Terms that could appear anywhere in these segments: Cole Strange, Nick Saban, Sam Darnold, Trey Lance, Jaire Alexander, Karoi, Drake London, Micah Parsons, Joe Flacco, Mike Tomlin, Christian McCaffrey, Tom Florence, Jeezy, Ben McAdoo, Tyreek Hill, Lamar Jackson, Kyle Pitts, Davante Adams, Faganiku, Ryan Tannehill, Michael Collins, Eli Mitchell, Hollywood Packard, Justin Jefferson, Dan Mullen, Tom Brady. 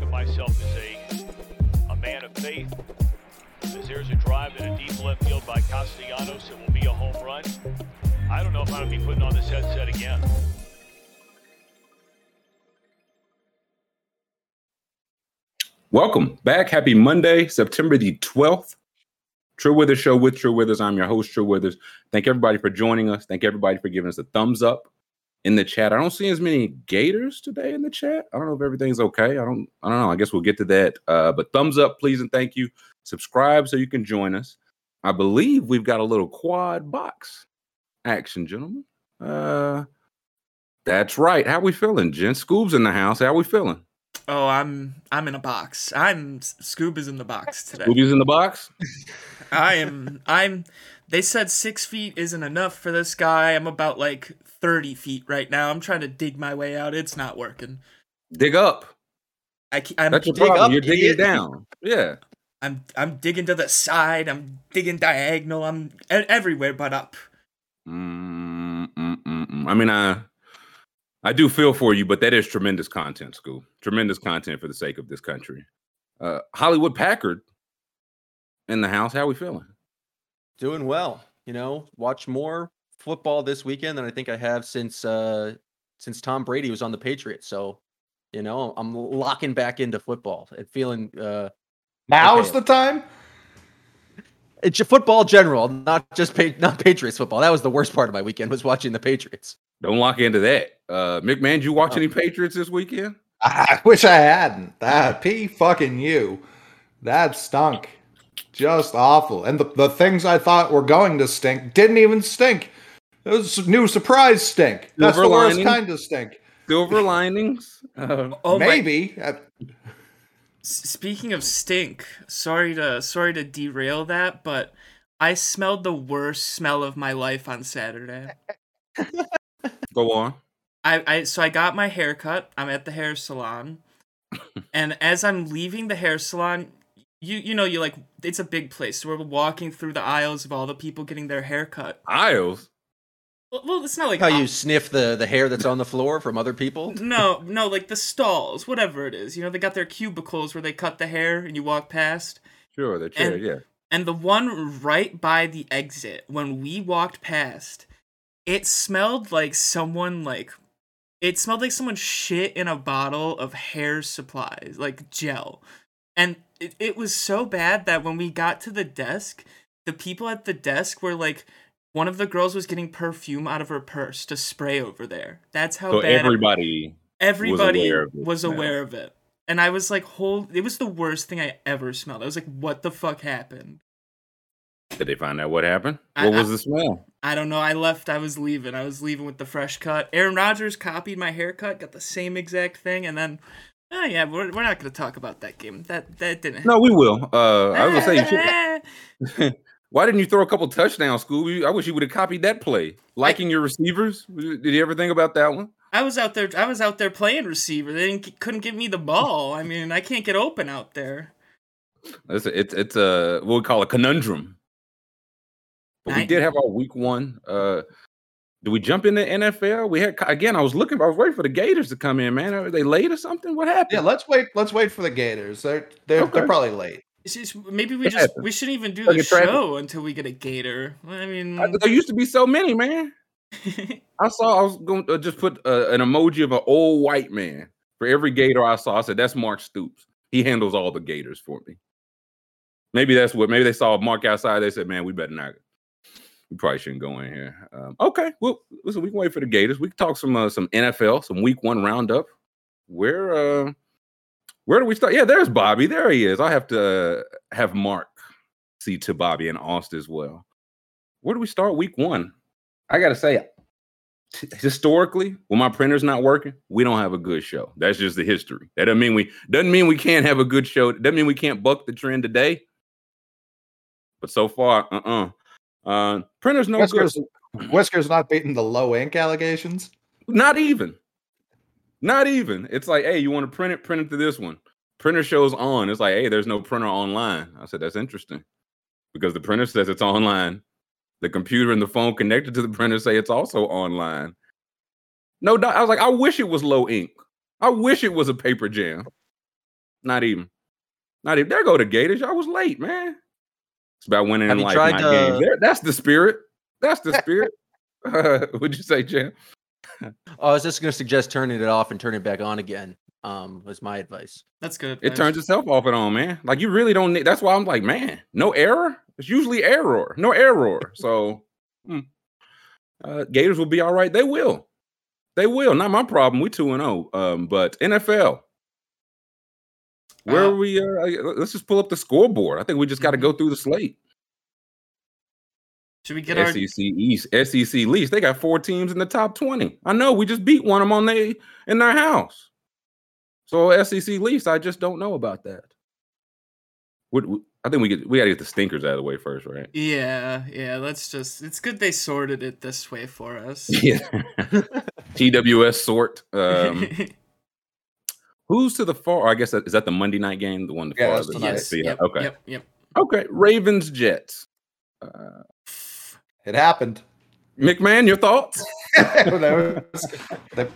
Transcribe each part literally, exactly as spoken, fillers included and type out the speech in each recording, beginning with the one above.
think of myself as a, a man of faith. As there's a drive in a deep left field by Castellanos, it will be a home run. I don't know if I'm going to be putting on this headset again. Welcome back. Happy Monday, September the twelfth. True Withers Show with True Withers. I'm your host, True Withers. Thank everybody for joining us. Thank everybody for giving us a thumbs up in the chat. I don't see as many Gators today in the chat. I don't know if everything's okay. I don't I don't know. I guess we'll get to that. Uh, but thumbs up, please, and thank you. Subscribe so you can join us. I believe we've got a little quad box action, gentlemen. Uh, that's right. How we feeling, Jen? Scoob's in the house. How we feeling? Oh, I'm I'm in a box. I'm Scoob is in the box today. Scoob is in the box. I am. I'm. They said six feet isn't enough for this guy. I'm about like thirty feet right now. I'm trying to dig my way out. It's not working. Dig up. I can't. I'm That's your dig problem. Up, You're digging idiot. Down. Yeah. I'm I'm digging to the side. I'm digging diagonal. I'm everywhere but up. Mm, mm, mm, mm. I mean, I. I do feel for you, but that is tremendous content, Scoob. Tremendous content for the sake of this country. Uh, Hollywood Packard in the house. How are we feeling? Doing well. You know, watch more football this weekend than I think I have since uh, since Tom Brady was on the Patriots. So, you know, I'm locking back into football and feeling. Uh, Now's okay. The time. It's football general, not just pa- not Patriots football. That was the worst part of my weekend was watching the Patriots. Don't lock into that. Uh, McMahon, did you watch any Patriots this weekend? I wish I hadn't. That P fucking you. That stunk. Just awful. And the, the things I thought were going to stink didn't even stink. It was a new surprise stink. That's the worst kind of stink. Silver linings? Uh, oh Maybe. My. Speaking of stink, sorry to sorry to derail that, but I smelled the worst smell of my life on Saturday. Go on. I, I so I got my haircut. I'm at the hair salon, and as I'm leaving the hair salon, you you know you like it's a big place. So we're walking through the aisles of all the people getting their haircut. Aisles. Well, well it's not like how aisles. You sniff the, the hair that's on the floor from other people. No, no, like the stalls, whatever it is. You know they got their cubicles where they cut the hair, and you walk past. Sure, the chair, and, yeah. And the one right by the exit when we walked past. It smelled like someone like it smelled like someone shit in a bottle of hair supplies, like gel. And it, it was so bad that when we got to the desk, the people at the desk were like, one of the girls was getting perfume out of her purse to spray over there. That's how so bad everybody it, everybody was aware, of it, was aware of it. And I was like, whole it was the worst thing I ever smelled. I was like, what the fuck happened? Did they find out what happened? What I, was the smell? I don't know. I left. I was leaving. I was leaving with the fresh cut. Aaron Rodgers copied my haircut, got the same exact thing, and then, oh yeah, we're, we're not going to talk about that game. That that didn't happen. No, we will. Uh, I was going to say, why didn't you throw a couple touchdowns, Scooby? I wish you would have copied that play. Liking I, your receivers? Did you ever think about that one? I was out there. I was out there playing receiver. They didn't, couldn't give me the ball. I mean, I can't get open out there. It's it's, it's a what we call a conundrum. But we did have our week one. Uh, do we jump into N F L? We had again. I was looking. I was waiting for the Gators to come in. Man, are they late or something? What happened? Yeah, let's wait. Let's wait for the Gators. They're they're, okay. They're probably late. It's just, maybe we just we shouldn't even do the show until we get a Gator. I mean, I, there used to be so many, man. I saw. I was going to just put uh, an emoji of an old white man for every Gator I saw. I said that's Mark Stoops. He handles all the Gators for me. Maybe that's what. Maybe they saw Mark outside. They said, "Man, we better not." We probably shouldn't go in here. Um, okay, well, listen, we can wait for the Gators. We can talk some uh, some N F L, some Week One roundup. Where uh, where do we start? Yeah, there's Bobby. There he is. I have to uh, have Mark see to Bobby and Austin as well. Where do we start Week One? I gotta say, t- historically, when my printer's not working, we don't have a good show. That's just the history. That doesn't mean we doesn't mean we can't have a good show. Doesn't mean we can't buck the trend today. But so far, uh uh-uh. uh. Uh, printer's no Whiskers, good. Whisker's not beating the low ink allegations. Not even. Not even. It's like, hey, you want to print it? Print it to this one. Printer shows on. It's like, hey, there's no printer online. I said, that's interesting. Because the printer says it's online. The computer and the phone connected to the printer say it's also online. No, I was like, I wish it was low ink. I wish it was a paper jam. Not even. Not even. There go the Gators. Y'all was late, man. It's about winning Have in like nine to... games. There, that's the spirit. That's the spirit. uh, would you say, Jim? Oh, I was just going to suggest turning it off and turning it back on again. Um, was my advice. That's good. It nice. turns itself off and on, man. Like you really don't need. That's why I'm like, man, no error. It's usually error. No error. So, hmm. uh, Gators will be all right. They will. They will. Not my problem. We two and zero. Um, but N F L. Where uh, are we? Uh, let's just pull up the scoreboard. I think we just got to go through the slate. Should we get S E C our East, S E C East? They got four teams in the top twenty. I know we just beat one of them on they in their house. So S E C East, I just don't know about that. Would I think we get we gotta get the stinkers out of the way first, right? Yeah, yeah. Let's just. It's good they sorted it this way for us. Yeah. T W S sort. Um, who's to the far? I guess that, is that the Monday night game, the one the yeah, far. Yes. Yep, okay. Yep. Yep. Okay. Ravens Jets. Uh, It happened. McMahon, your thoughts?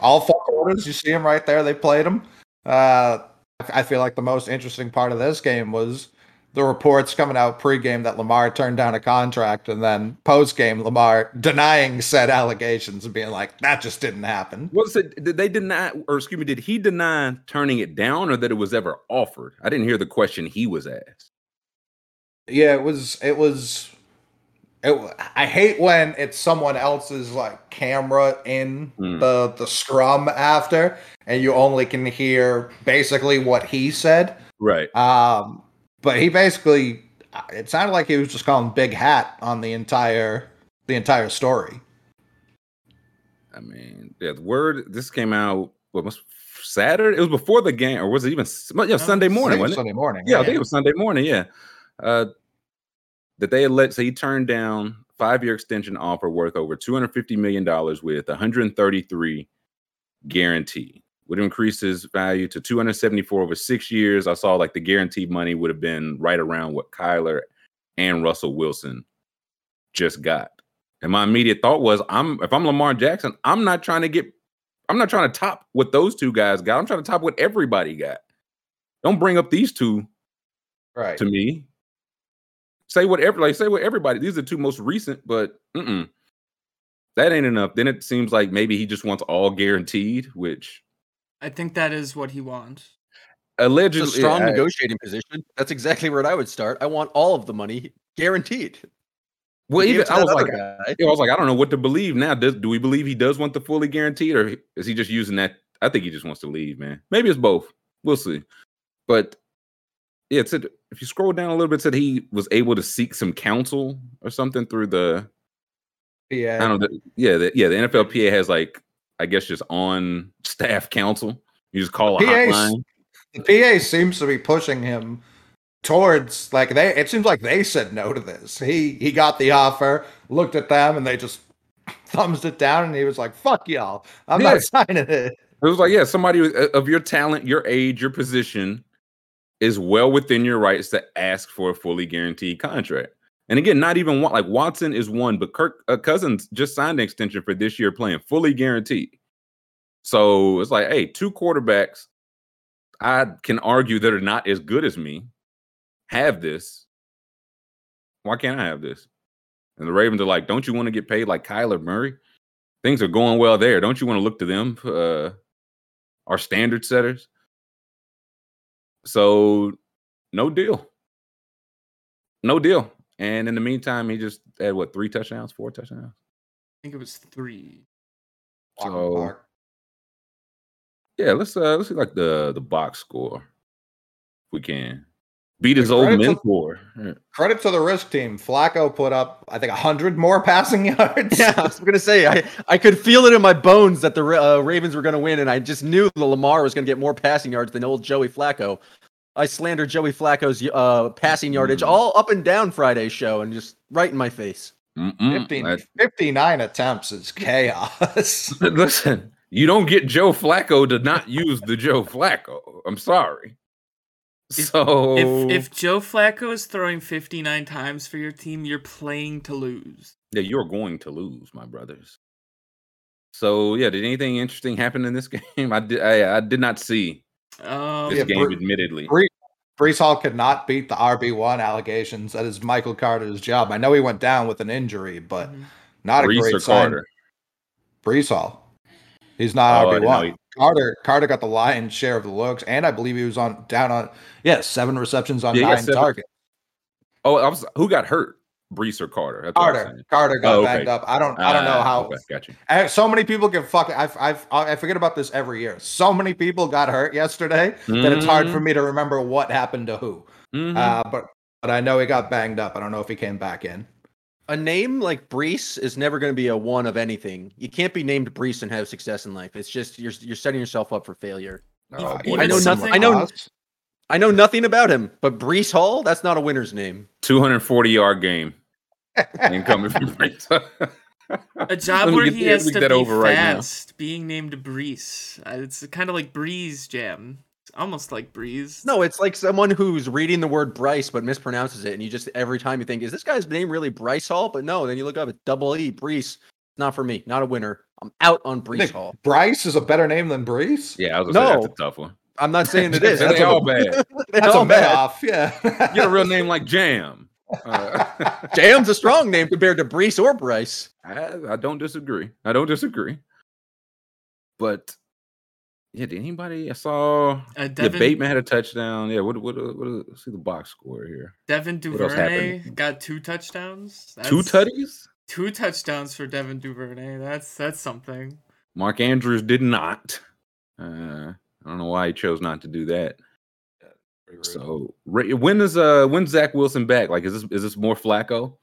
All four quarters, you see them right there. They played them. Uh, I feel like the most interesting part of this game was the reports coming out pregame that Lamar turned down a contract, and then postgame Lamar denying said allegations and being like, that just didn't happen. Was it, did they deny, or excuse me, did he deny turning it down or that it was ever offered? I didn't hear the question he was asked. Yeah, it was. It was... It, I hate when it's someone else's like camera in mm. the, the scrum after, and you only can hear basically what he said. Right. Um, but he basically, it sounded like he was just calling big hat on the entire the entire story. I mean, yeah, the word this came out what was Saturday. It was before the game, or was it even yeah, Sunday morning? Wasn't it? Sunday morning. Yeah, yeah, I think it was Sunday morning. Yeah. Uh, that they alleged, so he turned down five-year extension offer worth over two hundred fifty million dollars with one hundred thirty-three guaranteed. Would increase his value to two hundred seventy-four over six years. I saw like the guaranteed money would have been right around what Kyler and Russell Wilson just got. And my immediate thought was, I'm if I'm Lamar Jackson, I'm not trying to get, I'm not trying to top what those two guys got. I'm trying to top what everybody got. Don't bring up these two right to me. Say whatever, like say what everybody. These are the two most recent, but mm-mm, that ain't enough. Then it seems like maybe he just wants all guaranteed, which I think that is what he wants. Allegedly, it's a strong I, negotiating position. That's exactly where I would start. I want all of the money guaranteed. Well, even I was like, I, I was like, I don't know what to believe now. Does, do we believe he does want the fully guaranteed, or is he just using that? I think he just wants to leave, man. Maybe it's both. We'll see. But yeah, it's a. If you scroll down a little bit, it said he was able to seek some counsel or something through the, yeah, I don't know, the, yeah, the, yeah. The N F L P A has like, I guess, just on staff counsel. You just call the a P A, hotline. The P A seems to be pushing him towards like they. It seems like they said no to this. He he got the offer, looked at them, and they just thumbs it down, and he was like, "Fuck y'all, I'm yeah. not signing it." It was like, yeah, somebody of your talent, your age, your position is well within your rights to ask for a fully guaranteed contract. And again, not even one, like Watson is one, but Kirk uh, Cousins just signed an extension for this year playing fully guaranteed. So it's like, hey, two quarterbacks, I can argue that are not as good as me, have this. Why can't I have this? And the Ravens are like, don't you want to get paid like Kyler Murray? Things are going well there. Don't you want to look to them, uh, our standard setters? So no deal. No deal. And in the meantime, he just had, what, three touchdowns, four touchdowns? I think it was three. So, yeah, let's uh, let's see like the, the box score if we can. Beat his old mentor. To, credit to the risk team. Flacco put up, I think, one hundred more passing yards. Yeah, I was going to say, I, I could feel it in my bones that the uh, Ravens were going to win, and I just knew the Lamar was going to get more passing yards than old Joey Flacco. I slandered Joey Flacco's uh, passing yardage mm. all up and down Friday's show and just right in my face. fifty, fifty-nine attempts is chaos. Listen, you don't get Joe Flacco to not use the Joe Flacco. I'm sorry. If, so if, if Joe Flacco is throwing fifty-nine times for your team, you're playing to lose. Yeah, you're going to lose, my brothers. So yeah, did anything interesting happen in this game? I did. I, I did not see Um, this yeah, game, Bre- admittedly. Bre- Brees Hall could not beat the R B one allegations. That is Michael Carter's job. I know he went down with an injury, but not Brees a great sign. Carter? Brees Hall. He's not oh, R B one. He- Carter Carter got the lion's share of the looks, and I believe he was on down on yeah seven receptions on yeah, nine targets. Oh, I was who got hurt? Brees or Carter? That's Carter. Carter got oh, okay. banged up. I don't. I don't uh, know how. Okay, got you. I, so many people get fucked. I've. I've. I forget about this every year. So many people got hurt yesterday mm-hmm. that it's hard for me to remember what happened to who. Mm-hmm. Uh, but but I know he got banged up. I don't know if he came back in. A name like Brees is never going to be a one of anything. You can't be named Brees and have success in life. It's just you're you're setting yourself up for failure. Oh, you, I know nothing. I know. I know nothing about him, but Brees Hall, that's not a winner's name. two hundred forty yard game. And coming from Brees. A job where he has to be fast, being named Brees. It's kind of like Breeze Jam. It's almost like Breeze. No, it's like someone who's reading the word Bryce but mispronounces it, and you just every time you think, is this guy's name really Bryce Hall? But no, then you look up at double E, Brees. Not for me. Not a winner. I'm out on Brees Nick, Hall. Bryce is a better name than Brees? Yeah, I was going to no. say that's a tough one. I'm not saying it is. That's all bad. That's all bad. Off. Yeah. Get a real name like Jam. Uh, Jam's a strong name compared to Brees or Bryce. I, I don't disagree. I don't disagree. But yeah, did anybody? I saw uh, Devin, yeah, Bateman had a touchdown. Yeah. What? What? What? what let's see the box score here. Devin Duvernay got two touchdowns. That's, two tutties. Two touchdowns for Devin Duvernay. That's that's something. Mark Andrews did not. Uh, I don't know why he chose not to do that. Yeah, so when is uh when's Zach Wilson back? Like, is this is this more Flacco?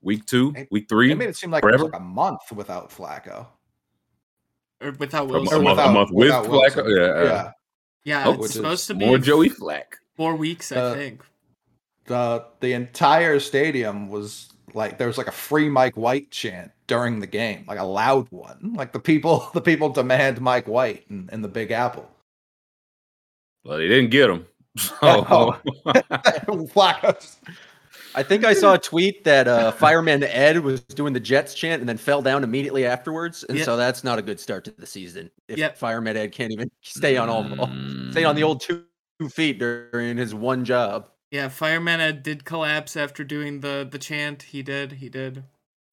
Week two, it, week three. It made it seem like, it was like a month without Flacco, or without Wilson. A, or without, a month with without Flacco. Yeah, yeah. yeah oh, it's supposed to be more Joey Flack. Four weeks, I uh, think. The the entire stadium was like there was like a free Mike White chant during the game, like a loud one. Like the people the people demand Mike White in, in the Big Apple. But he didn't get him. So. Oh. I think I saw a tweet that uh, Fireman Ed was doing the Jets chant and then fell down immediately afterwards, and yeah. so that's not a good start to the season. If yeah. Fireman Ed can't even stay on all, mm. stay on the old two feet during his one job. Yeah, Fireman Ed did collapse after doing the the chant. He did. He did.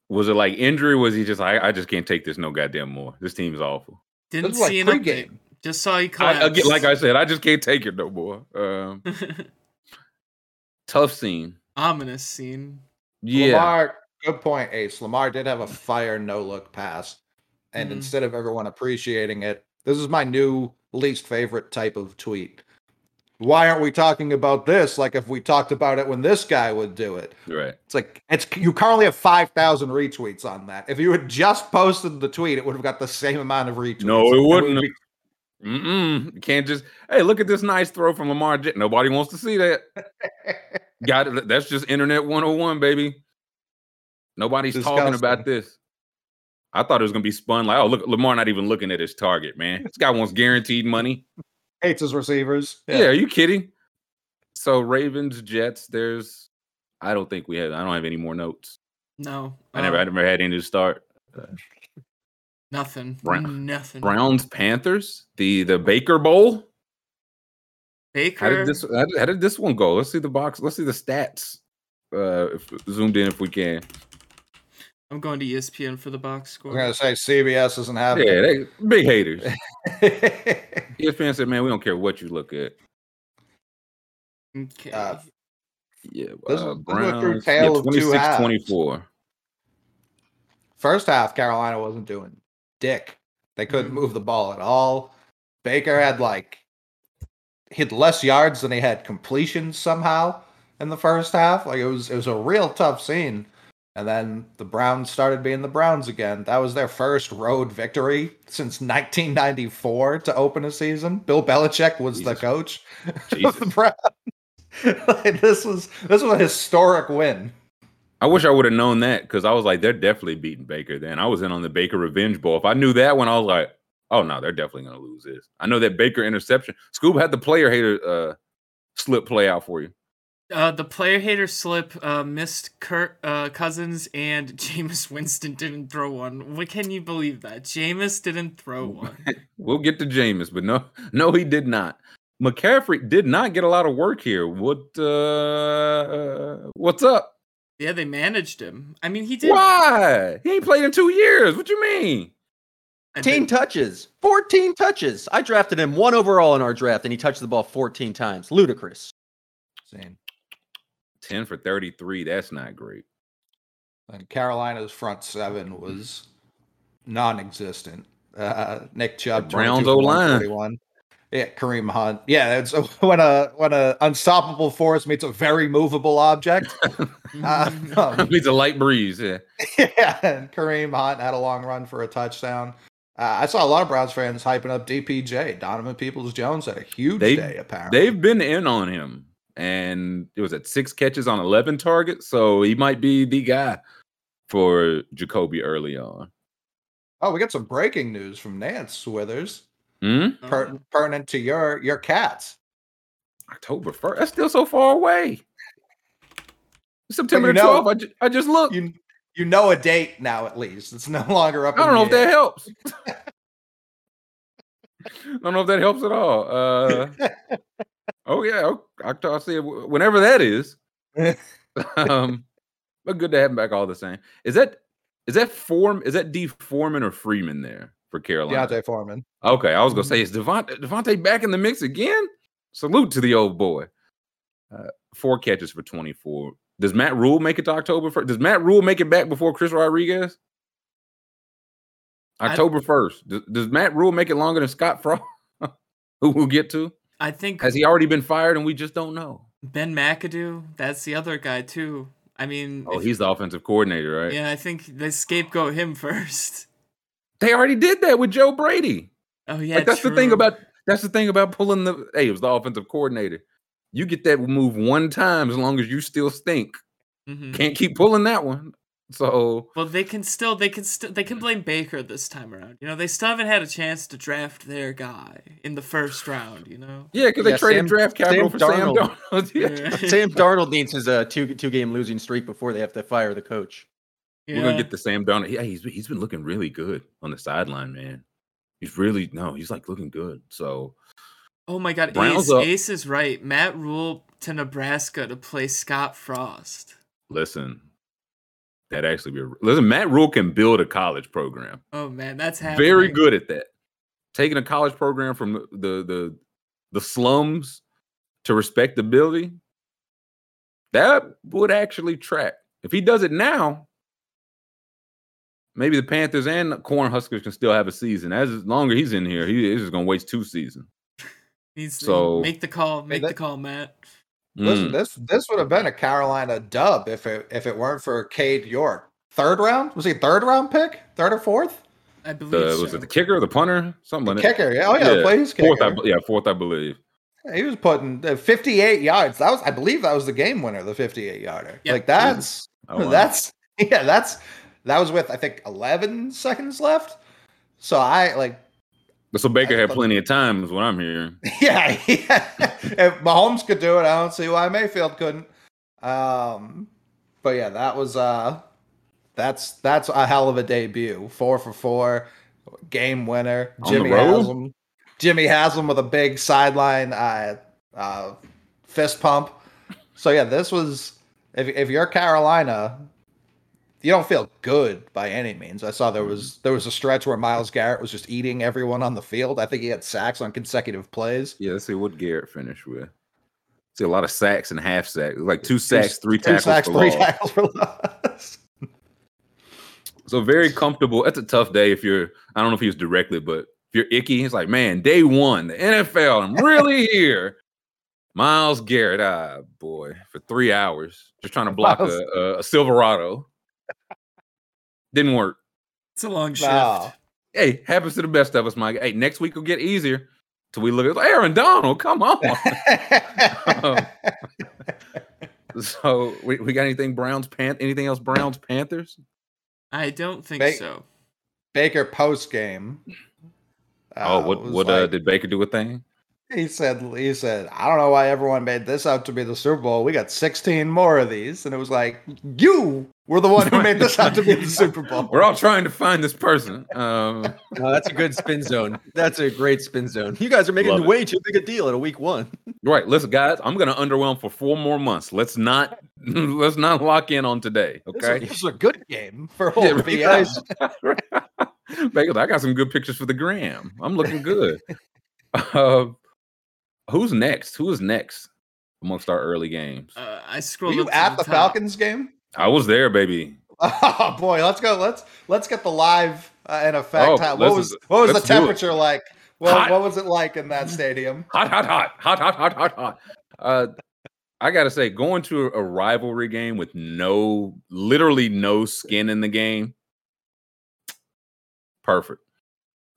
Was it like injury? Was he just like, I just can't take this no goddamn more. This team is awful. Didn't this see like an update. Just saw you collapse. I, again, like I said, I just can't take it no more. Um, tough scene. Ominous scene. Yeah. Lamar, good point, Ace. Lamar did have a fire no-look pass. And mm-hmm. instead of everyone appreciating it, this is my new least favorite type of tweet. Why aren't we talking about this? Like if we talked about it when this guy would do it. Right. It's like, it's you currently have five thousand retweets on that. If you had just posted the tweet, it would have got the same amount of retweets. No, it wouldn't have. Mm-mm. You can't just, hey, look at this nice throw from Lamar Jackson. Nobody wants to see that. Got it. That's just internet one oh one, baby. Nobody's Disgusting. talking about this. I thought it was going to be spun like, oh, look, Lamar not even looking at his target, man. This guy wants guaranteed money. Hates his receivers. Yeah, yeah, are you kidding? So Ravens, Jets, there's, I don't think we have, I don't have any more notes. No. I never, um, I never had any to start. Uh, Nothing. Brown, Nothing. Browns, Panthers, the the Baker Bowl. Baker. How did this? How did, how did this one go? Let's see the box. Let's see the stats. Uh, if, zoomed in if we can. I'm going to E S P N for the box score. I'm gonna say C B S doesn't have. Yeah, they, big haters. E S P N said, "Man, we don't care what you look at." Okay. Uh, yeah. This uh, Browns. Yeah, twenty-six twenty-four. First half, Carolina wasn't doing. Dick. They couldn't move the ball at all. Baker had like hit less yards than he had completions somehow in the first half. Like it was it was a real tough scene. And then the Browns started being the Browns again. That was their first road victory since nineteen ninety-four to open a season. Bill Belichick was Jesus. the coach Jesus. of the Browns. Like this was this was a historic win. I wish I would have known that because I was like, they're definitely beating Baker then. I was in on the Baker Revenge Bowl. If I knew that one, I was like, oh, no, they're definitely going to lose this. I know that Baker interception. Scoob had the player hater uh, slip play out for you. Uh, the player hater slip uh, missed Kirk uh, Cousins and Jameis Winston didn't throw one. What can you believe that? Jameis didn't throw one. We'll get to Jameis, but no, no, he did not. McCaffrey did not get a lot of work here. What? Uh, what's up? Yeah, they managed him. I mean, he did. Why? He ain't played in two years. What you mean? fourteen touches. fourteen touches. I drafted him one overall in our draft, and he touched the ball fourteen times. Ludicrous. Same. ten for thirty-three. That's not great. And Carolina's front seven was non-existent. Uh, Nick Chubb. Browns O-line. Yeah, Kareem Hunt. Yeah, it's a, when a when a unstoppable force meets a very movable object. uh, um, meets a light breeze. Yeah, yeah. And Kareem Hunt had a long run for a touchdown. Uh, I saw a lot of Browns fans hyping up D P J. Donovan Peoples-Jones had a huge they, day. Apparently, they've been in on him, and it was at six catches on eleven targets. So he might be the guy for Jacoby early on. Oh, we got some breaking news from Nance Withers. Mm-hmm. Per- pertinent to your your cats. October first. That's still so far away. September twelfth. I, ju- I just looked. You, you know a date now, at least. It's no longer up. I don't know if that helps. I don't know if that helps at all. Uh, oh, yeah. October, see, whenever that is. um, but good to have him back all the same. Is that is that form? Is that D Foreman or Freeman there? For Carolina. Deontay Foreman. Okay, I was going to say, is Devontae, Devontae back in the mix again? Salute to the old boy. Uh, four catches for twenty-four. Does Matt Rhule make it to October first? Does Matt Rhule make it back before Chris Rodriguez? October first. Does, does Matt Rhule make it longer than Scott Frost, who we'll get to? I think. Has he already been fired and we just don't know? Ben McAdoo, that's the other guy too. I mean. Oh, if, he's the offensive coordinator, right? Yeah, I think they scapegoat him first. They already did that with Joe Brady. Oh yeah, like, that's true. the thing about that's the thing about pulling the. Hey, it was the offensive coordinator. You get that move one time as long as you still stink. Mm-hmm. Can't keep pulling that one. So well, they can still they can still they can blame Baker this time around. You know, they still haven't had a chance to draft their guy in the first round. You know, yeah, because yeah, they traded Sam, draft capital Sam for Darnold. Sam Darnold. Yeah. Sam Darnold needs his uh, two two game losing streak before they have to fire the coach. Yeah. We're gonna get the Sam Darnold. Yeah, he's he's been looking really good on the sideline, man. He's really no, he's like looking good. So, oh my God, Ace, Ace is right. Matt Rhule to Nebraska to play Scott Frost. Listen, that actually be a, listen. Matt Rhule can build a college program. Oh man, that's happening. Very good at that. Taking a college program from the the the, the slums to respectability. That would actually track if he does it now. Maybe the Panthers and the Cornhuskers can still have a season. As longer he's in here, he is just going to waste two seasons. He's, so make the call, make that, the call, Matt. Listen, mm. this this would have been a Carolina dub if it if it weren't for Cade York. Third round? Was he a third round pick? Third or fourth? I believe. The, so. Was it the kicker, the punter, something the like kicker, that? Kicker, yeah. Oh yeah, yeah. Plays kicker. Fourth, I, yeah, fourth, I believe. Yeah, he was putting fifty-eight yards. That was, I believe, that was the game winner, the fifty-eight yarder. Yep. Like that's oh, wow. that's yeah, that's. That was with, I think, eleven seconds left. So I like. So Baker had plenty of time, is what I'm hearing. Yeah, yeah. If Mahomes could do it, I don't see why Mayfield couldn't. Um, but yeah, that was uh, that's that's a hell of a debut. Four for four, game winner. On Jimmy Haslam. Jimmy Haslam with a big sideline uh, uh, fist pump. So yeah, this was if if you're Carolina. You don't feel good by any means. I saw there was there was a stretch where Myles Garrett was just eating everyone on the field. I think he had sacks on consecutive plays. Yeah, let's see what Garrett finished with. See a lot of sacks and half sacks, like two sacks, three two tackles, sacks, for three loss. tackles for loss. So very comfortable. That's a tough day if you're. I don't know if he was directly, but if you're icky, it's like, man, day one, the N F L. I'm really here. Myles Garrett, ah, boy, for three hours just trying to block Miles. a, a Silverado. Didn't work. It's a long shift. Wow. Hey, happens to the best of us, Mike. Hey, next week will get easier till we look at Aaron Donald. Come on. um, so we, we got anything Browns Pan anything else Browns Panthers? I don't think ba- so. Baker post game. Uh, oh, what what like, uh, did Baker do a thing? He said, he said, I don't know why everyone made this out to be the Super Bowl. We got sixteen more of these. And it was like, you were the one who made this out to be the Super Bowl. We're all trying to find this person. Um, no, that's a good spin zone. That's a great spin zone. You guys are making it way too big a deal at a week one. Right. Listen, guys, I'm going to underwhelm for four more months. Let's not let's not lock in on today. Okay. This is a good game for all of you guys. Baker, I got some good pictures for the gram. I'm looking good. Uh, Who's next? Who is next amongst our early games? Uh, I scrolled. Were you at the, the Falcons game? I was there, baby. Oh boy, let's go. Let's let's get the live uh, and effect. Oh, how, what was what was the temperature like? Well, hot. What was it like in that stadium? Hot, hot, hot, hot, hot, hot, hot, hot. Uh, I gotta say, going to a rivalry game with no, literally no skin in the game, perfect.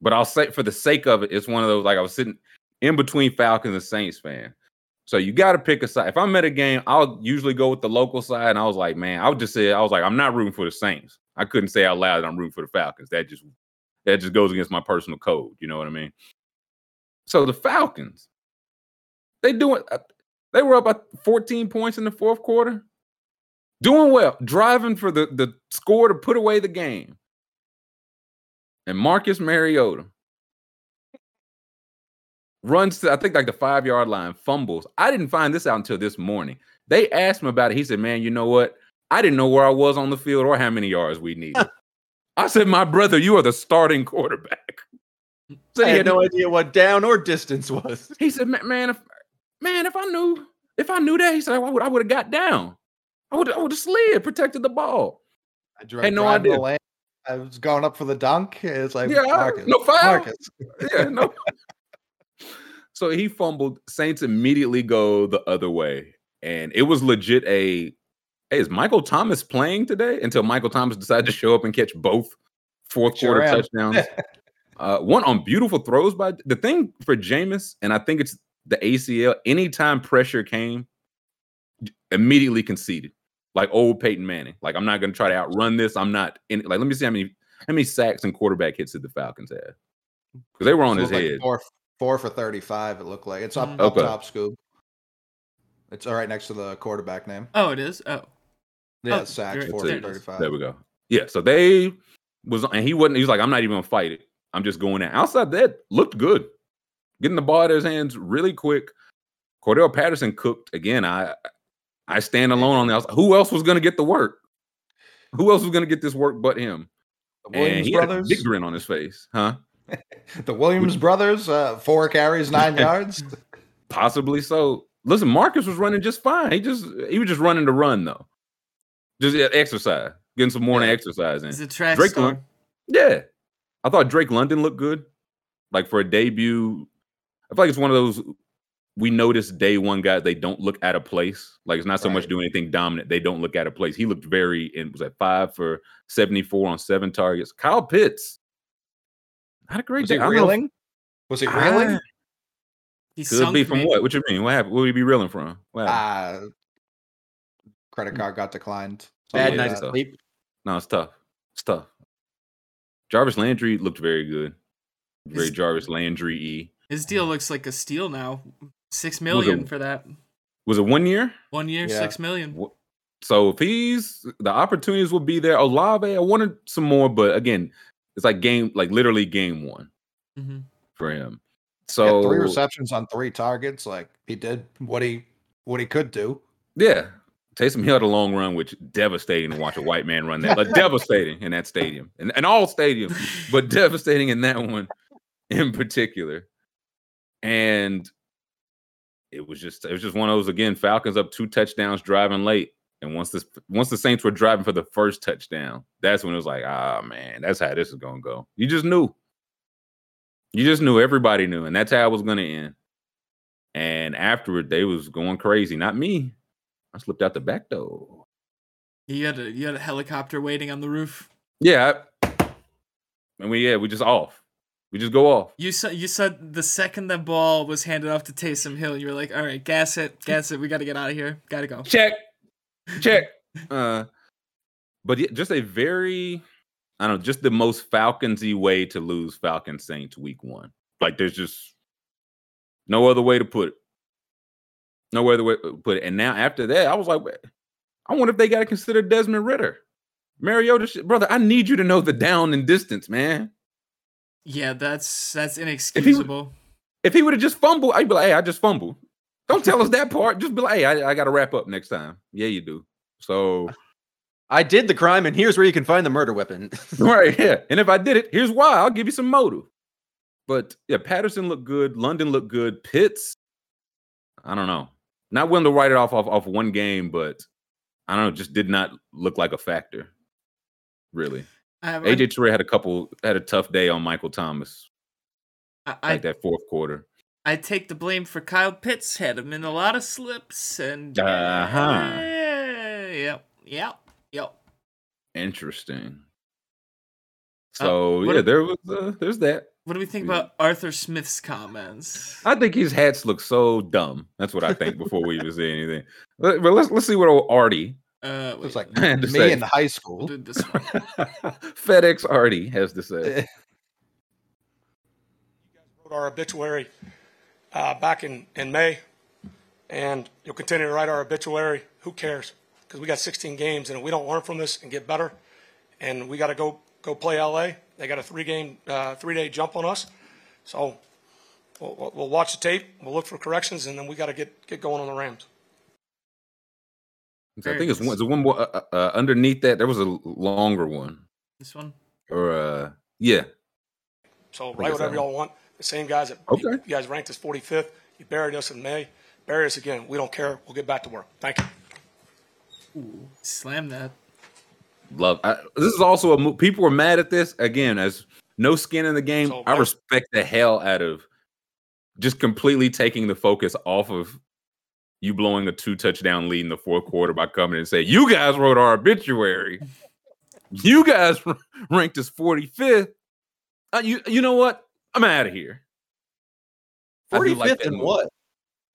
But I'll say, for the sake of it, it's one of those. Like I was sitting in between Falcons and Saints fan. So you got to pick a side. If I'm at a game, I'll usually go with the local side. And I was like, man, I would just say, I was like, I'm not rooting for the Saints. I couldn't say out loud that I'm rooting for the Falcons. That just, that just goes against my personal code. You know what I mean? So the Falcons, they doing, they were up by fourteen points in the fourth quarter. Doing well, driving for the, the score to put away the game. And Marcus Mariota runs to, I think, like the five-yard line, fumbles. I didn't find this out until this morning. They asked him about it. He said, man, you know what? I didn't know where I was on the field or how many yards we needed. I said, my brother, you are the starting quarterback. So I had no idea what down or distance was. He said, man, if, man, if I knew, if I knew that, he said, I would I would have got down. I would I would have slid, protected the ball. I drove, had no idea. I was going up for the dunk. It's like, yeah, Marcus. No foul. Marcus. Yeah, no. So he fumbled. Saints immediately go the other way. And it was legit a, hey, is Michael Thomas playing today? Until Michael Thomas decided to show up and catch both fourth sure quarter am. touchdowns. uh, one on beautiful throws by, the thing for Jameis, and I think it's the A C L, anytime pressure came, immediately conceded. Like old Peyton Manning. Like, I'm not going to try to outrun this. I'm not, in, like, let me see how many how many sacks and quarterback hits did the Falcons have. Because they were on so his head. Like Four for thirty-five, it looked like. It's up, okay. up top, Scoob. It's all right next to the quarterback name. Oh, it is? Oh. Yeah, oh, sacks, four for thirty-five. There we go. Yeah, so they was, and he wasn't, he was like, I'm not even going to fight it. I'm just going in. Outside that, looked good. Getting the ball out of his hands really quick. Cordell Patterson cooked. Again, I I stand alone on that. I was like, who else was going to get the work? Who else was going to get this work but him? The Williams and he brothers. Had a big grin on his face, huh? The Williams brothers, uh, four carries, nine yards. Possibly so. Listen, Marcus was running just fine. He just he was just running to run though, just exercise, getting some morning yeah. exercise in. Is it track Drake Lund- Yeah, I thought Drake London looked good, like for a debut. I feel like it's one of those we notice day one guys. They don't look out of place. Like it's not so right. much doing anything dominant. They don't look out of place. He looked very and was at five for seventy-four on seven targets. Kyle Pitts. Not a great was day. He reeling? Know. Was he reeling? He could be from maybe. What? What you mean? What happened? What would he be reeling from? What uh, credit card got declined. Bad night of sleep. No, it's tough. It's tough. Jarvis Landry looked very good. Very his, Jarvis Landry-y. His deal looks like a steal now. Six million it, for that. Was it one year? One year, yeah. six million. So if he's the opportunities will be there. Olave, I wanted some more, but again. It's like game, like literally game one mm-hmm. for him. So three receptions on three targets. Like he did what he what he could do. Yeah, Taysom Hill had a long run, which devastating to watch a white man run that. Like devastating in that stadium, and and all stadiums, but devastating in that one in particular. And it was just it was just one of those again. Falcons up two touchdowns, driving late. And once this, once the Saints were driving for the first touchdown, that's when it was like, ah, man, that's how this is going to go. You just knew. You just knew. Everybody knew. And that's how it was going to end. And afterward, they was going crazy. Not me. I slipped out the back door. You had a, you had a helicopter waiting on the roof. Yeah. I, and we, yeah, we just off. We just go off. You said, you said the second the ball was handed off to Taysom Hill, you were like, all right, gas it, gas it. We got to get out of here. Got to go. Check. Check. Uh, but yeah, just a very, I don't know, just the most Falcons-y way to lose Falcons Saints week one. Like there's just, No other way to put it. No other way to put it. And now after that, I was like, I wonder if they got to consider Desmond Ridder. Mariota, brother, I need you to know the down and distance, man. Yeah, that's that's inexcusable. If he would have just fumbled, I'd be like, hey, I just fumbled. Don't tell us that part. Just be like, hey, I, I got to wrap up next time. Yeah, you do. So I did the crime, and here's where you can find the murder weapon. Right, yeah. And if I did it, here's why. I'll give you some motive. But yeah, Patterson looked good. London looked good. Pitts, I don't know. Not willing to write it off off, off one game, but I don't know. Just did not look like a factor, really. Um, A J Terrell had a couple had a tough day on Michael Thomas. I, like I, that fourth quarter. I take the blame for Kyle Pitts. Had him in a lot of slips and. Uh huh. Yep. Yep. Yep. Interesting. So uh, yeah, do, there was uh, there's that. What do we think yeah. about Arthur Smith's comments? I think his hats look so dumb. That's what I think before we even say anything. But let's let's see what old Artie. Uh, it's like me in high school. FedEx Artie has to say. You guys wrote our obituary uh, back in, in May, and you'll continue to write our obituary. Who cares? Because we got sixteen games, and if we don't learn from this and get better, and we got to go go play L A. They got a three-game, uh, three-day jump on us. So we'll, we'll watch the tape. We'll look for corrections, and then we got to get get going on the Rams. So I think it's one, it's one more uh, uh, underneath that. There was a longer one. This one? Or, uh, yeah. So write whatever y'all want. The same guys that okay. you, you guys ranked us forty-fifth. You buried us in May. Bury us again. We don't care. We'll get back to work. Thank you. Ooh, slam that. Love. I, this is also a move. People were mad at this. Again, as no skin in the game, so, I respect the hell out of just completely taking the focus off of you blowing a two-touchdown lead in the fourth quarter by coming and saying, you guys wrote our obituary. You guys ranked us forty-fifth. Uh, you, you know what? I'm out of here. forty-fifth like and what?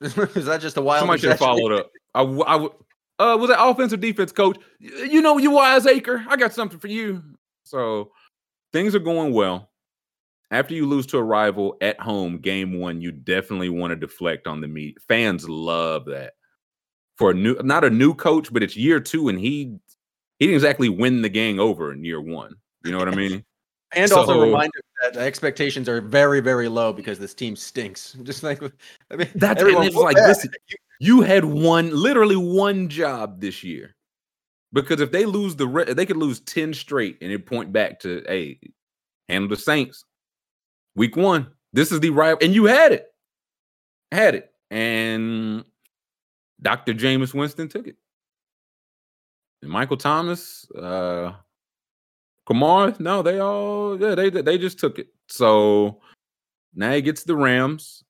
Is that just a wild Somebody should have followed up. I, I, uh, was that offensive defense coach? You know, you wiseacre. I got something for you. So things are going well. After you lose to a rival at home, game one, you definitely want to deflect on the meat. Fans love that. For a new, not a new coach, but it's year two, and he he didn't exactly win the gang over in year one. You know what I mean? And so, also remind us that expectations are very, very low because this team stinks. Just like I mean, that's everyone like listen, you, you had one, literally one job this year, because if they lose the, re- they could lose ten straight, and it point back to hey, handle the Saints. Week one, this is the rival, and you had it, had it, and Doctor Jameis Winston took it. And Michael Thomas, uh, Kamara, no, they all, yeah, they they just took it. So now he gets the Rams.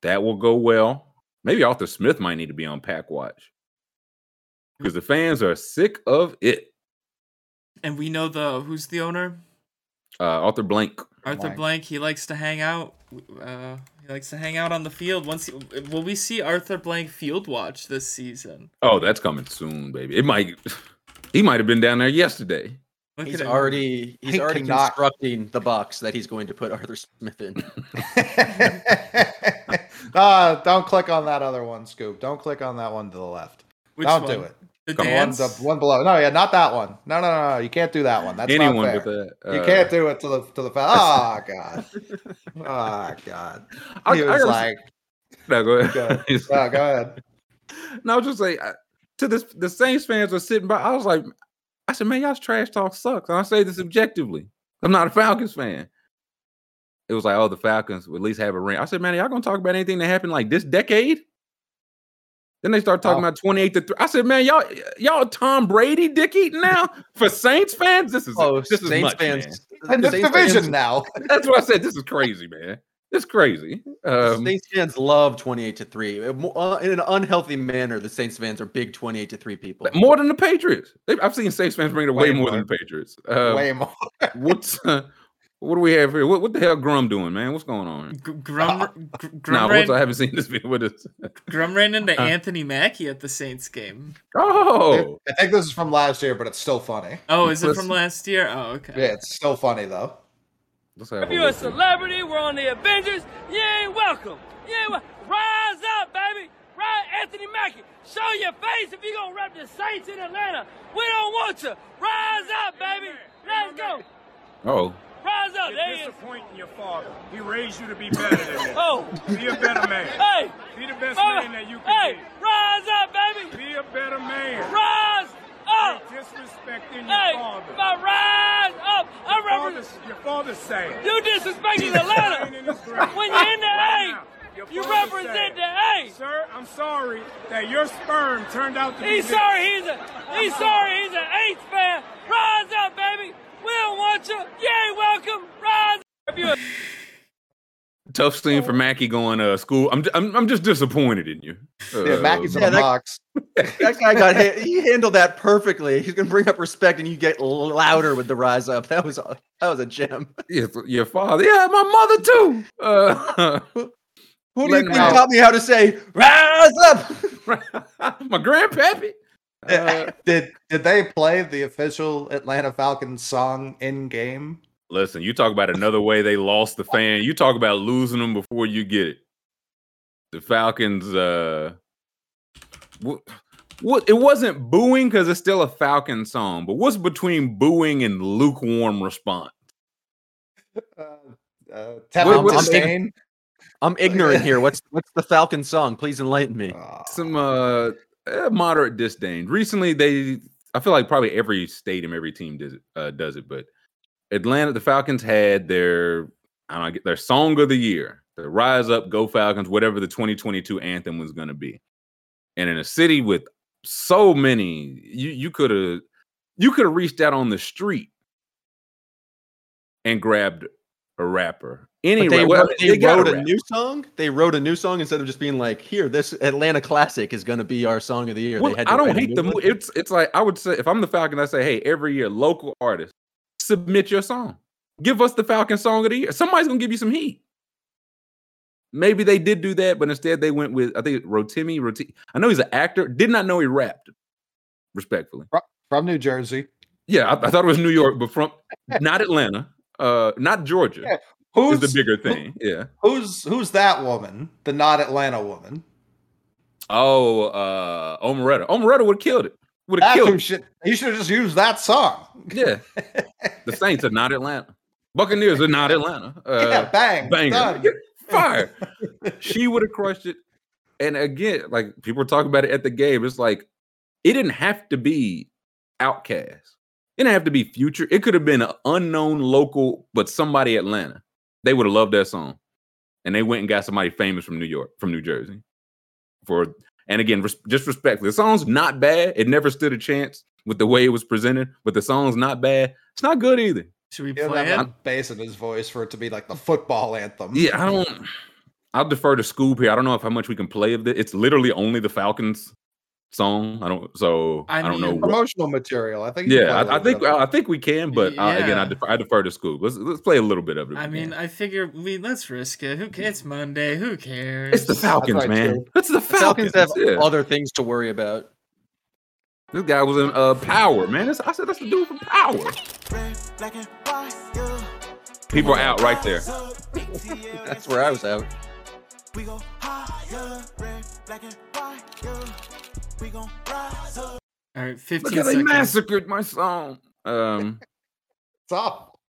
That will go well. Maybe Arthur Smith might need to be on Pack Watch because the fans are sick of it. And we know the who's the owner? Uh, Arthur Blank. Arthur Blank, he likes to hang out. Uh, he likes to hang out on the field. Once, he, will we see Arthur Blank field watch this season? Oh, that's coming soon, baby. It might. He might have been down there yesterday. Look he's already him. he's already constructing knock. the box that he's going to put Arthur Smith in. uh, don't click on that other one, Scoop. Don't click on that one to the left. Which don't one? do it. The Come dance? On, the one below. No, yeah, not that one. No, no, no, no. You can't do that one. That's anyone not fair. With that. Uh, you can't do it to the to the. Oh god. Oh god. I, he was I like. Say, no, go ahead. Go ahead. No, go ahead. No, I was just like to this. The Saints fans were sitting by. I was like, I said, man, y'all's trash talk sucks. And I say this objectively. I'm not a Falcons fan. It was like, oh, the Falcons would at least have a ring. I said, man, y'all gonna talk about anything that happened like this decade? Then they start talking oh. about twenty-eight to three. I said, man, y'all, y'all Tom Brady dick eating now for Saints fans. This is oh, this is Saints much, fans. And this division fans. Now. That's what I said. This is crazy, man. This is crazy. Um, Saints fans love twenty-eight to three in an unhealthy manner. The Saints fans are big twenty-eight to three people, more than the Patriots. I've seen Saints fans bring it way, way more than the Patriots. Um, way more. What's uh, what do we have here? What, what the hell Grum doing, man? What's going on? G- Grum, uh, Gr- Grum nah, ran, I haven't seen this video. What is Grum ran into uh, Anthony Mackie at the Saints game. Oh! I think this is from last year, but it's still funny. Oh, is it from last year? Oh, okay. Yeah, it's still funny, though. Let's have if you're a celebrity, we're on the Avengers, you ain't welcome. You ain't welcome. Rise up, baby. Rise, Anthony Mackie. Show your face if you're going to rep the Saints in Atlanta. We don't want you. Rise up, baby. Let's go. Oh. Rise up. You're disappointing your father. He raised you to be better than him. Oh. Be a better man. Hey. Be the best uh, man that you can hey, be. Hey. Rise up, baby. Be a better man. Rise up. You're disrespecting your hey, father. My rise up. Your I remember. Father's, your father's saying. You disrespecting Atlanta. When you're in the right A. You represent the A. Sir, I'm sorry that your sperm turned out to be He's this. sorry he's a he's sorry he's an eighth fan. Rise up, baby. We don't want you. You ain't welcome. Rise up. You a- Tough scene for Mackie going to uh, school. I'm, I'm I'm just disappointed in you. Uh, yeah, Mackie's in yeah, the that, box. That guy got hit. He handled that perfectly. He's gonna bring up respect, and you get louder with the rise up. That was that was a gem. Yeah, your father. Yeah, my mother too. Uh, Who do you think out. taught me how to say "rise up"? My grandpappy. Uh, did did they play the official Atlanta Falcons song in game? Listen, you talk about another way they lost the fan. You talk about losing them before you get it. The Falcons. Uh, what? What? It wasn't booing because it's still a Falcon song. But what's between booing and lukewarm response? Uh, uh, Tap disdain. I'm ignorant here. What's what's the Falcon song? Please enlighten me. Some uh, moderate disdain. Recently, they I feel like probably every stadium, every team does it. Uh, does it, but Atlanta, the Falcons had their I don't know, their song of the year, the "Rise Up, Go Falcons," whatever the twenty twenty-two anthem was going to be. And in a city with so many, you you could have you could have reached out on the street and grabbed a rapper. Anyway, they, well, they, they wrote a, a new song. They wrote a new song instead of just being like, "Here, this Atlanta classic is going to be our song of the year." Well, they had I don't hate them. One. It's it's like I would say if I'm the Falcon, I say, "Hey, every year, local artists, submit your song. Give us the Falcon song of the year. Somebody's going to give you some heat." Maybe they did do that, but instead they went with I think Rotimi. Rotimi. I know he's an actor. Did not know he rapped. Respectfully, from New Jersey. Yeah, I, I thought it was New York, but from not Atlanta, uh, not Georgia. Yeah. Who's is the bigger thing? Who, yeah. Who's who's that woman? The not Atlanta woman. Oh, uh, Omaretta. Omaretta would have killed it. Would have killed it. You should have just used that song. Yeah. The Saints are not Atlanta. Buccaneers are not Atlanta. Uh, yeah, bang. Banger. Done. Fire. She would have crushed it. And again, like people were talking about it at the game. It's like it didn't have to be Outkast. It didn't have to be Future. It could have been an unknown local, but somebody Atlanta. They would have loved that song, and they went and got somebody famous from New York, from New Jersey. For and again, res- just respectfully, the song's not bad. It never stood a chance with the way it was presented, but the song's not bad. It's not good either. Should we play it? I'm basing his voice for it to be like the football anthem. Yeah, I don't. I'll defer to Scoob here. I don't know if how much we can play of it. It's literally only the Falcons song. I don't. So I, I don't mean, know promotional what, material. I think. Yeah, I, I think. I think we can. But yeah. I, again, I defer, I defer to Scoob. Let's let's play a little bit of it. I mean, can. I figure we let's risk it. Who cares? It's Monday. Who cares? It's the Falcons, right, man. Too. It's the Falcons. The Falcons have yeah. other things to worry about. This guy was in uh, Power, man. That's, I said that's the dude from Power. People are out right there. That's where I was out. We go higher, red, black and white. We gon' rise up. All right, fifteen seconds. They massacred my song. Um, it's awful.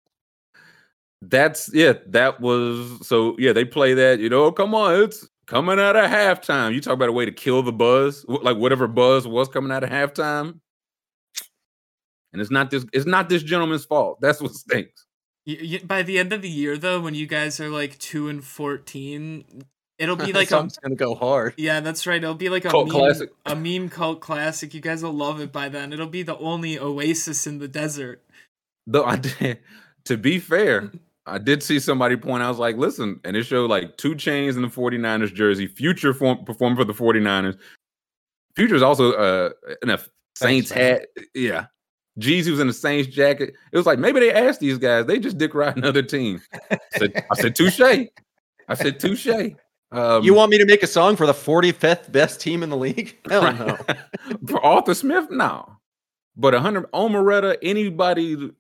That's yeah. That was so yeah. They play that. You know, come on, it's coming out of halftime. You talk about a way to kill the buzz, like whatever buzz was coming out of halftime. And it's not this. It's not this gentleman's fault. That's what stinks. You, you, by the end of the year, though, when you guys are like two and fourteen. It'll be like a, gonna go hard. Yeah, that's right. It'll be like a cult meme, classic. a meme cult classic. You guys will love it by then. It'll be the only oasis in the desert. Though I did, to be fair, I did see somebody point. I was like, listen, and it showed like two chains in the 49ers jersey. Future form, performed for the 49ers. Future's also uh, in a Saints hat. Yeah, Jeezy was in the Saints jacket. It was like maybe they asked these guys. They just dick ride another team. I said, I said touche. I said touche. Um, you want me to make a song for the forty-fifth best team in the league? Hell no. For Arthur Smith? No. But one hundred Omaretta, anybody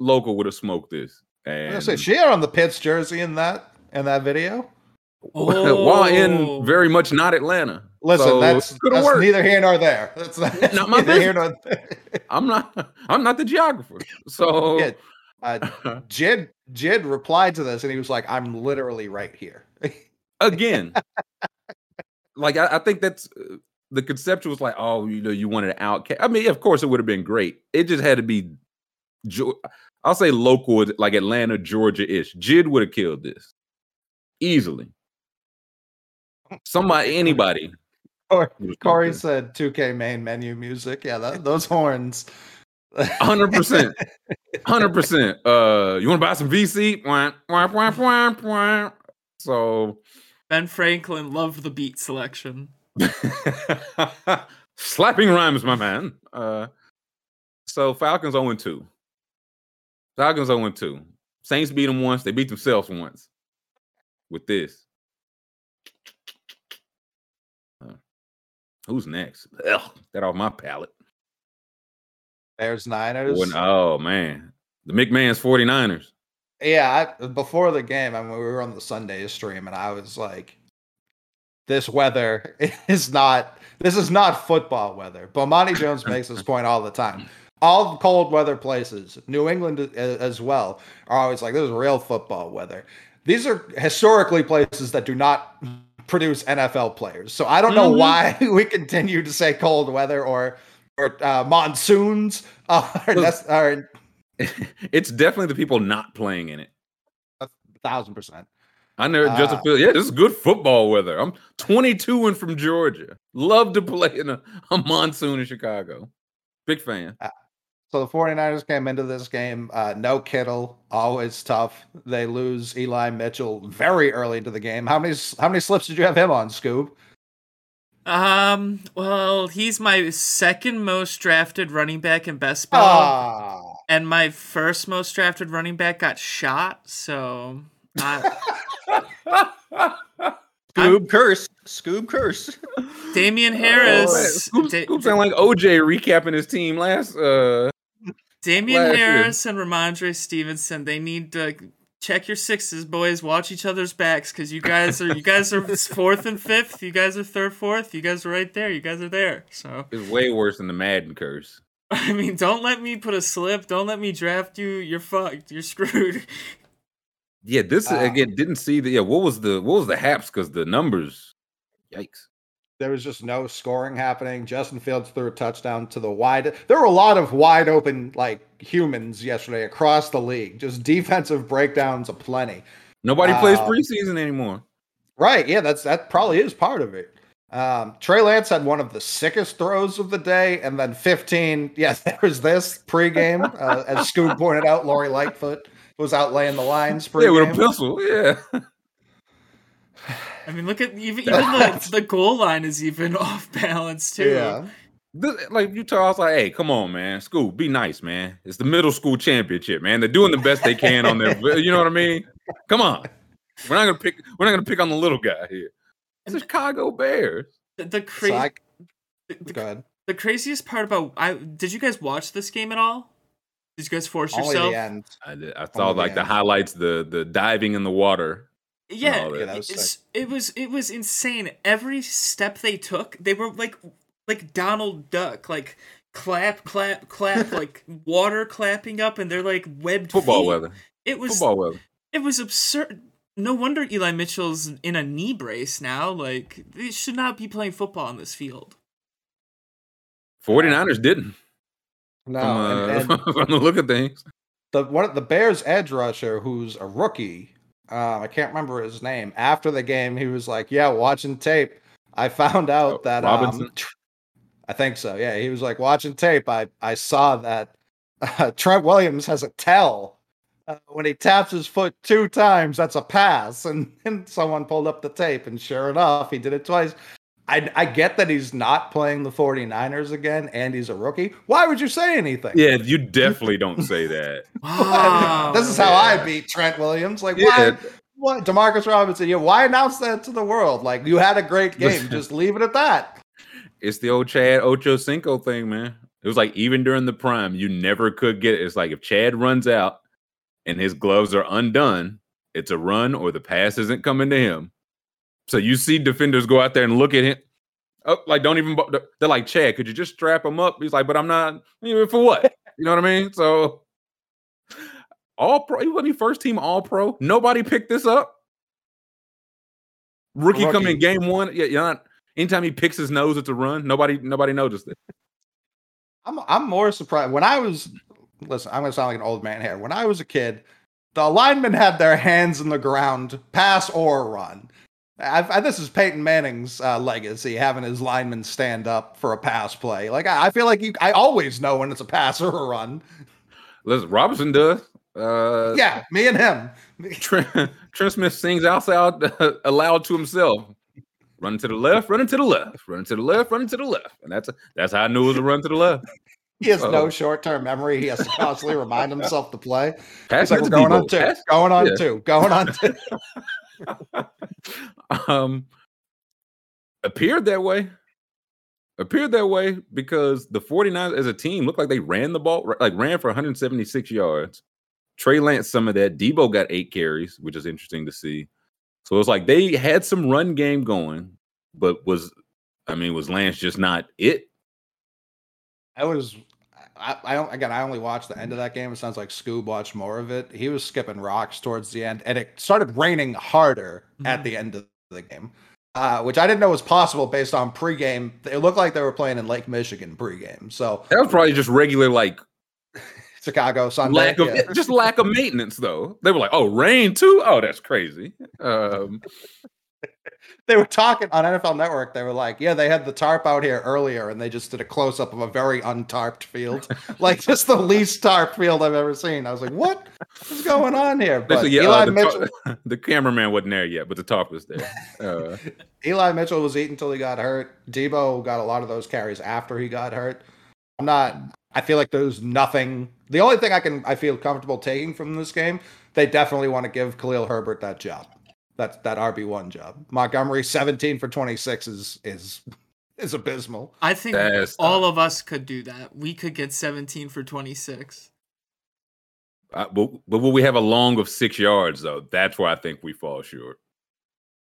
local would have smoked this. And I say she had on the Pitts jersey in that in that video. Oh. While in very much not Atlanta. Listen, so that's, that's neither here nor there. That's not, that's not my business. I'm not. I'm not the geographer. So yeah, uh, Jed Jed replied to this, and he was like, "I'm literally right here." Again, like I, I think that's uh, the conceptual was like, "Oh, you know, you wanted an outcast." I mean, of course, it would have been great. It just had to be. Jo- I'll say local, like Atlanta, Georgia-ish. Jid would have killed this easily. Somebody, anybody. Corey said two K main menu music. Yeah, that, those horns. one hundred percent. one hundred percent. Uh, you want to buy some V C? So Ben Franklin loved the beat selection. Slapping rhymes, my man. Uh, so Falcons oh and two. Falcons oh and two. Saints beat them once. They beat themselves once with this. Uh, who's next? Ugh, that off my palate. Bears Niners. Oh, man. The McMahon's 49ers. Yeah, I, before the game, I mean, we were on the Sunday stream, and I was like, this weather is not, this is not football weather. But Monty Jones makes this point all the time. All cold weather places, New England as well, are always like, this is real football weather. These are historically places that do not produce N F L players. So I don't know mm-hmm. why we continue to say cold weather or or uh, monsoons. Are, Look, are, it's definitely the people not playing in it. A thousand percent. I know uh, Justin Fields. Yeah, this is good football weather. I'm twenty-two and from Georgia. Love to play in a, a monsoon in Chicago. Big fan. Uh, So the 49ers came into this game, uh, no Kittle, always tough. They lose Eli Mitchell very early into the game. How many how many slips did you have him on, Scoob? Um, well, he's my second most drafted running back in best ball, oh. and my first most drafted running back got shot. So, I... Scoob curse. Scoob curse. Damian Harris. Oh, Scoob, Scoob sound like O J recapping his team last. Uh... Damian Last Harris year. And Ramondre Stevenson, they need to check your sixes, boys. Watch each other's backs, because you guys are you guys are fourth and fifth. You guys are third, fourth. You guys are right there. You guys are there. So it's way worse than the Madden curse. I mean, don't let me put a slip. Don't let me draft you. You're fucked. You're screwed. Yeah, this um, again didn't see the. Yeah, what was the what was the haps? Because the numbers, yikes. There was just no scoring happening. Justin Fields threw a touchdown to the wide. There were a lot of wide open like humans yesterday across the league. Just defensive breakdowns aplenty. Nobody um, plays preseason anymore. Right. Yeah, that's that probably is part of it. Um, Trey Lance had one of the sickest throws of the day. And then fifteen. Yes, there was this pregame. Uh, as Scoob pointed out, Lori Lightfoot was out laying the lines. Pregame. Yeah, with a pistol. Yeah. I mean, look at even, even the, the goal line is even off balance, too. Yeah. This, like, Utah, I was like, hey, come on, man. School, be nice, man. It's the middle school championship, man. They're doing the best they can on their, you know what I mean? Come on. We're not going to pick, we're not going to pick on the little guy here. It's the Chicago Bears. The, the crazy, so I, the, go ahead. The craziest part about, I did you guys watch this game at all? Did you guys force Only yourself? The end. I did. I saw Only like the, the highlights, the the diving in the water. Yeah, oh, yeah it's, it was it was insane. Every step they took, they were like like Donald Duck, like clap, clap, clap, like water clapping up, and they're like webbed football feet. Weather. It was football weather. It was absurd. No wonder Eli Mitchell's in a knee brace now. Like they should not be playing football on this field. 49ers didn't. No, from, uh, and then, from the look of things, the one the Bears edge rusher who's a rookie. Um, I can't remember his name. After the game, he was like, yeah, watching tape. I found out oh, that um, tr- I think so. Yeah, he was like, watching tape. I, I saw that uh, Trent Williams has a tell. Uh, when he taps his foot two times, that's a pass. And, and someone pulled up the tape, and sure enough, he did it twice. I, I get that he's not playing the 49ers again, and he's a rookie. Why would you say anything? Yeah, you definitely don't say that. Wow. This is how yeah. I beat Trent Williams. Like, yeah. why? What? Demarcus Robinson, yeah, why announce that to the world? Like, you had a great game. Just leave it at that. It's the old Chad Ochocinco thing, man. It was like, even during the prime, you never could get it. It's like, if Chad runs out, and his gloves are undone, it's a run or the pass isn't coming to him. So you see defenders go out there and look at him. Oh, like, don't even – they're like, Chad, could you just strap him up? He's like, but I'm not – even for what? You know what I mean? So, all-pro – he wasn't first-team all-pro. Nobody picked this up. Rookie, Rookie. coming in game one. Yeah, you're not, anytime he picks his nose, it's a run. Nobody nobody noticed it. I'm, I'm more surprised. When I was – listen, I'm going to sound like an old man here. When I was a kid, the linemen had their hands in the ground, pass or run. I've, I, this is Peyton Manning's uh, legacy, having his linemen stand up for a pass play. Like, I, I feel like you, I always know when it's a pass or a run. Listen, Robinson does. Uh, yeah, me and him. Trent, Trent Smith sings outside uh, aloud to himself. Running to the left, running to the left, running to the left, running to the left. And that's a, that's how I knew it was a run to the left. He has Uh-oh. no short-term memory. He has to constantly remind himself to play. Pass like, we're going people. on two, Pass. going on yeah. two, going on two. um, appeared that way. Appeared that way because the 49ers as a team looked like they ran the ball, like ran for one hundred seventy-six yards. Trey Lance, some of that. Debo got eight carries, which is interesting to see. So it's like they had some run game going, but was, I mean, was Lance just not it? I was, I, I don't, again, I only watched the end of that game. It sounds like Scoob watched more of it. He was skipping rocks towards the end, and it started raining harder mm-hmm. at the end of the game, uh, which I didn't know was possible based on pregame. It looked like they were playing in Lake Michigan pregame. So that was probably just regular, like Chicago Sunday. Lack of, yeah. Just lack of maintenance, though. They were like, oh, rain too? Oh, that's crazy. Um, They were talking on N F L Network. They were like, yeah, they had the tarp out here earlier, and they just did a close-up of a very untarped field. Like, just the least tarped field I've ever seen. I was like, what is going on here? But yeah, Eli uh, the, Mitchell, tar- the cameraman wasn't there yet, but the tarp was there. Uh, Eli Mitchell was eating until he got hurt. Debo got a lot of those carries after he got hurt. I'm not – I feel like there's nothing – the only thing I can I feel comfortable taking from this game, they definitely want to give Khalil Herbert that job. That's that R B one job. Montgomery seventeen for twenty-six is is is abysmal. I think That's all tough. of us could do that. We could get seventeen for twenty-six. Uh, but, but will we have a long of six yards though? That's where I think we fall short.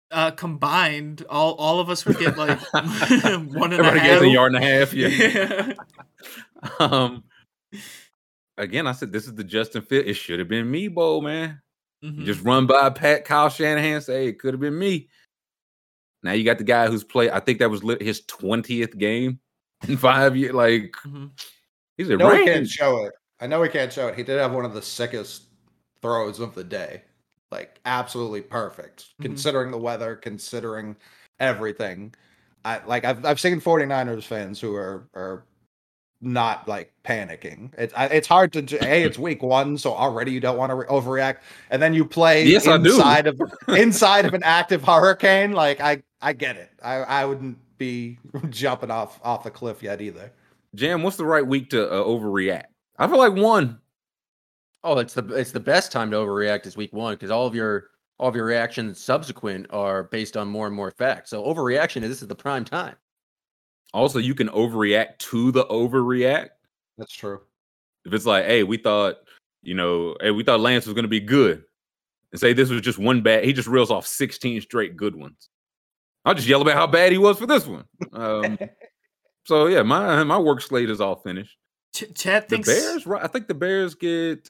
Uh, combined, all all of us would get like one and Everybody a half. Everybody gets a yard and a half. Yeah. yeah. um. Again, I said this is the Justin Field. It should have been me, Bo, man. Mm-hmm. Just run by Pat Kyle Shanahan, say, hey, it could have been me. Now you got the guy who's played, I think that was his twentieth game in five years. Like, mm-hmm. he's a no, he can't show it. I know he can't show it. He did have one of the sickest throws of the day. Like, absolutely perfect. Mm-hmm. Considering the weather, considering everything. I like I've I've seen 49ers fans who are are not like panicking. It's it's hard to hey, it's week one, so already you don't want to re- overreact, and then you play yes, inside of inside of an active hurricane. Like I, I get it. I, I wouldn't be jumping off off the cliff yet either. Jam, what's the right week to uh, overreact? I feel like one. Oh, it's the it's the best time to overreact is week one because all of your all of your reactions subsequent are based on more and more facts. So overreaction is this is the prime time. Also, you can overreact to the overreact. That's true. If it's like, hey, we thought, you know, hey, we thought Lance was going to be good. And say this was just one bad. He just reels off sixteen straight good ones. I'll just yell about how bad he was for this one. Um, so, yeah, my my work slate is all finished. Ch- Chad thinks... The Bears, right, I think the Bears get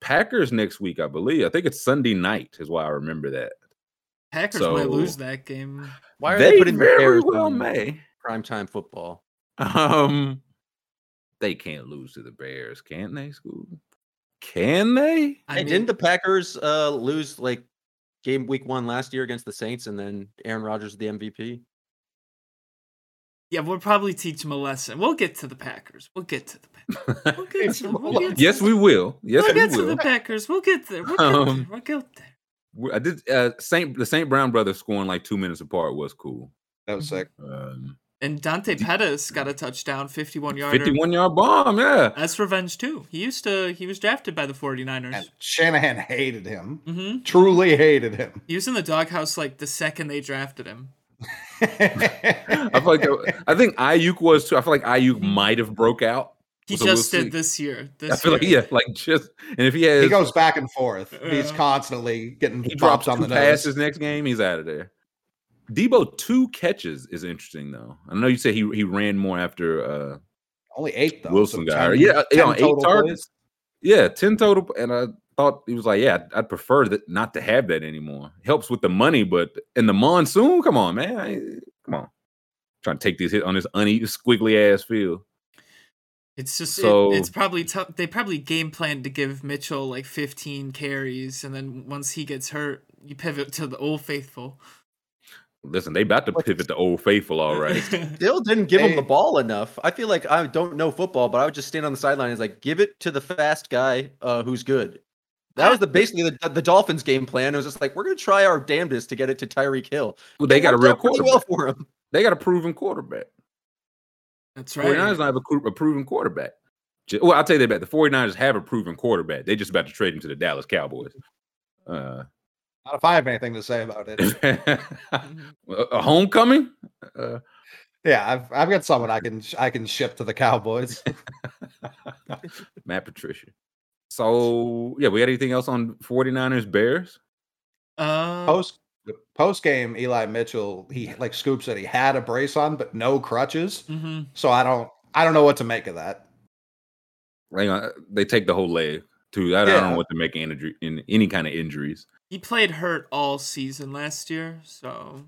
Packers next week, I believe. I think it's Sunday night is why I remember that. Packers so, might lose that game. Why are they, they putting very the well may. Primetime football. Um, they can't lose to the Bears, can they, Scoob? Can they? I mean, didn't the Packers uh, lose like game week one last year against the Saints, and then Aaron Rodgers the M V P? Yeah, we'll probably teach them a lesson. We'll get to the Packers. We'll get to the Packers. We'll get to, we'll get to yes, we will. Yes, we'll we get will. to the Packers. We'll get there. We'll get um, there. We'll get there. I did. Uh, Saint the Saint Brown brothers scoring like two minutes apart was cool. That was sick. Um, And Dante Pettis got a touchdown, fifty-one yarder. fifty-one yard bomb, yeah. That's revenge, too. He used to. He was drafted by the 49ers. And Shanahan hated him. Mm-hmm. Truly hated him. He was in the doghouse, like, the second they drafted him. I feel like I think Ayuk was, too. I feel like Ayuk might have broke out He so just we'll did see. this year. This I feel year. like, yeah, like just and if he has, he goes back and forth. Uh, he's constantly getting he drops on the passes next game. He's out of there. Debo two catches is interesting though. I know you said he he ran more after uh, only eight though. Wilson so guy, yeah, yeah, on eight targets, yeah, ten total. And I thought he was like, yeah, I'd, I'd prefer that not to have that anymore. Helps with the money, but in the monsoon, come on, man, I, come on, I'm trying to take these hits on this uneven, squiggly ass field. It's just so, it, it's probably tough. They probably game planned to give Mitchell like fifteen carries, and then once he gets hurt, you pivot to the Old Faithful. Listen, they about to pivot to Old Faithful, all right. Still didn't give hey. him the ball enough. I feel like I don't know football, but I would just stand on the sideline and it's like, give it to the fast guy uh, who's good. That was the basically the, the Dolphins' game plan. It was just like, we're going to try our damnedest to get it to Tyreek Hill. Well, they, they got a real quarterback. Well for him. They got a proven quarterback. That's right. forty-niners don't have a, a proven quarterback. Well, I'll tell you that about the forty-niners have a proven quarterback. They're just about to trade him to the Dallas Cowboys. Uh Not if I have anything to say about it. A homecoming? Uh, yeah, I've I've got someone I can I can ship to the Cowboys. Matt Patricia. So yeah, we got anything else on forty-niners Bears? Uh, post post game, Eli Mitchell. He like Scoob said he had a brace on, but no crutches. Mm-hmm. So I don't I don't know what to make of that. Hang on, they take the whole leg too. I don't, yeah. I don't know what to make of injury, in any kind of injuries. He played hurt all season last year, so,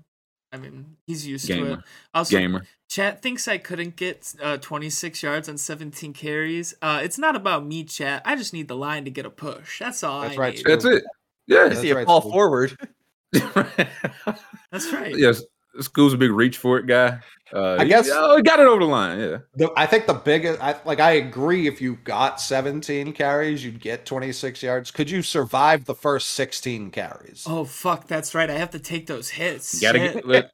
I mean, he's used Gamer. to it. Also, Gamer. Chat thinks I couldn't get uh, twenty-six yards on seventeen carries. Uh, it's not about me, Chat. I just need the line to get a push. That's all That's I right, need. That's it. Yeah. I see a ball forward. That's right. Yes, School's a big reach for it guy. Uh, I guess. He, oh, he got it over the line, yeah. The, I think the biggest, I, like, I agree if you got seventeen carries, you'd get twenty-six yards. Could you survive the first sixteen carries? Oh, fuck, that's right. I have to take those hits. You gotta get, the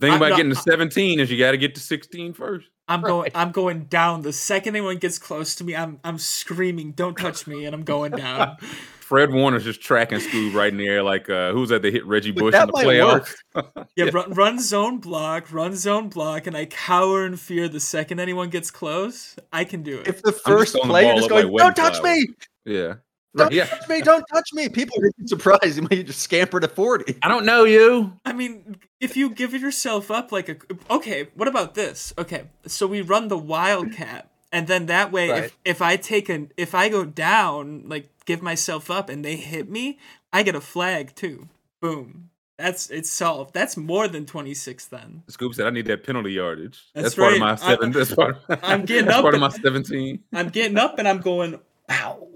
thing I'm about not, getting to seventeen is you got to get to sixteen first. I'm right. going I'm going down. The second anyone gets close to me, I'm I'm screaming, don't touch me, and I'm going down. Fred Warner's just tracking Scoob right in the air, like uh, who's that? They hit Reggie Bush that in the playoffs. yeah, yeah. Run, run zone block, run zone block, and I cower in fear the second anyone gets close. I can do it. If the first player is going, like, don't touch flowers. me. Yeah. Don't yeah. touch me, don't touch me. People are surprised. You might just scamper to forty. I don't know you. I mean, if you give yourself up like a okay, what about this? Okay, so we run the Wildcat. And then that way, right. if, if I take an if I go down, like give myself up, and they hit me, I get a flag too. Boom. That's it's solved. That's more than twenty-six. Then Scoob said, "I need that penalty yardage." That's, that's right. part of my seven. I'm, that's part. Of, I'm getting that's up. Part of my seventeen. I'm getting up, and I'm going. Ow!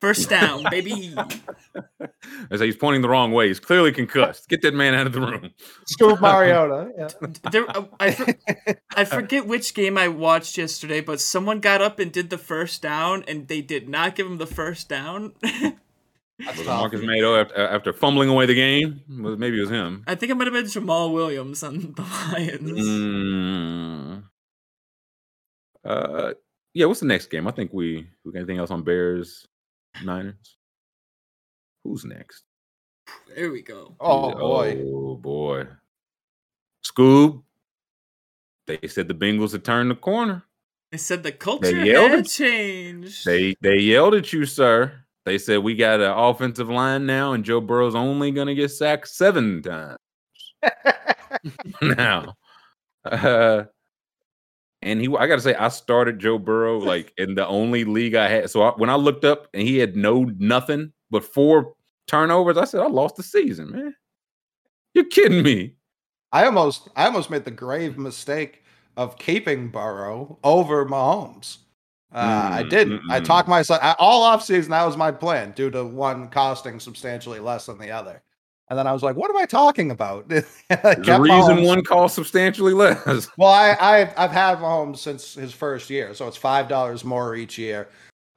First down, baby. As he's pointing the wrong way, he's clearly concussed. Get that man out of the room. Scoob Mariota. Yeah. There, I, for, I forget which game I watched yesterday, but someone got up and did the first down, and they did not give him the first down. Was Marcus Mato after, after fumbling away the game? Maybe it was him. I think it might have been Jamal Williams on the Lions. Mm. Uh, yeah, what's the next game? I think we, we got anything else on Bears? Niners. Who's next? There we go. Oh, boy. Oh, boy. Scoob. They said the Bengals had turned the corner. They said the culture had changed. They, they yelled at you, sir. They said, we got an offensive line now, and Joe Burrow's only going to get sacked seven times. now. Uh, And he, I gotta say, I started Joe Burrow like in the only league I had. So I, when I looked up and he had no nothing but four turnovers, I said I lost the season, man. You're kidding me. I almost, I almost made the grave mistake of keeping Burrow over Mahomes. Uh, mm, I didn't. Mm-mm. I talked myself I, all offseason. That was my plan, due to one costing substantially less than the other. And then I was like, what am I talking about? The reason Mahomes. One costs substantially less. well, I, I, I've had Mahomes since his first year, so it's five dollars more each year.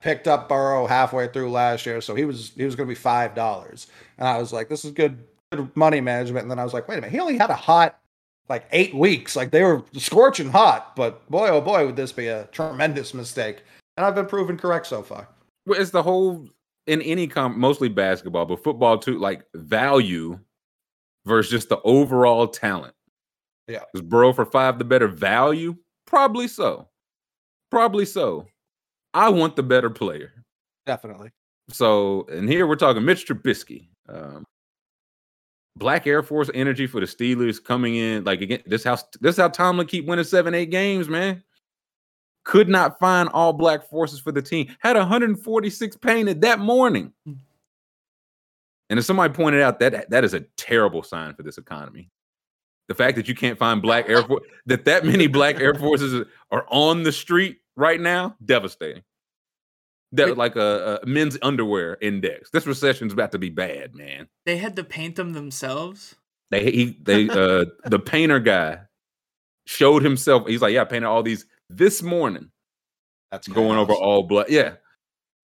Picked up Burrow halfway through last year, so he was he was going to be five dollars. And I was like, this is good, good money management. And then I was like, wait a minute, he only had a hot, like, eight weeks. Like, they were scorching hot, but boy, oh boy, would this be a tremendous mistake. And I've been proven correct so far. Well, it's the whole... In any comp, mostly basketball, but football too, like value versus just the overall talent. Yeah. Is Burrow for five the better value? Probably so. Probably so. I want the better player. Definitely. So, and here we're talking Mitch Trubisky. Um, Black Air Force energy for the Steelers coming in. Like, again, this how, this how Tomlin keep winning seven, eight games, man. Could not find all black forces for the team. Had one hundred forty-six painted that morning. And as somebody pointed out, that that is a terrible sign for this economy. The fact that you can't find black Air Force, that that many black Air Forces are on the street right now, devastating. That like a, a men's underwear index. This recession's about to be bad, man. They had to paint them themselves. They he, they uh, the painter guy showed himself. He's like, yeah, I painted all these this morning. That's going awesome. Over all blood. Yeah.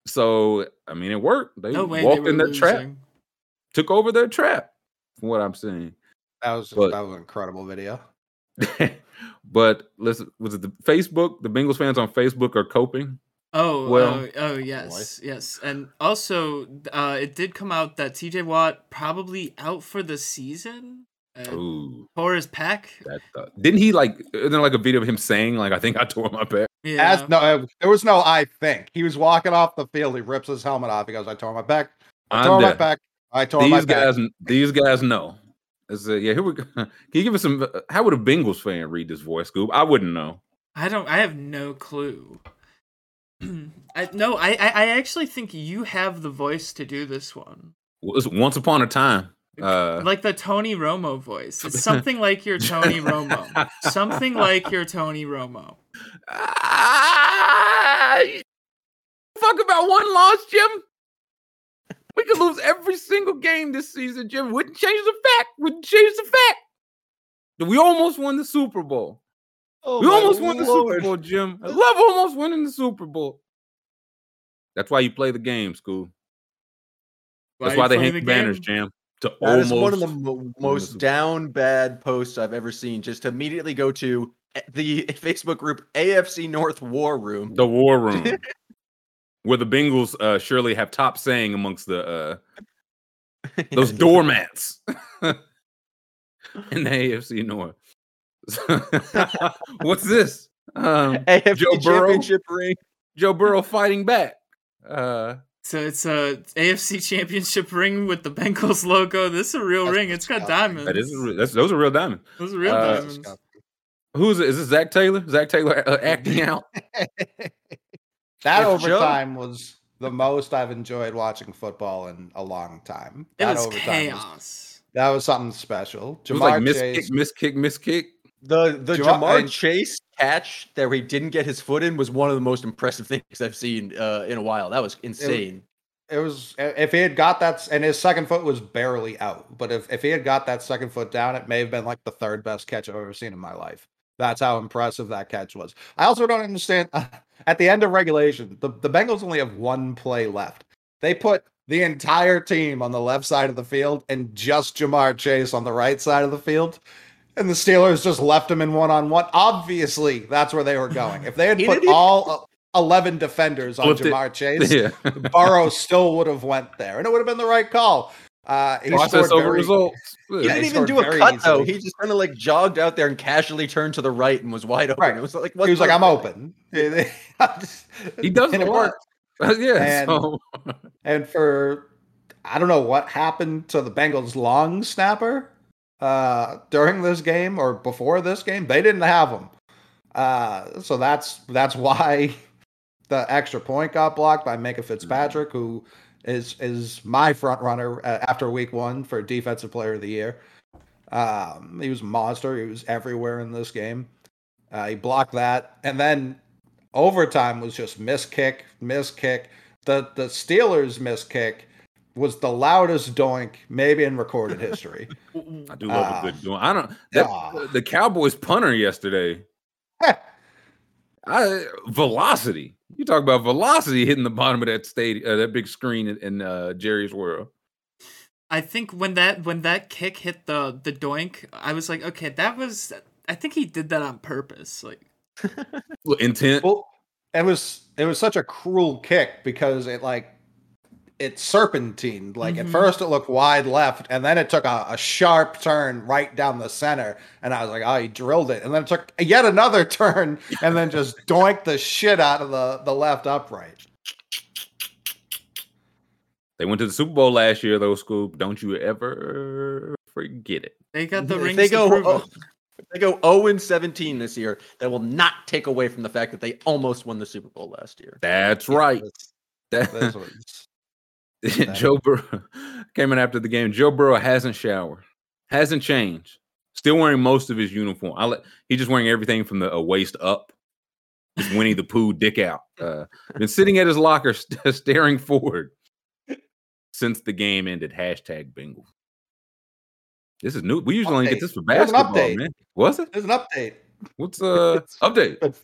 So I mean, it worked. They no way walked they in their losing. Trap, took over their trap. From what I'm seeing, that was but, that was an incredible video. But listen, was it the Facebook? The Bengals fans on Facebook are coping. Oh, well, oh, oh, yes, boy. Yes. And also, uh, it did come out that T J Watt probably out for the season. Ooh. Tore his pack. That, uh, didn't he, like, isn't there like a video of him saying, like, I think I tore my pack? Yeah. As, no, uh, there was no I think. He was walking off the field. He rips his helmet off. He goes, I tore my pack. I tore my pack. I tore these my guys, pack. These guys know. It's, uh, yeah, here we go. Can you give us some, uh, how would a Bengals fan read this voice, Scoob? I wouldn't know. I don't, I have no clue. I, no, I, I actually think you have the voice to do this one. Once upon a time. Uh, like the Tony Romo voice. It's something like your Tony Romo. Something like your Tony Romo. Uh, fuck about one loss, Jim. We could lose every single game this season, Jim. Wouldn't change the fact. Wouldn't change the fact. We almost won the Super Bowl. Oh, we almost won the Lord. Super Bowl, Jim. I love almost winning the Super Bowl. That's why you play the game, Scoob. That's why, why they hang the banners, Jim. To that almost is one of the mo- most the down bad posts I've ever seen. Just to immediately go to the Facebook group A F C North War Room. The War Room. Where the Bengals uh, surely have top saying amongst the uh, those doormats in the A F C North. What's this? Um, A F C Joe Burrow, championship ring. Joe Burrow fighting back. Uh, so it's a A F C championship ring with the Bengals logo. This is a real ring. It's got diamonds. That is a, that's, those are real diamonds. Those are real uh, diamonds. Who's is this? Zach Taylor. Zach Taylor uh, acting out. That if overtime Joe, was the most I've enjoyed watching football in a long time. It that was overtime chaos. Was, that was something special. Jamar it was like miss Chase, kick, miss kick, miss kick. The the Jamar, Jamar Chase catch that he didn't get his foot in was one of the most impressive things I've seen uh, in a while. That was insane. It was, it was if he had got that, and his second foot was barely out. But if, if he had got that second foot down, it may have been like the third best catch I've ever seen in my life. That's how impressive that catch was. I also don't understand. Uh, at the end of regulation, the, the Bengals only have one play left. They put the entire team on the left side of the field and just Jamar Chase on the right side of the field. And the Steelers just left him in one-on-one. Obviously, that's where they were going. If they had put all eleven defenders on Jamar Chase, yeah. Burrow still would have went there. And it would have been the right call. Uh, he Process over very, results. He yeah, didn't he even do a cut, easily. Though. He just kind of like jogged out there and casually turned to the right and was wide open. Right. It was like, what he was like, I'm open. He does and it work. Yeah, and, so. And for, I don't know what happened to the Bengals' long snapper. Uh, during this game or before this game, they didn't have them. Uh, so that's that's why the extra point got blocked by Micah Fitzpatrick, who is is my front runner uh, after week one for defensive player of the year. Um, he was a monster. He was everywhere in this game. Uh, he blocked that, and then overtime was just miss kick, miss kick. The the Steelers miss kick was the loudest doink maybe in recorded history. I do love uh, a good doink. I don't. That, uh, the Cowboys punter yesterday. I, velocity. You talk about velocity hitting the bottom of that stadium, uh, that big screen in, in uh, Jerry's World. I think when that when that kick hit the the doink, I was like, okay, that was. I think he did that on purpose, like intent. Well, it was it was such a cruel kick because it like. it serpentined. Like mm-hmm. at first it looked wide left, and then it took a, a sharp turn right down the center. And I was like, oh, he drilled it. And then it took yet another turn and then just doinked the shit out of the, the left upright. They went to the Super Bowl last year, though, Scoob. Don't you ever forget it. They got the if rings they go, to prove it. If they go oh and seventeen this year, that will not take away from the fact that they almost won the Super Bowl last year. That's right. That's, that's what Joe Burrow came in after the game. Joe Burrow hasn't showered, hasn't changed, still wearing most of his uniform. I let, he's just wearing everything from the uh, waist up. Just Winnie the Pooh dick out. Uh, been sitting at his locker st- staring forward since the game ended. Hashtag Bengals. This is new. We usually only get this for basketball, man. Was it? There's an update. What's uh update? It's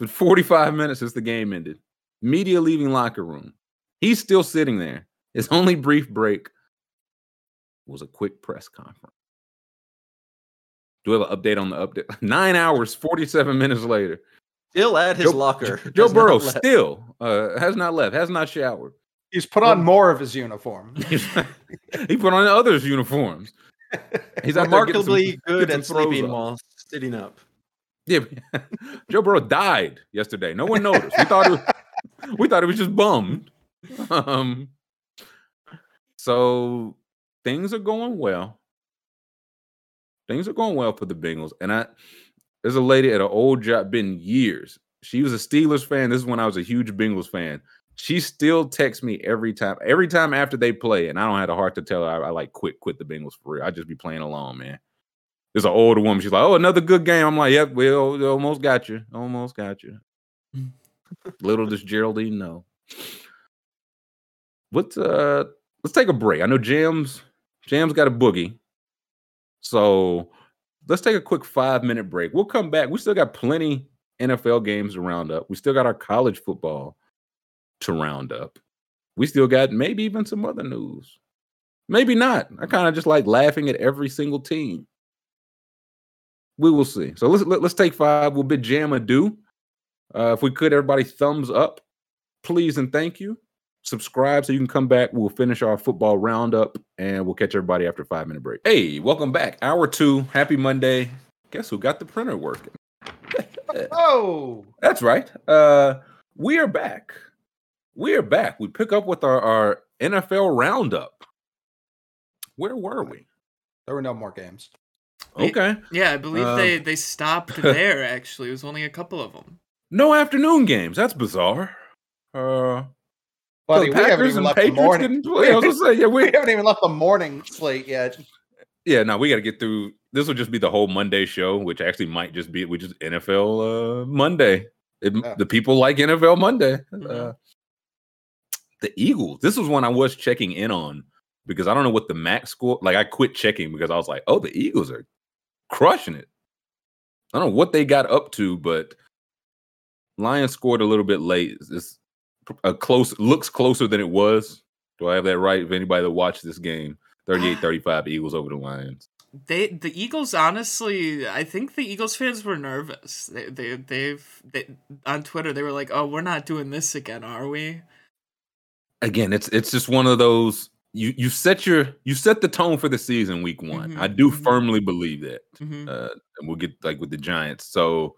been forty-five minutes since the game ended. Media leaving locker room. He's still sitting there. His only brief break was a quick press conference. Do we have an update on the update? Nine hours, forty-seven minutes later. Still at his Joe, locker. Joe Burrow still uh, has not left, has not showered. He's put on more of his uniform. He put on others' uniforms. He's remarkably some, good at sleeping while sitting up. Yeah, Joe Burrow died yesterday. No one noticed. We thought it was, we thought it was just bummed. Um, so things are going well. Things are going well for the Bengals. And I, there's a lady at an old job, been years. She was a Steelers fan. This is when I was a huge Bengals fan. She still texts me every time, every time after they play. And I don't have the heart to tell her I, I like quit, quit the Bengals for real. I just be playing along, man. There's an older woman. She's like, oh, another good game. I'm like, yep, we almost got you. Almost got you. Little does Geraldine know. Let's uh let's take a break. I know Jam's Jam's got a boogie. So let's take a quick five minute break. We'll come back. We still got plenty N F L games to round up. We still got our college football to round up. We still got maybe even some other news. Maybe not. I kind of just like laughing at every single team. We will see. So let's let, let's take five. We'll bid Jam adieu. Uh, if we could, everybody thumbs up, please and thank you. Subscribe so you can come back. We'll finish our football roundup, and we'll catch everybody after a five-minute break. Hey, welcome back. Hour two. Happy Monday. Guess who got the printer working? Oh! That's right. Uh, we are back. We are back. We pick up with our, our N F L roundup. Where were we? There were no more games. Okay. Yeah, I believe um, they, they stopped there, actually. It was only a couple of them. No afternoon games. That's bizarre. Uh... So Buddy, we haven't even left Patriots the morning. I was gonna say, yeah, we, we haven't even left the morning slate yet. Yeah, no, we got to get through. This will just be the whole Monday show, which actually might just be which is N F L uh, Monday. It, yeah. The people like N F L Monday. Mm-hmm. Uh, the Eagles. This was one I was checking in on because I don't know what the max score. Like I quit checking because I was like, oh, the Eagles are crushing it. I don't know what they got up to, but Lions scored a little bit late. This. A close looks closer than it was. Do I have that right? If anybody that watched this game, thirty-eight thirty-five Eagles over the Lions. They the Eagles honestly, I think the Eagles fans were nervous. They they they've they, on Twitter they were like, "Oh, we're not doing this again, are we?" Again, it's it's just one of those you you set your you set the tone for the season week one. Mm-hmm. I do mm-hmm. firmly believe that. Mm-hmm. Uh, and we'll get like with the Giants. So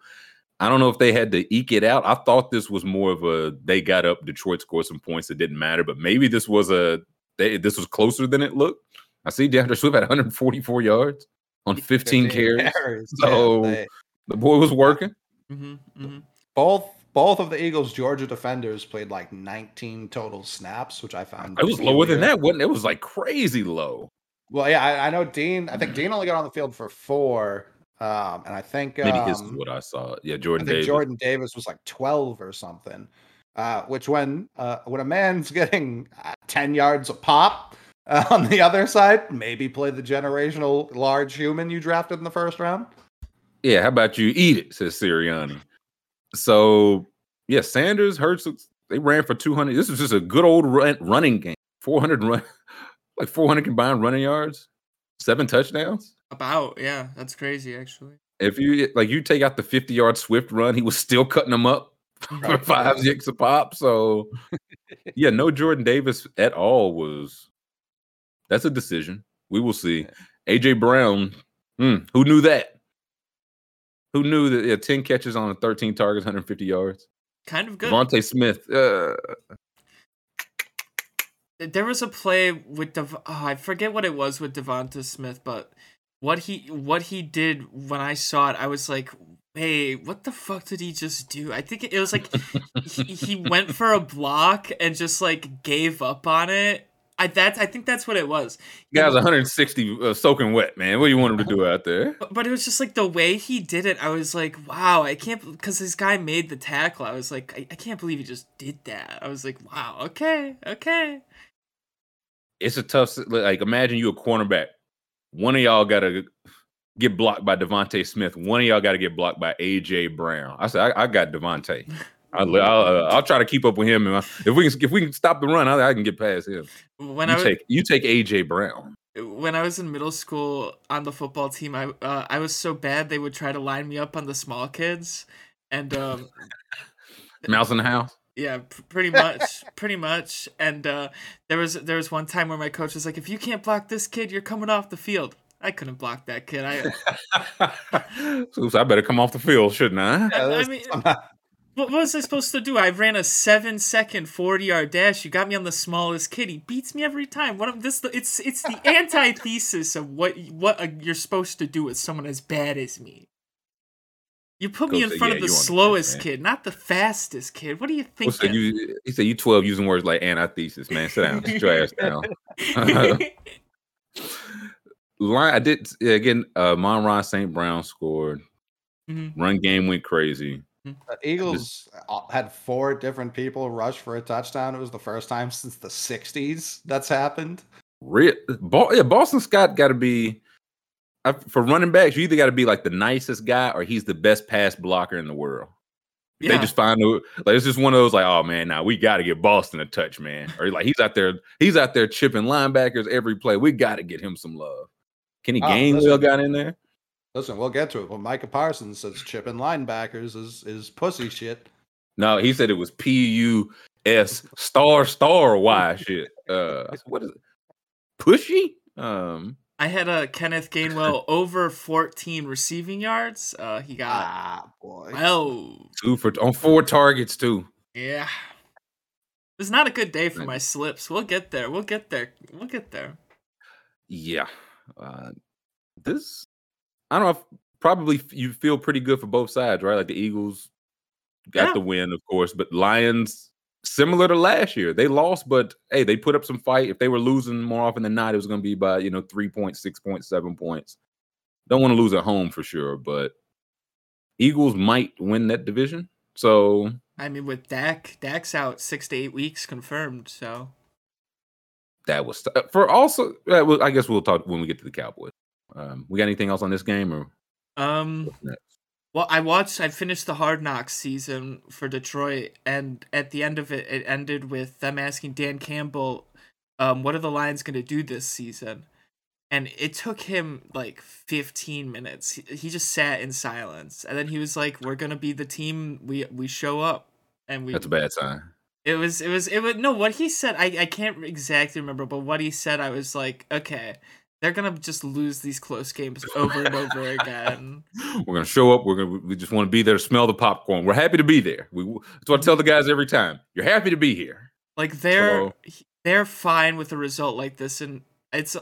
I don't know if they had to eke it out. I thought this was more of a they got up, Detroit scored some points that didn't matter, but maybe this was a they, this was closer than it looked. I see DeAndre Swift had one hundred forty-four yards on fifteen carries, carries. So yeah, they, the boy was working. Mm-hmm, mm-hmm. Both both of the Eagles' Georgia defenders played like nineteen total snaps, which I found it was lower than that, wasn't it? It was like crazy low. Well, yeah, I, I know Dean. I think Dean only got on the field for four. Um, and I think maybe um, this is what I saw. Yeah, Jordan. I think Davis. Jordan Davis was like twelve or something. Uh, which when uh, when a man's getting uh, ten yards a pop uh, on the other side, maybe play the generational large human you drafted in the first round. Yeah, how about you eat it? Says Sirianni. So yeah, Sanders, Hurts, they ran for two hundred. This was just a good old run, running game. Four hundred run, like four hundred combined running yards, seven touchdowns. About, yeah, that's crazy, actually. If you like, you take out the fifty-yard Swift run, he was still cutting them up for right. five, six a pop. So yeah, no Jordan Davis at all was – that's a decision. We will see. A J. Brown, mm, who knew that? Who knew that yeah, ten catches on thirteen targets, one hundred fifty yards? Kind of good. Davante Smith. Uh... There was a play with Dav- – oh, I forget what it was with Davante Smith, but what he what he did when I saw it, I was like – hey, what the fuck did he just do? I think it, it was like he, he went for a block and just like gave up on it. I that I think that's what it was. He yeah, was one hundred sixty uh, soaking wet, man. What do you want him to do out there? But, but it was just like the way he did it. I was like, wow, I can't because this guy made the tackle. I was like, I, I can't believe he just did that. I was like, wow, okay, okay. It's a tough. Like, imagine you a cornerback. One of y'all got to get blocked by Davante Smith. One of y'all got to get blocked by A J. Brown. I said, I, I got Davante. I'll, I'll, I'll try to keep up with him. And if we can, if we can stop the run, I, I can get past him. When you I was, take you take A J. Brown. When I was in middle school on the football team, I uh, I was so bad they would try to line me up on the small kids and um, Mouse in the house. Yeah, pretty much, pretty much. And uh, there was there was one time where my coach was like, "If you can't block this kid, you're coming off the field." I couldn't block that kid. I, so I better come off the field, shouldn't I? I, I mean, what was I supposed to do? I ran a seven-second forty-yard dash. You got me on the smallest kid. He beats me every time. What this? It's it's the antithesis of what what you're supposed to do with someone as bad as me. You put Go me in say, front yeah, of the slowest kid, not the fastest kid. What do you think? Well, so you, he said you twelve using words like antithesis, man. Sit down. Sit your ass down. Line, I did again. Uh, Monron Saint Brown scored. Mm-hmm. Run game went crazy. The Eagles just had four different people rush for a touchdown. It was the first time since the sixties that's happened. Real, Bo- yeah, Boston Scott got to be I, for running backs. You either got to be like the nicest guy, or he's the best pass blocker in the world. Yeah. They just find out, like it's just one of those like, oh man, now nah, we got to get Boston a touch, man. Or like he's out there, he's out there chipping linebackers every play. We got to get him some love. Kenny oh, Gainwell got in there. Listen, we'll get to it. But Micah Parsons says chipping linebackers is, is pussy shit. No, he said it was P U S star star Y shit. Uh, I said, what is it? Pushy? Um, I had a Kenneth Gainwell over fourteen receiving yards. Uh, he got ah, boy. Oh. Two for on four targets too. Yeah. It's not a good day for my slips. We'll get there. We'll get there. We'll get there. Yeah. Uh, this, I don't know. If, probably you feel pretty good for both sides, right? Like the Eagles got yeah. the win, of course, but Lions, similar to last year, they lost, but hey, they put up some fight. If they were losing more often than not, it was going to be by, you know, three points, six points, seven points. Don't want to lose at home for sure, but Eagles might win that division. So, I mean, with Dak, Dak's out six to eight weeks confirmed, so. That was for also. I guess we'll talk when we get to the Cowboys. Um, we got anything else on this game or? Um, well, I watched. I finished the Hard Knocks season for Detroit, and at the end of it, it ended with them asking Dan Campbell, um, "What are the Lions going to do this season?" And it took him like fifteen minutes. He, he just sat in silence, and then he was like, "We're going to be the team. We we show up, and we." That's a bad sign. It was, it was, it was, no, what he said, I, I can't exactly remember, but what he said, I was like, okay, they're going to just lose these close games over and over again. We're going to show up. We're going to, we just want to be there to smell the popcorn. We're happy to be there. We, that's what I tell the guys every time. You're happy to be here. Like they're, so, they're fine with a result like this. And it's,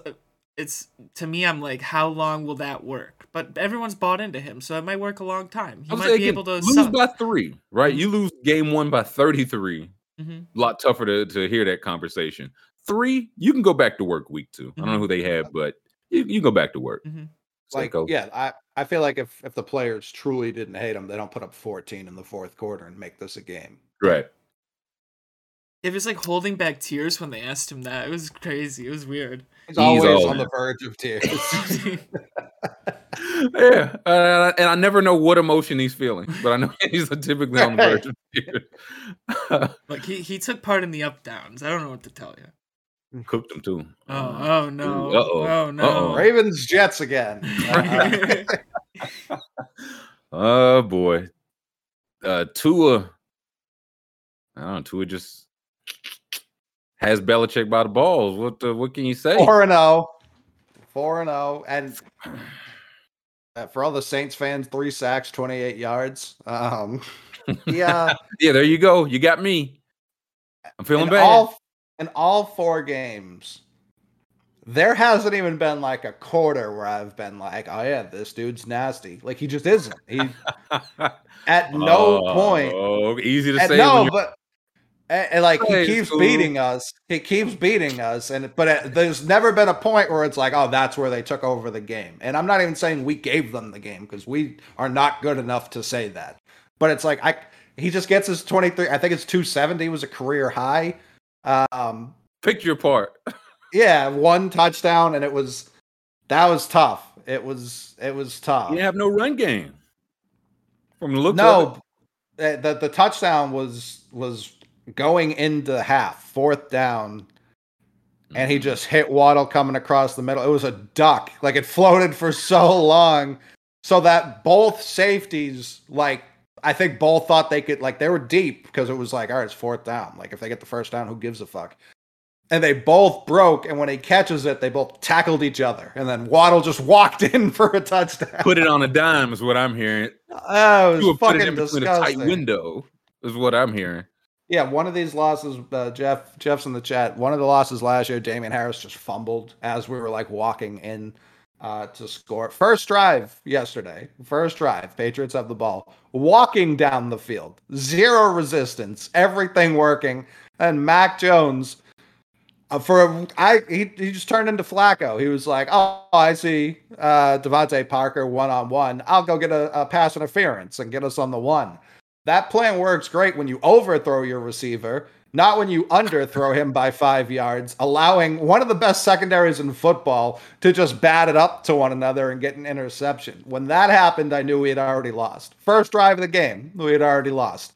it's, to me, I'm like, how long will that work? But everyone's bought into him, so it might work a long time. He might be again, able to lose suck. by three, right? You lose game one by thirty-three. Mm-hmm. A lot tougher to, to hear that conversation. Three, you can go back to work week two. Mm-hmm. I don't know who they have, but you, you go back to work. Mm-hmm. Like, Psycho. yeah, I, I feel like if, if the players truly didn't hate them, they don't put up fourteen in the fourth quarter and make this a game. Right. It was like holding back tears when they asked him that. It was crazy. It was weird. He's, He's always old, on man. the verge of tears. Yeah, uh, and I never know what emotion he's feeling, but I know he's typically on the verge of tears. Like he, he took part in the up downs. I don't know what to tell you. Cooked them too. Oh, oh no! Uh-oh. Oh no! Uh-oh. Ravens Jets again. Uh-huh. Oh boy, uh, Tua. I don't know. Tua just has Belichick by the balls. What uh, what can you say? Four and zero, four and zero, and for all the Saints fans, three sacks, twenty-eight yards. Um, yeah, yeah. There you go. You got me. I'm feeling in bad. All, in all four games, there hasn't even been like a quarter where I've been like, "Oh yeah, this dude's nasty." Like he just isn't. He at no oh, point. Oh, easy to say. No, but. And like he keeps beating us, he keeps beating us, and but it, there's never been a point where it's like, oh, that's where they took over the game. And I'm not even saying we gave them the game because we are not good enough to say that. But it's like I, he just gets his twenty-three. I think it's two seventy was a career high. Um, Pick your part. Yeah, one touchdown, and it was that was tough. It was it was tough. You have no run game. From the look, no, of the the touchdown was was. Going into half, fourth down, and he just hit Waddle coming across the middle. It was a duck. Like, it floated for so long so that both safeties, like, I think both thought they could, like, they were deep because it was like, all right, it's fourth down. Like, if they get the first down, who gives a fuck? And they both broke, and when he catches it, they both tackled each other. And then Waddle just walked in for a touchdown. Put it on a dime is what I'm hearing. Oh, it was fucking disgusting. Put it in between a tight window is what I'm hearing. Yeah, one of these losses, uh, Jeff. Jeff's in the chat. One of the losses last year, Damian Harris just fumbled as we were like walking in uh, to score. First drive yesterday. First drive. Patriots have the ball, walking down the field, zero resistance, everything working, and Mac Jones uh, for a, I he he just turned into Flacco. He was like, oh, I see uh, Devontae Parker one on one. I'll go get a, a pass interference and get us on the one. That plan works great when you overthrow your receiver, not when you underthrow him by five yards, allowing one of the best secondaries in football to just bat it up to one another and get an interception. When that happened, I knew we had already lost. First drive of the game, we had already lost.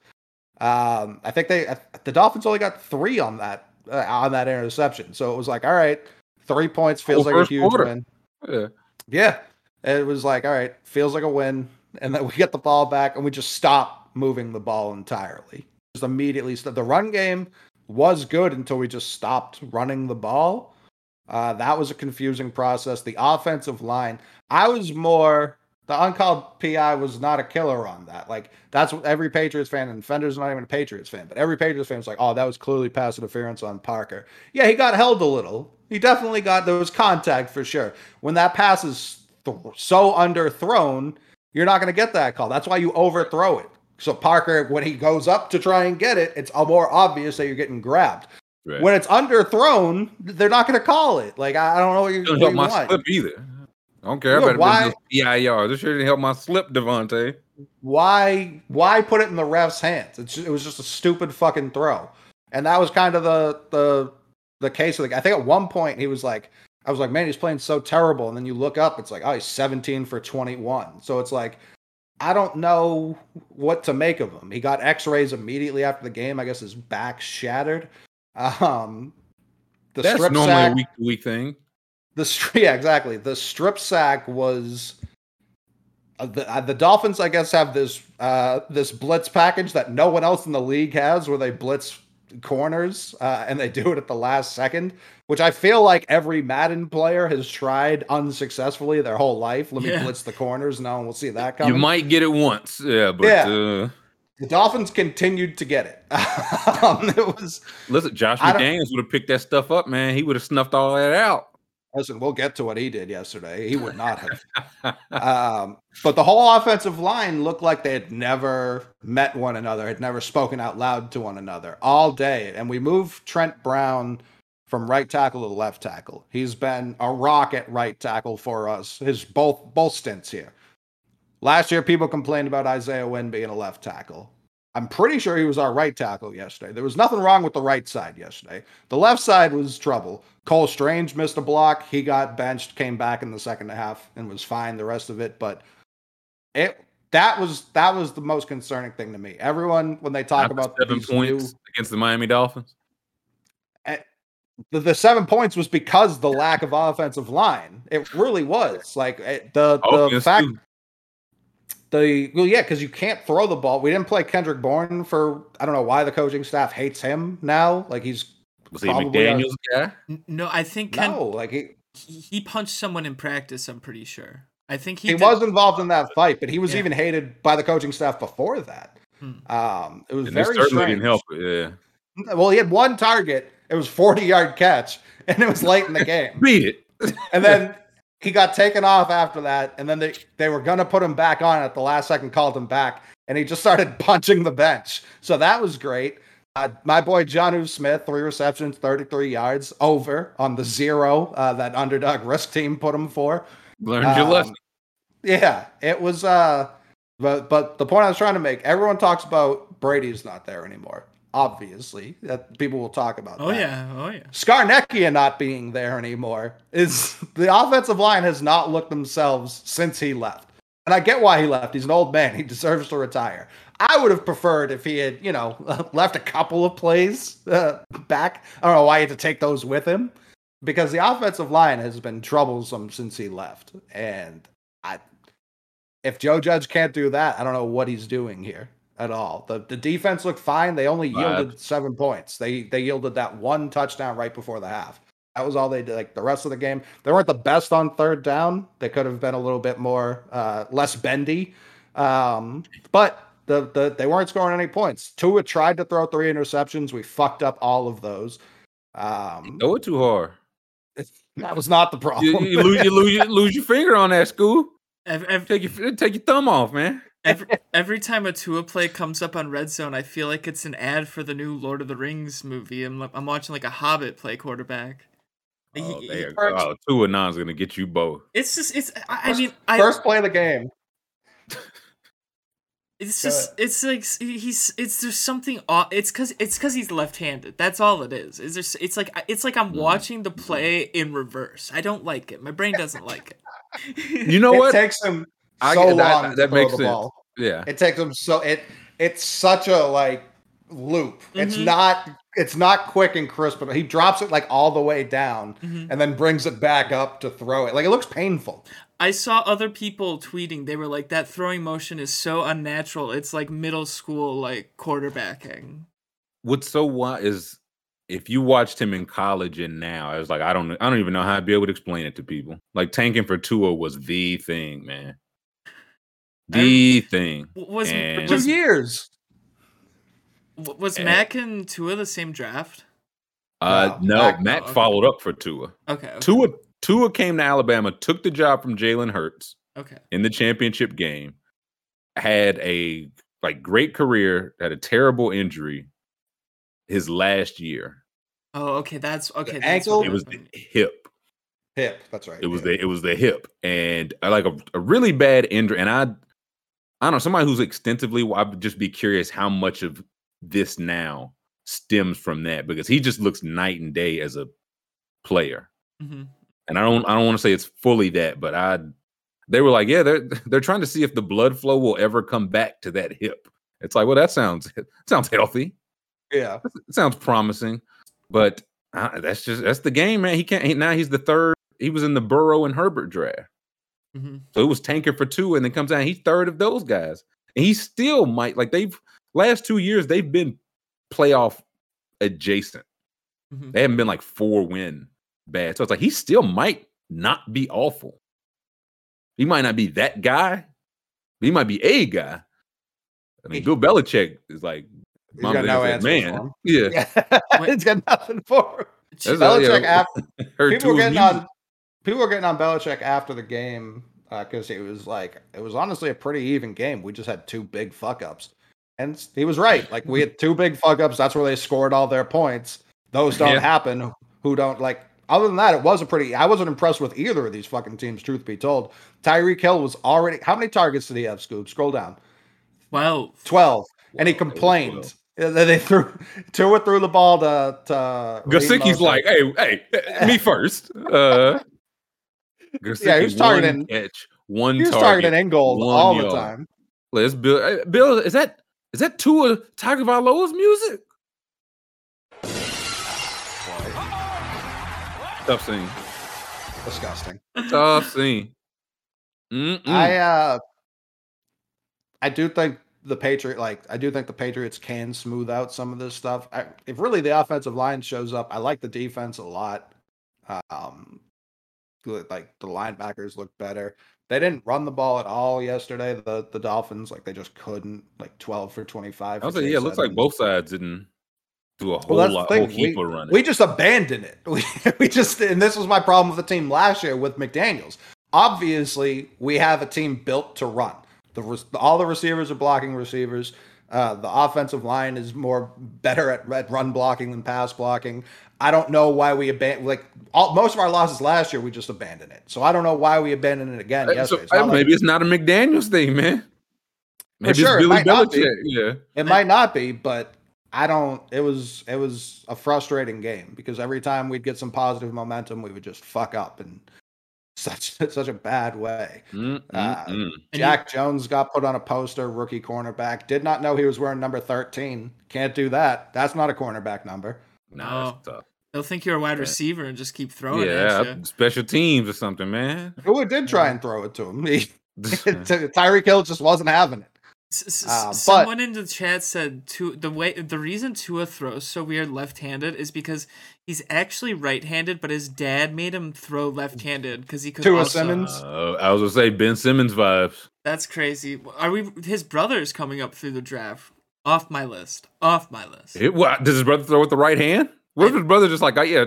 Um, I think they the Dolphins only got three on that uh, on that interception. So it was like, all right, three points feels oh, like a huge quarter. Win. Yeah. yeah. It was like, all right, feels like a win. And then we get the ball back and we just stop moving the ball entirely. Just immediately st- the run game was good until we just stopped running the ball. Uh, that was a confusing process. The offensive line, I was more, the uncalled P I was not a killer on that. Like, that's what every Patriots fan, and Fender's not even a Patriots fan, but every Patriots fan was like, oh, that was clearly pass interference on Parker. Yeah, he got held a little. He definitely got, there was contact for sure. When that pass is th- so underthrown, you're not going to get that call. That's why you overthrow it. So Parker, when he goes up to try and get it, it's more obvious that you're getting grabbed. Right. When it's underthrown, they're not going to call it. Like, I don't know what you're going to do. It doesn't help my slip either. I don't care. You know, I better be this shouldn't help my slip, Devontae. Why Why put it in the ref's hands? It's just, it was just a stupid fucking throw. And that was kind of the the the case. Of the, I think at one point he was like, I was like, man, he's playing so terrible. And then you look up, it's like, oh, he's seventeen for twenty-one. So it's like, I don't know what to make of him. He got x-rays immediately after the game. I guess his back shattered. Um, the That's strip normally sack, a week-to-week thing. The, yeah, exactly. The strip sack was... Uh, the, uh, the Dolphins, I guess, have this uh, this blitz package that no one else in the league has where they blitz corners, uh, and they do it at the last second, which I feel like every Madden player has tried unsuccessfully their whole life. Let me yeah. blitz the corners. No one will see that coming. You might get it once. Yeah, but yeah. Uh, the Dolphins continued to get it. um, it was Listen, Josh McDaniels would have picked that stuff up, man. He would have snuffed all that out. Listen, we'll get to what he did yesterday. He would not have. um, but the whole offensive line looked like they had never met one another, had never spoken out loud to one another all day. And we moved Trent Brown from right tackle to left tackle. He's been a rock at right tackle for us, his both both stints here. Last year, people complained about Isaiah Wynn being a left tackle. I'm pretty sure he was our right tackle yesterday. There was nothing wrong with the right side yesterday. The left side was trouble. Cole Strange missed a block. He got benched, came back in the second half, and was fine the rest of it. But it that was that was the most concerning thing to me. Everyone, when they talk Not about the seven points new, against the Miami Dolphins, the, the seven points was because the lack of offensive line. It really was like it, the oh, the fact. Too. The, well, yeah, because you can't throw the ball. We didn't play Kendrick Bourne for, I don't know why the coaching staff hates him now. Like, he's Was he McDaniel's guy? No, I think Ken, no, like he, he punched someone in practice, I'm pretty sure. I think he, he was involved in that fight, but he was yeah. even hated by the coaching staff before that. Hmm. Um, it was and very strange. Didn't help it, yeah. Well, he had one target. It was forty-yard catch, and it was late in the game. Beat it. And then he got taken off after that, and then they, they were going to put him back on at the last second, called him back, and he just started punching the bench. So that was great. Uh, my boy Jonnu Smith, three receptions, thirty-three yards, over on the zero uh, that underdog risk team put him for. Learned um, your lesson. Yeah, it was. Uh, but but the point I was trying to make: everyone talks about Brady's not there anymore. Obviously, that people will talk about. Oh that. yeah, oh yeah. Scarnecchia not being there anymore is the offensive line has not looked themselves since he left, and I get why he left. He's an old man; he deserves to retire. I would have preferred if he had, you know, left a couple of plays uh, back. I don't know why he had to take those with him, because the offensive line has been troublesome since he left. And I, if Joe Judge can't do that, I don't know what he's doing here at all. The the defense looked fine. They only yielded Bad. seven points. They they yielded that one touchdown right before the half. That was all they did. Like the rest of the game, they weren't the best on third down. They could have been a little bit more uh, less bendy, um, but. The, the they weren't scoring any points. Tua tried to throw three interceptions. We fucked up all of those. Um, throw it too hard. That was not the problem. You, you, lose, you, lose, you lose your finger on that, Scoob. Take your, take your thumb off, man. Every, every time a Tua play comes up on Red Zone, I feel like it's an ad for the new Lord of the Rings movie. I'm, I'm watching like a Hobbit play quarterback. Oh, he, he oh Tua non's going to get you both. It's just, it's. I, first, I mean. I, first play of the game. It's just, it's like, he's, it's, there's something off. It's cause, it's cause he's left-handed. That's all it is. Is there, it's like, it's like I'm watching the play in reverse. I don't like it. My brain doesn't like it. You know what? It takes him so I, long that, that to throw the sense. Ball. Yeah. It takes him so, it, it's such a, like, loop. Mm-hmm. It's not, it's not quick and crisp, but he drops it, like, all the way down mm-hmm. and then brings it back up to throw it. Like, it looks painful. I saw other people tweeting. They were like, that throwing motion is so unnatural. It's like middle school, like quarterbacking. What's so wild is if you watched him in college and now, I was like, I don't, I don't even know how I'd be able to explain it to people. Like tanking for Tua was the thing, man. The I, thing. Was, and, was years. Was and, Mac and Tua the same draft? Uh, no, no Mac, Mac oh, okay. followed up for Tua. Okay. okay. Tua. Tua came to Alabama, took the job from Jalen Hurts okay. in the championship game, had a like great career, had a terrible injury his last year. Oh, okay, that's okay. The ankle. It was the hip. Hip, that's right. It was yeah. the it was the hip, and like a, a really bad injury. And I, I don't know, somebody who's extensively, I'd just be curious how much of this now stems from that because he just looks night and day as a player. Mm-hmm. And I don't, I don't want to say it's fully that, but I, they were like, yeah, they're they're trying to see if the blood flow will ever come back to that hip. It's like, well, that sounds that sounds healthy, yeah, it sounds promising, but uh, that's just that's the game, man. He can't he, now. He's the third. He was in the Burrow and Herbert draft, mm-hmm. so it was tanking for two, and then comes out and he's third of those guys, and he still might like they've last two years they've been playoff adjacent. Mm-hmm. They haven't been like four win. Bad. So it's like he still might not be awful. He might not be that guy. He might be a guy. I mean, Bill Belichick is like, got no answer man. For him. Yeah. yeah. He's got nothing for him. That's Belichick, yeah. after, people, were getting on, people were getting on Belichick after the game because uh, it was like, it was honestly a pretty even game. We just had two big fuck ups. And he was right. Like, we had two big fuck ups. That's where they scored all their points. Those don't yeah. happen. Who don't like. Other than that, it was a pretty... I wasn't impressed with either of these fucking teams, truth be told. Tyreek Hill was already... How many targets did he have, Scoob? Scroll down. twelve. twelve. And he complained. They threw... Tua threw the ball to... to Gasicki's like, hey, hey, me first. Uh, Gasicki, yeah, he was targeting... One catch, one he was target, targeting Ingold all yard. The time. Let's build... Bill, is that... Is that Tua Tagovailoa's music? Tough scene. Disgusting. Tough scene. Mm-mm. I uh, I do think the Patriot, like I do think the Patriots can smooth out some of this stuff. I, if really the offensive line shows up, I like the defense a lot. Um, like the linebackers look better. They didn't run the ball at all yesterday. The the Dolphins, like they just couldn't. Like twelve for twenty-five. I was like, yeah, it looks like both sides didn't do a whole well, lot, whole heap we, of running. We just abandoned it. We we just, and this was my problem with the team last year with McDaniels. Obviously, we have a team built to run. The, all the receivers are blocking receivers. Uh, the offensive line is more better at, at run blocking than pass blocking. I don't know why we abandoned, like all, most of our losses last year, we just abandoned it. So I don't know why we abandoned it again. Hey, so, hey, maybe like, it's not a McDaniels thing, man. Maybe sure, it's Billy it Belichick. Yeah, it might not be, but I don't. It was it was a frustrating game because every time we'd get some positive momentum, we would just fuck up and. Such such a bad way. Mm, uh, mm, Jack mm. Jones got put on a poster, rookie cornerback. Did not know he was wearing number thirteen. Can't do that. That's not a cornerback number. No. They'll think you're a wide receiver and just keep throwing yeah, it at you. Special teams or something, man. Who did try and throw it to him? Tyreek Hill just wasn't having it. S- uh, someone but, in the chat said Tua, the way the reason Tua throws so weird left-handed is because he's actually right-handed, but his dad made him throw left-handed because he could. Tua also, Simmons. Uh, I was gonna say Ben Simmons vibes. That's crazy. Are we? His brother is coming up through the draft. Off my list. Off my list. It, what, does his brother throw with the right hand? What if his brother just like, oh, yeah,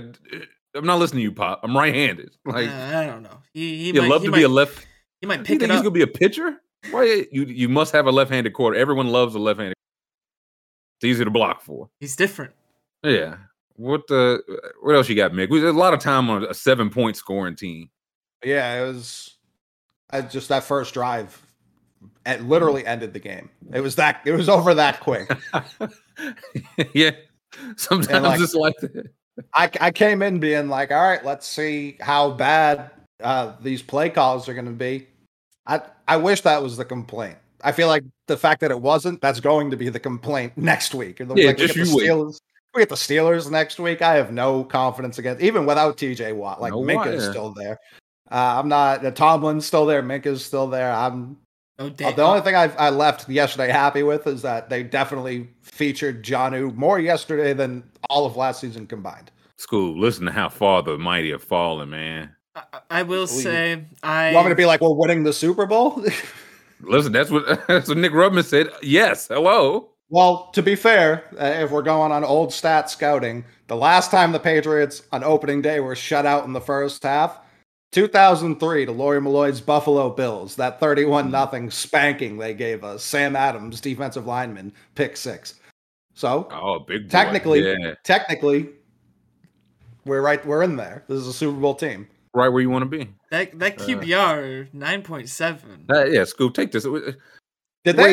I'm not listening to you, Pop. I'm right-handed. Like uh, I don't know. He, he might love he to might, be a left. He might pick you think it up. He's gonna be a pitcher. Why you you must have a left-handed quarter. Everyone loves a left-handed quarter. It's easy to block for. He's different. Yeah. What the? What else you got, Mick? We had a lot of time on a seven-point scoring team. Yeah, it was. I just that first drive, it literally ended the game. It was that. It was over that quick. Yeah. Sometimes like, it's like that. I I came in being like, all right, let's see how bad uh, these play calls are going to be. I, I wish that was the complaint. I feel like the fact that it wasn't, that's going to be the complaint next week. The, yeah, like, just we, get the Steelers, we get the Steelers next week. I have no confidence against, even without T J Watt. Like, no Minka's wire. Still there. Uh, I'm not, uh, Tomlin's still there. Minka's still there. I'm. Oh, damn. The only thing I I left yesterday happy with is that they definitely featured Jonnu more yesterday than all of last season combined. Scoob, listen to how far the mighty have fallen, man. I will say, I you want me to be like, we're winning the Super Bowl. Listen, that's what that's what Nick Rubman said. Yes, hello. Well, to be fair, uh, if we're going on old stat scouting, the last time the Patriots on opening day were shut out in the first half, two thousand three to Laurie Malloy's Buffalo Bills, that thirty-one nothing spanking they gave us. Sam Adams, defensive lineman, pick six. So, oh, big boy. Technically, yeah. technically, we're right. We're in there. This is a Super Bowl team. Right where you want to be. That that Q B R uh, nine point seven. Uh, yeah, Scoop, take this. Did Way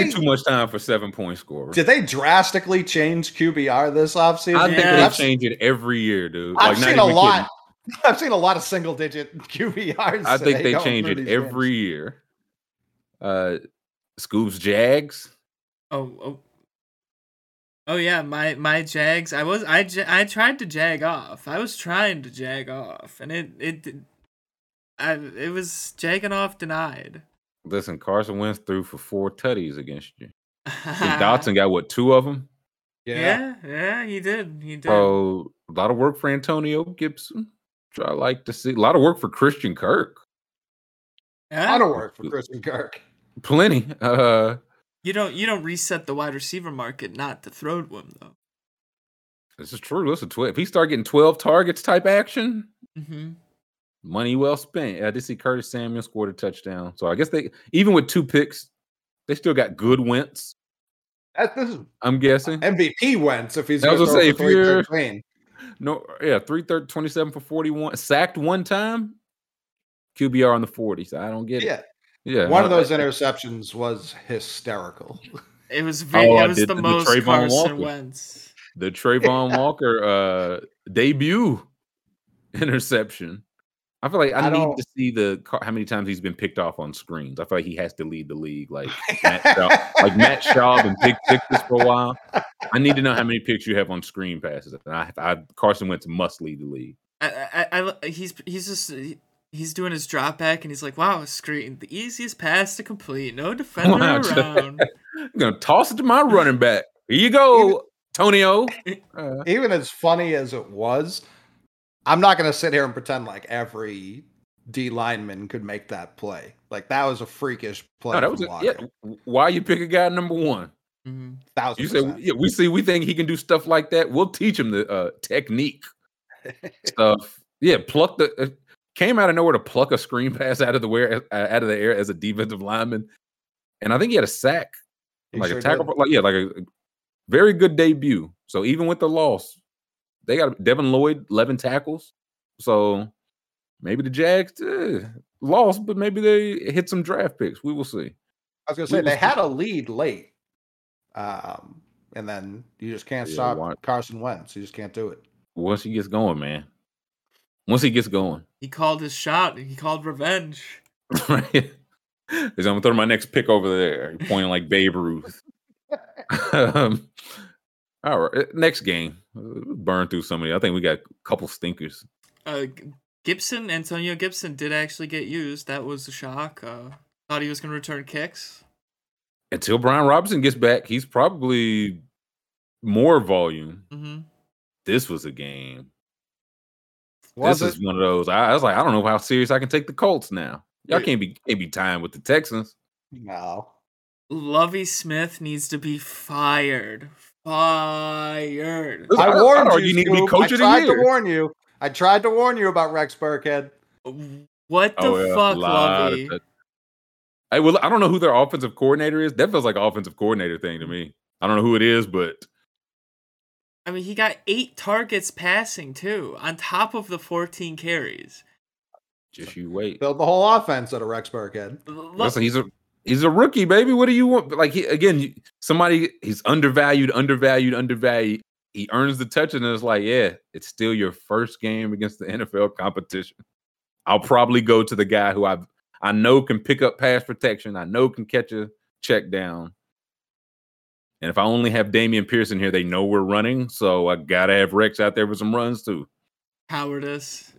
they, too much time for seven point scorer. Did they drastically change Q B R this offseason? I yeah. think they I've, change it every year, dude. I've like, seen a lot. Kidding. I've seen a lot of single digit Q B Rs. I think they change it every games. year. Uh, Scoop's Jags. Oh, oh, oh yeah, my my Jags. I was I I tried to jag off. I was trying to jag off, and it it. I, it was jagging off denied. Listen, Carson Wentz threw for four tutties against you. And Dotson got, what, two of them? Yeah. yeah, yeah, he did. He did. Oh, a lot of work for Antonio Gibson, which I like to see. A lot of work for Christian Kirk. Yeah. A lot of work for Christian Kirk. Plenty. Uh, you don't you don't reset the wide receiver market not to throw to him, though. This is true. Listen, if he start getting twelve targets type action, mm-hmm. money well spent. I did see Curtis Samuel scored a touchdown. So I guess they, even with two picks, they still got good Wentz. That, this is I'm guessing M V P Wentz if he's going to say if you're no yeah three thirty twenty seven for forty one sacked one time, Q B R on the forty. So I don't get yeah. it. Yeah, one no, of those I, interceptions was hysterical. It was very. Oh, it was did, the, the most Trayvon Carson Walker. Wentz. The Trayvon yeah. Walker uh, debut interception. I feel like I, I need don't... to see the how many times he's been picked off on screens. I feel like he has to lead the league, like Matt Schaub, like Matt Schaub and Big Victors for a while. I need to know how many picks you have on screen passes. And I, I Carson Wentz must lead the league. I, I, I he's he's just he, he's doing his drop back, and he's like, wow, screen, the easiest pass to complete. No defender wow, around. I'm going to toss it to my running back. Here you go, even, Tonio. Uh, even as funny as it was, I'm not going to sit here and pretend like every D lineman could make that play. Like, that was a freakish play. No, that was a, yeah, why you pick a guy number one? Mm-hmm. Thousand you say, yeah, we see, we think he can do stuff like that. We'll teach him the uh, technique stuff. Yeah, pluck the uh, came out of nowhere to pluck a screen pass out of the where uh, out of the air as a defensive lineman, and I think he had a sack, he like sure a tackle, did. like yeah, like a, a very good debut. So even with the loss, they got Devin Lloyd eleven tackles. So maybe the Jags eh, lost, but maybe they hit some draft picks. We will see. I was gonna say we they had see. a lead late. Um, and then you just can't yeah, stop why? Carson Wentz. You just can't do it. Once he gets going, man. Once he gets going. He called his shot. He called revenge. Right. He's like, I'm going to throw my next pick over there. Pointing like Babe Ruth. um, all right. Next game. Burn through somebody. I think we got a couple stinkers. Uh, Gibson, Antonio Gibson did actually get used. That was a shock. Uh, thought he was going to return kicks. Until Brian Robinson gets back, he's probably more volume. Mm-hmm. This was a game. Was this it? is one of those. I, I was like, I don't know how serious I can take the Colts now. Y'all can't be can't be tying with the Texans. No. Lovie Smith needs to be fired. Fired. I, I warned I you. You need to be coaching. I tried to warn you. I tried to warn you about Rex Burkhead. What the oh, yeah, fuck, Lovie? I, will, I don't know who their offensive coordinator is. That feels like an offensive coordinator thing to me. I don't know who it is, but... I mean, he got eight targets passing, too, on top of the fourteen carries. Just you wait. Build the whole offense out of Rex Burkhead. Listen, he's a, he's a rookie, baby. What do you want? Like, he, again, somebody, he's undervalued, undervalued, undervalued. He earns the touch, and it's like, yeah, it's still your first game against the N F L competition. I'll probably go to the guy who I've I know can pick up pass protection. I know can catch a check down. And if I only have Dameon Pearson here, they know we're running. So I got to have Rex out there with some runs too. Cowardice.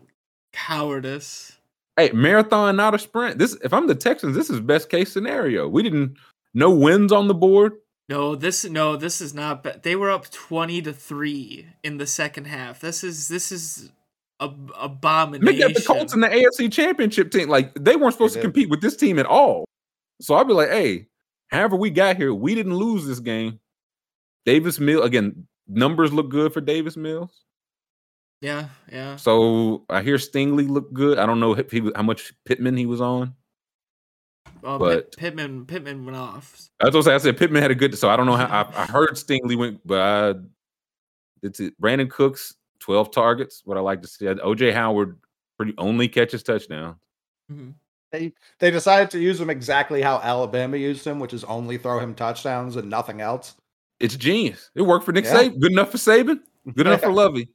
Cowardice. Hey, marathon, not a sprint. This, if I'm the Texans, this is best case scenario. We didn't, no wins on the board. No, this, no, this is not, but they were up twenty to three in the second half. This is, this is, Ab- abomination. Look at the Colts in the A F C Championship team. Like, they weren't supposed to compete with this team at all. So I'd be like, hey, however we got here, we didn't lose this game. Davis Mills, again, numbers look good for Davis Mills. Yeah, yeah. So I hear Stingley looked good. I don't know if he, how much Pittman he was on. Well, but Pittman, Pittman went off. I was saying, I said Pittman had a good. So I don't know how. I, I heard Stingley went, but I, it's it. Brandon Cooks. twelve targets, what I like to see. O J Howard pretty only catches touchdown. Mm-hmm. They they decided to use him exactly how Alabama used him, which is only throw him touchdowns and nothing else. It's genius. It worked for Nick yeah. Saban. Good enough for Saban. Good enough for Lovey.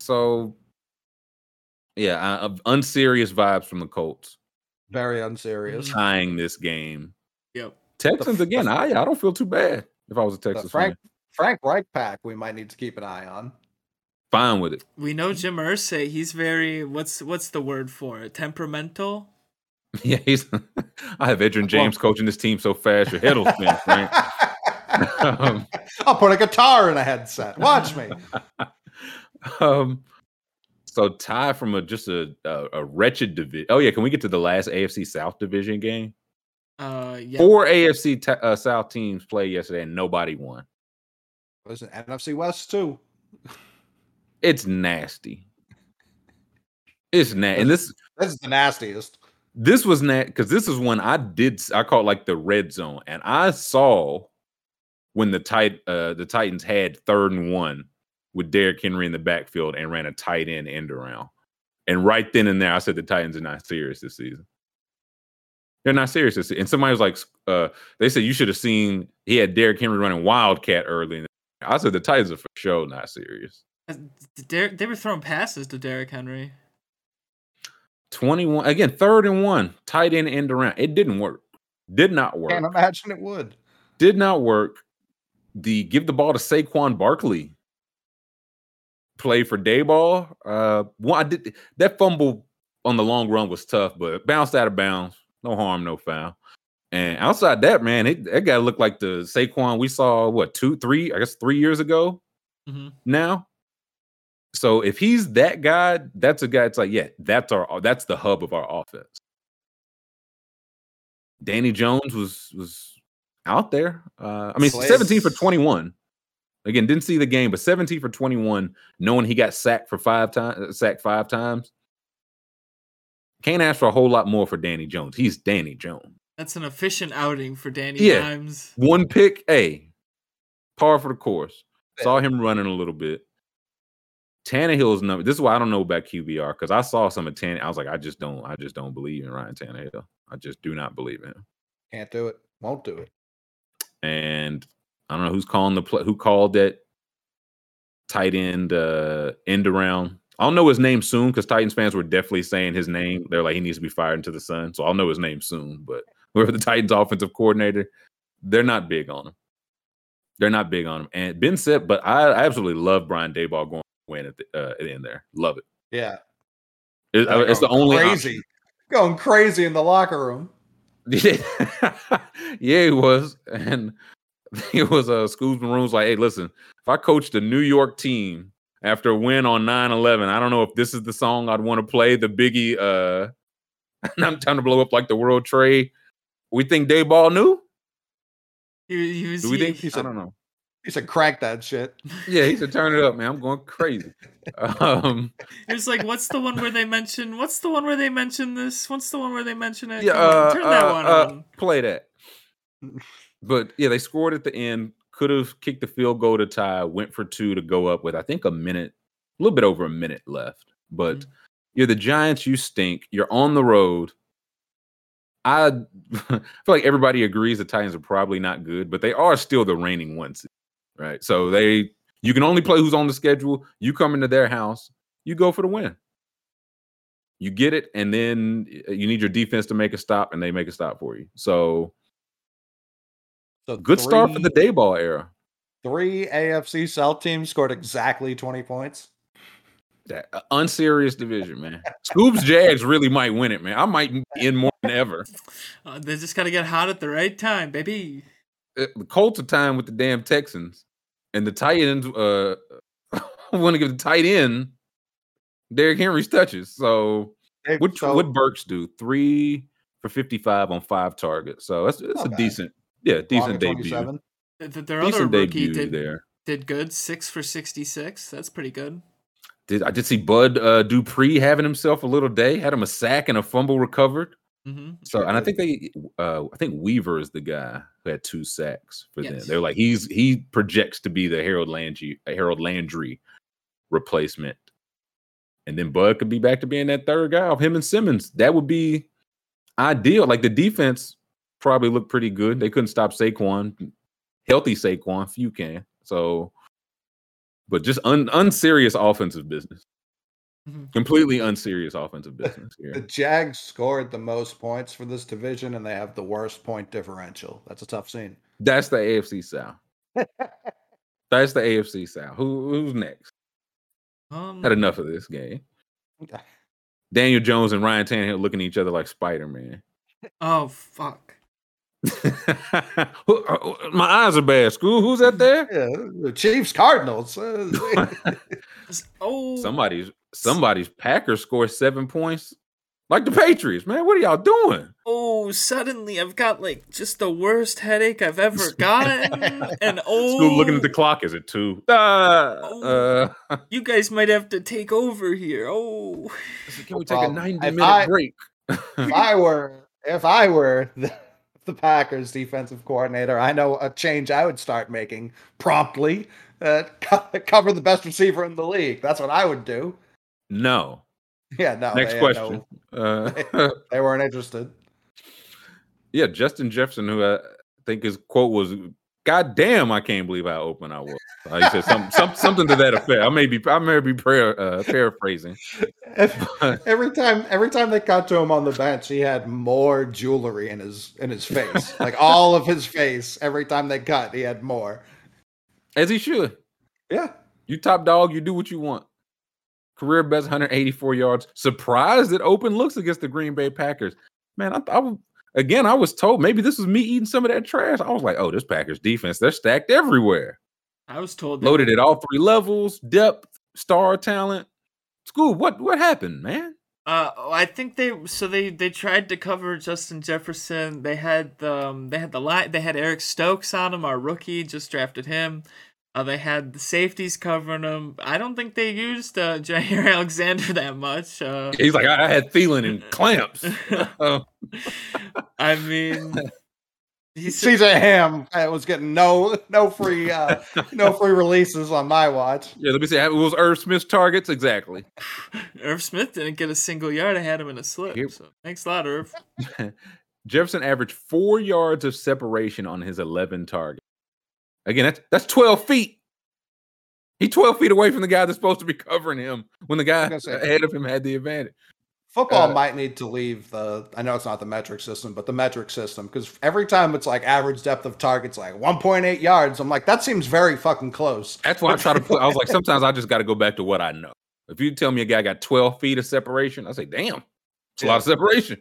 So, yeah, uh, unserious vibes from the Colts. Very unserious. Tying this game. Yep. Texans, the, again, the, I, I don't feel too bad if I was a Texas Frank- fan. Frank Reich pack we might need to keep an eye on. Fine with it. We know Jim Irsay. He's very, what's what's the word for it? Temperamental? Yeah, he's. I have Edgerrin James coaching this team so fast, your head will spin, Frank. um, I'll put a guitar in a headset. Watch me. um, So Ty from a just a, a, a wretched division. Oh, yeah, can we get to the last A F C South division game? Uh, yeah. Four A F C t- uh, South teams played yesterday, and nobody won. There's an N F C West too. It's nasty. It's nasty. And this this is the nastiest. This was nasty because this is when I did I call it like the red zone, and I saw when the tight uh, the Titans had third and one with Derrick Henry in the backfield and ran a tight end end around. And right then and there, I said the Titans are not serious this season. They're not serious this season. And somebody was like, uh, they said you should have seen he had Derrick Henry running wildcat early. In the I said the Titans are for sure not serious. Derek, they were throwing passes to Derrick Henry. twenty-one again, third and one, tight end end around. It didn't work. Did not work. Can't imagine it would. Did not work. The give the ball to Saquon Barkley play for Dayball. Uh, one I did that fumble on the long run was tough, but bounced out of bounds. No harm, no foul. And outside that, man, it, that guy looked like the Saquon we saw, what, two, three, I guess three years ago mm-hmm. now. So if he's that guy, that's a guy. It's like, yeah, that's our, that's the hub of our offense. Danny Jones was was out there. Uh, I mean, Slays. seventeen for twenty-one. Again, didn't see the game, but seventeen for twenty-one, knowing he got sacked for five times, sacked five times. Can't ask for a whole lot more for Danny Jones. He's Danny Jones. That's an efficient outing for Danny yeah. Dimes. One pick, hey, par for the course. Saw him running a little bit. Tannehill's number. This is why I don't know about Q B R, because I saw some of Tannehill. I was like, I just don't, I just don't believe in Ryan Tannehill. I just do not believe in him. Can't do it. Won't do it. And I don't know who's calling the play. Who called that tight end uh, end around? I'll know his name soon, because Titans fans were definitely saying his name. They're like, he needs to be fired into the sun. So I'll know his name soon. But whoever the Titans offensive coordinator, they're not big on him. They're not big on him. And Ben said, but I, I absolutely love Brian Dayball going to win at the uh, end there. Love it. Yeah. It, I, it's the only crazy. Option. Going crazy in the locker room. yeah, he was. And it was a uh, Scoob's room's like, hey, listen, if I coached a New York team after a win on nine eleven, I don't know if this is the song I'd want to play. The Biggie, uh, I'm trying to blow up like the World Trade. We think Dayball knew? He, he was, Do we he, think he's I don't know. He said, crack that shit. Yeah, he said, turn it up, man. I'm going crazy. Um, it was like, what's the one where they mention, what's the one where they mention this? What's the one where they mention it? Yeah, uh, turn that uh, one uh, on. Play that. But yeah, they scored at the end. Could have kicked the field goal to tie, went for two to go up with, I think, a minute, a little bit over a minute left. But mm-hmm. you're the Giants, you stink. You're on the road. I feel like everybody agrees the Titans are probably not good, but they are still the reigning one seed, right? So they, you can only play who's on the schedule. You come into their house, you go for the win. You get it, and then you need your defense to make a stop, and they make a stop for you. So... So Good three, start for the Dayball era. Three A F C South teams scored exactly twenty points. That uh, unserious division, man. Scoob's Jags really might win it, man. I might end more than ever. Uh, they just got to get hot at the right time, baby. Uh, the Colts are tying with the damn Texans, and the Titans uh, want to give the tight end Derrick Henry's touches. So hey, what so, what Burks do? Three for fifty-five on five targets. So that's that's a bad. decent. Yeah, decent debut. Their other rookie did, there. did good, six for sixty-six. That's pretty good. Did I did see Bud uh, Dupree having himself a little day? Had him a sack and a fumble recovered. Mm-hmm. So, and I think they, uh, I think Weaver is the guy who had two sacks for yes. them. They're like he's he projects to be the Harold Landry, Harold Landry replacement, and then Bud could be back to being that third guy of him and Simmons. That would be ideal. Like the defense. Probably looked pretty good. They couldn't stop Saquon. Healthy Saquon, few can. So, but just un, unserious offensive business. Mm-hmm. Completely unserious offensive business here. The Jags scored the most points for this division, and they have the worst point differential. That's a tough scene. That's the A F C South. That's the A F C South. Who, who's next? Um, Had enough of this game. Daniel Jones and Ryan Tannehill looking at each other like Spider-Man. Oh, fuck. My eyes are bad. School, who's that there? Yeah, the Chiefs, Cardinals. oh, somebody's somebody's Packers scored seven points, like the Patriots. Man, what are y'all doing? Oh, suddenly I've got like just the worst headache I've ever gotten. And oh, School looking at the clock, is it two? Uh, oh, uh, you guys might have to take over here. Oh, can we take um, a ninety-minute I, break? if I were, if I were. The- the Packers defensive coordinator, I know a change I would start making promptly. Uh, co- cover the best receiver in the league. That's what I would do. No. Yeah, no. Next they, question. No, uh, they weren't interested. Yeah, Justin Jefferson, who I think his quote was, "God damn, I can't believe how open I was." Uh, he said some, some, something to that effect. I may be, I may be prayer, uh, paraphrasing. Every time, every time they cut to him on the bench, he had more jewelry in his in his face, like all of his face. Every time they cut, he had more. As he should. Yeah, you top dog, you do what you want. career best one hundred eighty-four yards. Surprised at open looks against the Green Bay Packers. Man, I, I again, I was told maybe this was me eating some of that trash. I was like, oh, this Packers defense, they're stacked everywhere. I was told that. Loaded at all three levels, depth, star talent. Scoob, what what happened, man? Uh, I think they so they, they tried to cover Justin Jefferson. They had the um, they had the line. They had Eric Stokes on him, our rookie, just drafted him. Uh, they had the safeties covering him. I don't think they used uh, Jaire Alexander that much. Uh, He's like, I, I had Thielen and clamps. I mean, C J Ham was getting no no free uh, no free releases on my watch. Yeah, let me see. It was Irv Smith's targets exactly. Irv Smith didn't get a single yard. I had him in a slip. Yep. So thanks a lot, Irv. Jefferson averaged four yards of separation on his eleven targets. Again, that's that's twelve feet. He's twelve feet away from the guy that's supposed to be covering him when the guy say, ahead of him had the advantage. Football uh, might need to leave the, I know it's not the metric system, but the metric system, because every time it's like average depth of targets, like one point eight yards. I'm like, that seems very fucking close. That's why I try to put, I was like, sometimes I just got to go back to what I know. If you tell me a guy got twelve feet of separation, I say, damn, it's yeah. a lot of separation.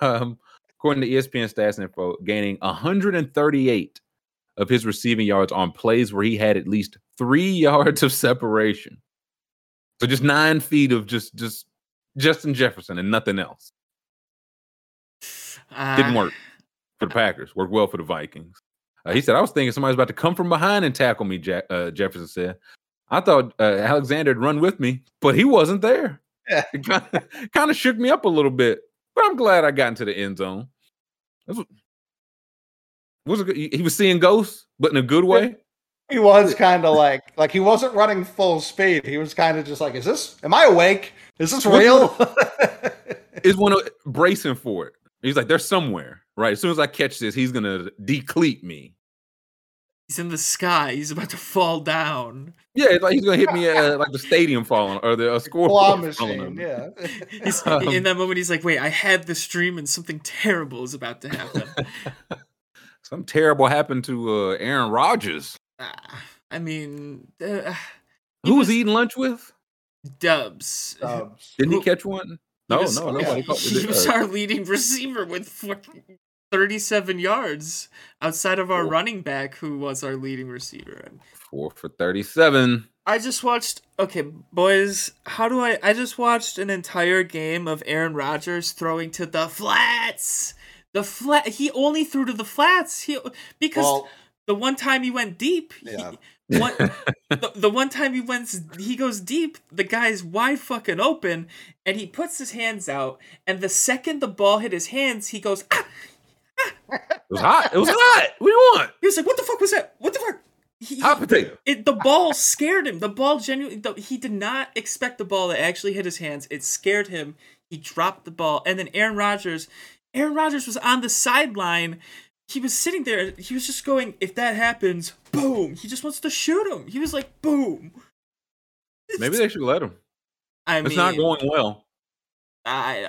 Um, according to E S P N Stats Info, gaining one hundred thirty-eight of his receiving yards on plays where he had at least three yards of separation. So just nine feet of just, just, Justin Jefferson and nothing else. Uh, Didn't work for the Packers. Worked well for the Vikings. Uh, he said, I was thinking somebody's about to come from behind and tackle me, Jack, uh, Jefferson said. I thought uh, Alexander had run with me, but he wasn't there. Yeah. It kind of shook me up a little bit, but I'm glad I got into the end zone. That's what, was good, he was seeing ghosts, but in a good way. He was kind of like, like he wasn't running full speed. He was kind of just like, is this, am I awake? Is this real? Is one of bracing for it. He's like, they're somewhere, right? As soon as I catch this, he's going to decleat me. He's in the sky. He's about to fall down. Yeah, like he's going to hit me at uh, like the stadium falling or the uh, scoreboard falling. Yeah. He's, um, in that moment, he's like, wait, I had this dream and something terrible is about to happen. Something terrible happened to uh, Aaron Rodgers. I mean, uh, who was, was he eating lunch with? Dubs. Dubs. Didn't he catch one? No, was, no, nobody. Yeah. He was our leading receiver with fucking thirty-seven yards outside of our Four. running back, who was our leading receiver. Four for thirty-seven. I just watched. Okay, boys, how do I? I just watched an entire game of Aaron Rodgers throwing to the flats. The flat. He only threw to the flats. He because. Well, The one time he went deep, yeah. he, one, the, the one time he went, he goes deep, the guy's wide fucking open, and he puts his hands out, and the second the ball hit his hands, he goes, ah, ah. It was hot. It was hot. What do you want? He was like, what the fuck was that? What the fuck? He, hot potato. It, the ball scared him. The ball genuinely, the, he did not expect the ball to actually hit his hands. It scared him. He dropped the ball. And then Aaron Rodgers, Aaron Rodgers was on the sideline. He was sitting there. He was just going, if that happens, boom. He just wants to shoot him. He was like, boom. It's, Maybe they should let him. I mean, it's not going well. I,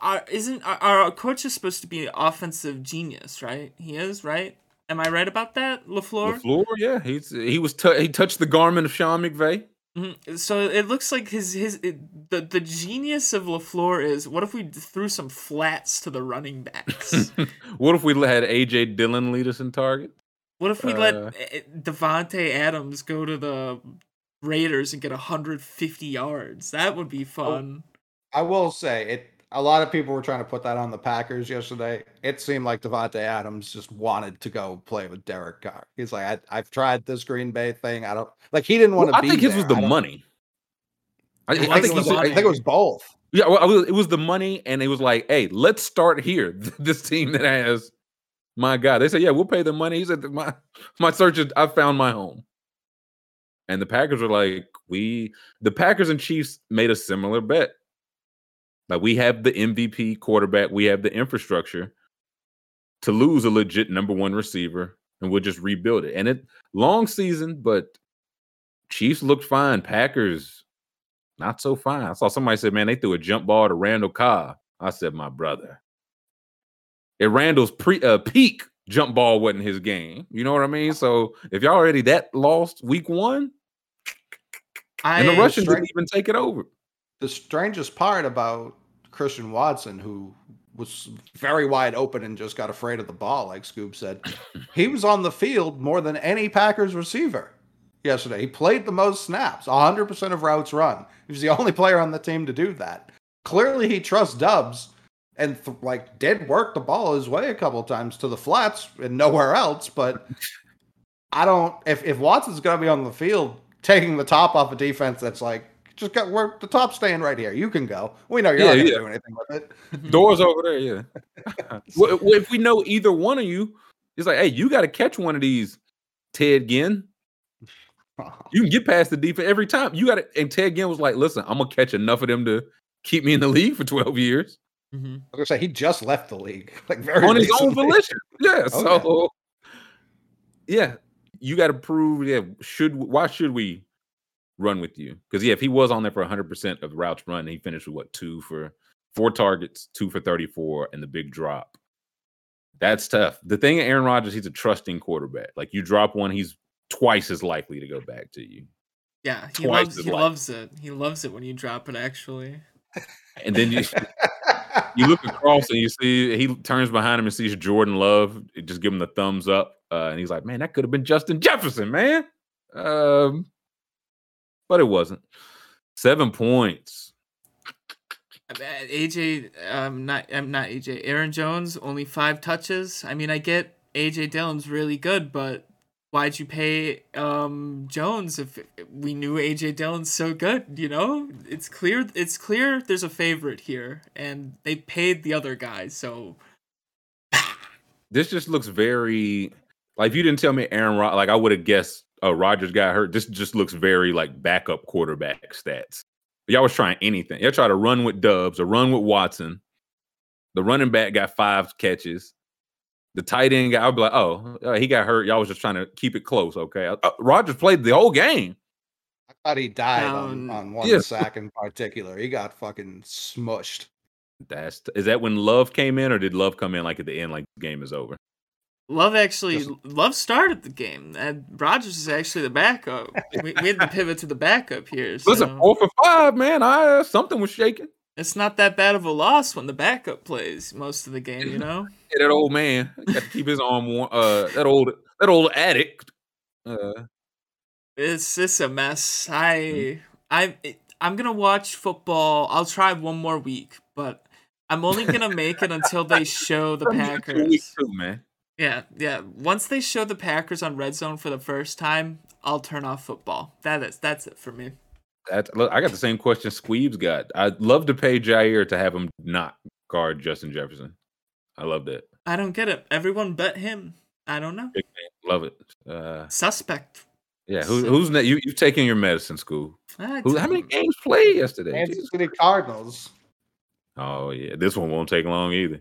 I, I isn't our, our coach is supposed to be an offensive genius, right? He is, right? Am I right about that, LaFleur? LaFleur, yeah. He's he was t- he touched the garment of Sean McVay. Mm-hmm. So it looks like his his it, the the genius of LaFleur is, what if we threw some flats to the running backs? What if we had A J Dillon lead us in target? What if we uh, let Davante Adams go to the Raiders and get one hundred fifty yards? That would be fun. I will say it. A lot of people were trying to put that on the Packers yesterday. It seemed like Davante Adams just wanted to go play with Derek Carr. He's like, I, I've tried this Green Bay thing. I don't like. He didn't want to. Well, be I think there. his was the I money. I, I, I think it was. I think it was both. Yeah, well, it was the money, and it was like, hey, let's start here. This team that has, my God, they said, yeah, we'll pay the money. He said, my my search is, I found my home. And the Packers were like, we. The Packers and Chiefs made a similar bet. Like, we have the M V P quarterback, we have the infrastructure to lose a legit number one receiver, and we'll just rebuild it. And it long season, but Chiefs looked fine. Packers, not so fine. I saw somebody said, man, they threw a jump ball to Randall Cobb. I said, my brother. At Randall's pre uh, peak, jump ball wasn't his game. You know what I mean? So if y'all already that lost week one, I and the Russians strange, didn't even take it over. The strangest part about Christian Watson, who was very wide open and just got afraid of the ball, like Scoob said, he was on the field more than any Packers receiver yesterday. He played the most snaps, one hundred percent of routes run. He was the only player on the team to do that. Clearly, he trusts Dubs and th- like did work the ball his way a couple of times to the flats and nowhere else. But I don't. If if Watson's going to be on the field taking the top off a defense that's like, just got work, the top's staying right here. You can go. We know you're yeah, not going to yeah. do anything with it. Doors over there. Yeah. well, if we know either one of you, it's like, hey, you got to catch one of these, Ted Ginn. You can get past the defense every time. You got to. And Ted Ginn was like, listen, I'm gonna catch enough of them to keep me in the league for twelve years. Mm-hmm. I was gonna say he just left the league, like very on recently. His own volition. Yeah. Okay. So, yeah, you got to prove. Yeah, should why should we run with you? Because yeah, if he was on there for one hundred percent of the routes run, he finished with what two for four targets, two for thirty-four, and the big drop. That's tough. The thing, Aaron Rodgers, he's a trusting quarterback. Like you drop one, he's twice as likely to go back to you. Yeah, he twice loves he likely. loves it. He loves it when you drop it, actually. And then you you look across and you see he turns behind him and sees Jordan Love. Just give him the thumbs up, uh, and he's like, "Man, that could have been Justin Jefferson, man." Um, but it wasn't. Seven points. A J, um, not I'm not A J. Aaron Jones only five touches. I mean, I get A J Dillon's really good, but why'd you pay um, Jones if we knew A J Dillon's so good? You know, it's clear. It's clear there's a favorite here, and they paid the other guy. So this just looks very like if you didn't tell me Aaron Rod, like I would have guessed. Oh, Rodgers got hurt. This just looks very like backup quarterback stats. Y'all was trying anything. Y'all tried to run with Dubs or run with Watson. The running back got five catches. The tight end guy, I'd be like, oh, uh, he got hurt. Y'all was just trying to keep it close, okay? Uh, Rodgers played the whole game. I thought he died um, on, on one yes. sack in particular. He got fucking smushed. That's t- is that when Love came in, or did Love come in like at the end, like the game is over? Love actually, just, Love started the game. And Rodgers is actually the backup. we, we had to pivot to the backup here. So. Listen, four for five, man. I uh, something was shaking. It's not that bad of a loss when the backup plays most of the game, you know. Yeah, that old man got to keep his arm warm. Uh, that old, that old addict. Uh. It's it's a mess. I mm. I it, I'm gonna watch football. I'll try one more week, but I'm only gonna make it until they show the Packers. Too, man. Yeah, yeah. Once they show the Packers on Red Zone for the first time, I'll turn off football. That is that's it for me. That's, look, I got the same question Squeeb's got. I'd love to pay Jair to have him not guard Justin Jefferson. I love that. I don't get it. Everyone but him. I don't know. Love it. Uh, Suspect. Yeah, who, who's ne- you? You've taken your medicine, Scoob. Who, how many games played yesterday? Kansas City Cardinals. Oh yeah, this one won't take long either.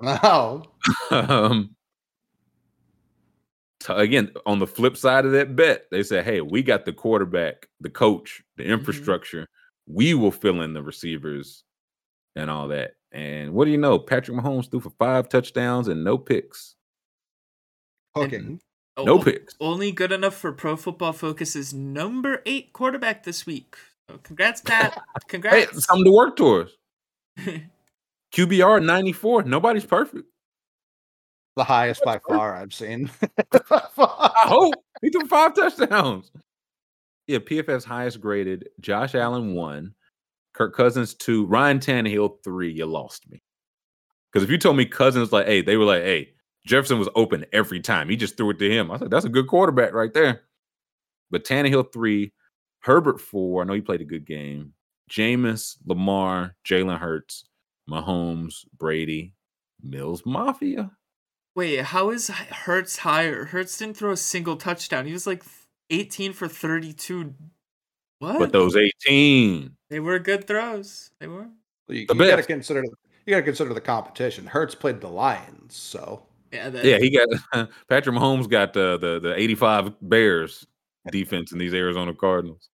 No. um, Again, on the flip side of that bet, they said, hey, we got the quarterback, the coach, the infrastructure. Mm-hmm. We will fill in the receivers and all that. And what do you know? Patrick Mahomes threw for five touchdowns and no picks. Okay. And no o- picks. Only good enough for Pro Football Focus's number eight quarterback this week. So congrats, Pat. Congrats. Hey, something to work towards. Q B R ninety-four. Nobody's perfect. The highest by far I've seen. I hope. He threw five touchdowns. Yeah, P F F's highest graded. Josh Allen, one. Kirk Cousins, two. Ryan Tannehill, three. You lost me. Because if you told me Cousins, like, hey, they were like, hey, Jefferson was open every time. He just threw it to him. I said, that's a good quarterback right there. But Tannehill, three. Herbert, four. I know he played a good game. Jameis, Lamar, Jalen Hurts, Mahomes, Brady, Mills, Mafia. Wait, how is Hurts higher? Hurts didn't throw a single touchdown. He was like eighteen for thirty-two. What? But those eighteen. They were good throws. They were. Well, you the you got to consider. You got to consider the competition. Hurts played the Lions, so yeah. That, yeah, he got Patrick Mahomes got the the the eighty-five Bears defense in these Arizona Cardinals.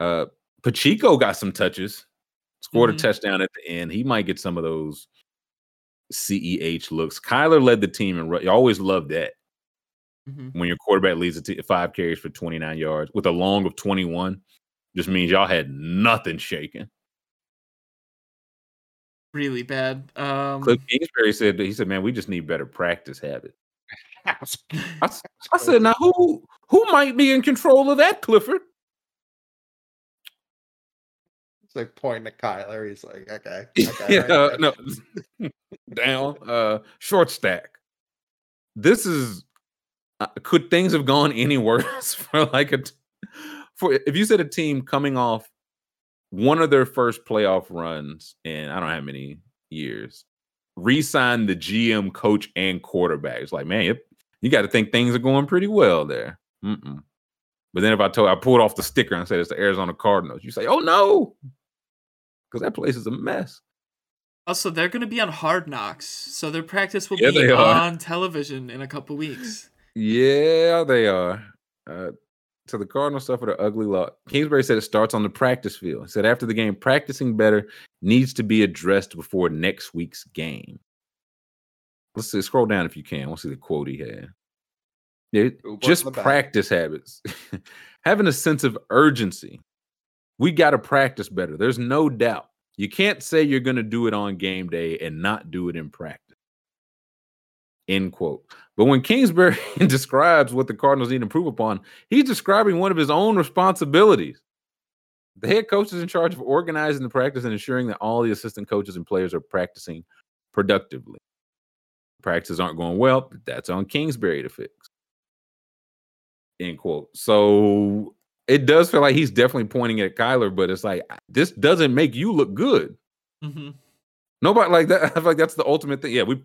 Uh, Pacheco got some touches, scored mm-hmm. a touchdown at the end. He might get some of those C E H looks. Kyler led the team, and you always love that mm-hmm. when your quarterback leads a t- five carries for twenty-nine yards with a long of twenty-one. Just means y'all had nothing shaking. Really bad. Um, Cliff Kingsbury said, he said, man, we just need better practice habits. I, I said, now who who might be in control of that, Clifford? It's like pointing at Kyler. He's like, okay. okay yeah, right, uh, right. No. Down. Uh, short stack. This is, uh, could things have gone any worse for like a, t- for if you said a team coming off one of their first playoff runs in I don't know how many years, re-signed the G M, coach, and quarterback. It's like, man, you, you got to think things are going pretty well there. Mm-mm. But then if I told, I pulled off the sticker and said it's the Arizona Cardinals, you say, oh no, because that place is a mess. Also, they're going to be on Hard Knocks, so their practice will yeah, be on television in a couple weeks. Yeah, they are. Uh, so the Cardinals suffered an ugly loss. Kingsbury said it starts on the practice field. He said after the game, practicing better needs to be addressed before next week's game. Let's see, scroll down if you can. We'll see the quote he had. Yeah, just practice habits. Having a sense of urgency. We got to practice better. There's no doubt. You can't say you're going to do it on game day and not do it in practice. End quote. But when Kingsbury describes what the Cardinals need to improve upon, he's describing one of his own responsibilities. The head coach is in charge of organizing the practice and ensuring that all the assistant coaches and players are practicing productively. Practices aren't going well, but that's on Kingsbury to fix. End quote. So it does feel like he's definitely pointing at Kyler, but it's like, this doesn't make you look good. Mm-hmm. Nobody like that. I feel like that's the ultimate thing. Yeah, we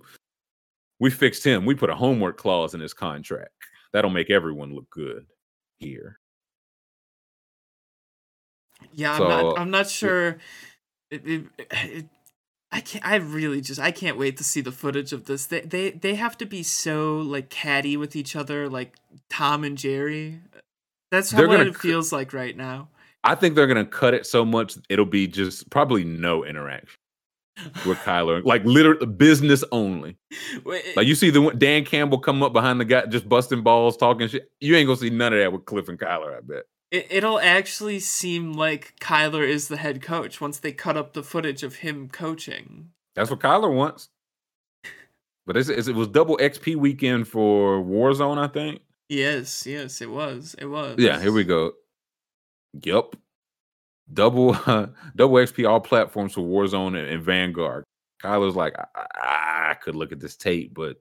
we fixed him. We put a homework clause in his contract. That'll make everyone look good here. Yeah, so, I'm not. I'm not sure. Yeah. It, it, it, I can't. I really just. I can't wait to see the footage of this. They they they have to be so like catty with each other, like Tom and Jerry. That's how what it feels like right now. I think they're going to cut it so much, it'll be just probably no interaction with Kyler. Like, literally, business only. Wait, like, you see the Dan Campbell come up behind the guy just busting balls, talking shit. You ain't going to see none of that with Cliff and Kyler, I bet. It, it'll actually seem like Kyler is the head coach once they cut up the footage of him coaching. That's what Kyler wants. But it's, it's, it was double X P weekend for Warzone, I think. Yes, yes, it was. It was. Yeah, here we go. Yep. Double uh, double X P, all platforms for Warzone and, and Vanguard. Kyler's like, I, I, I could look at this tape, but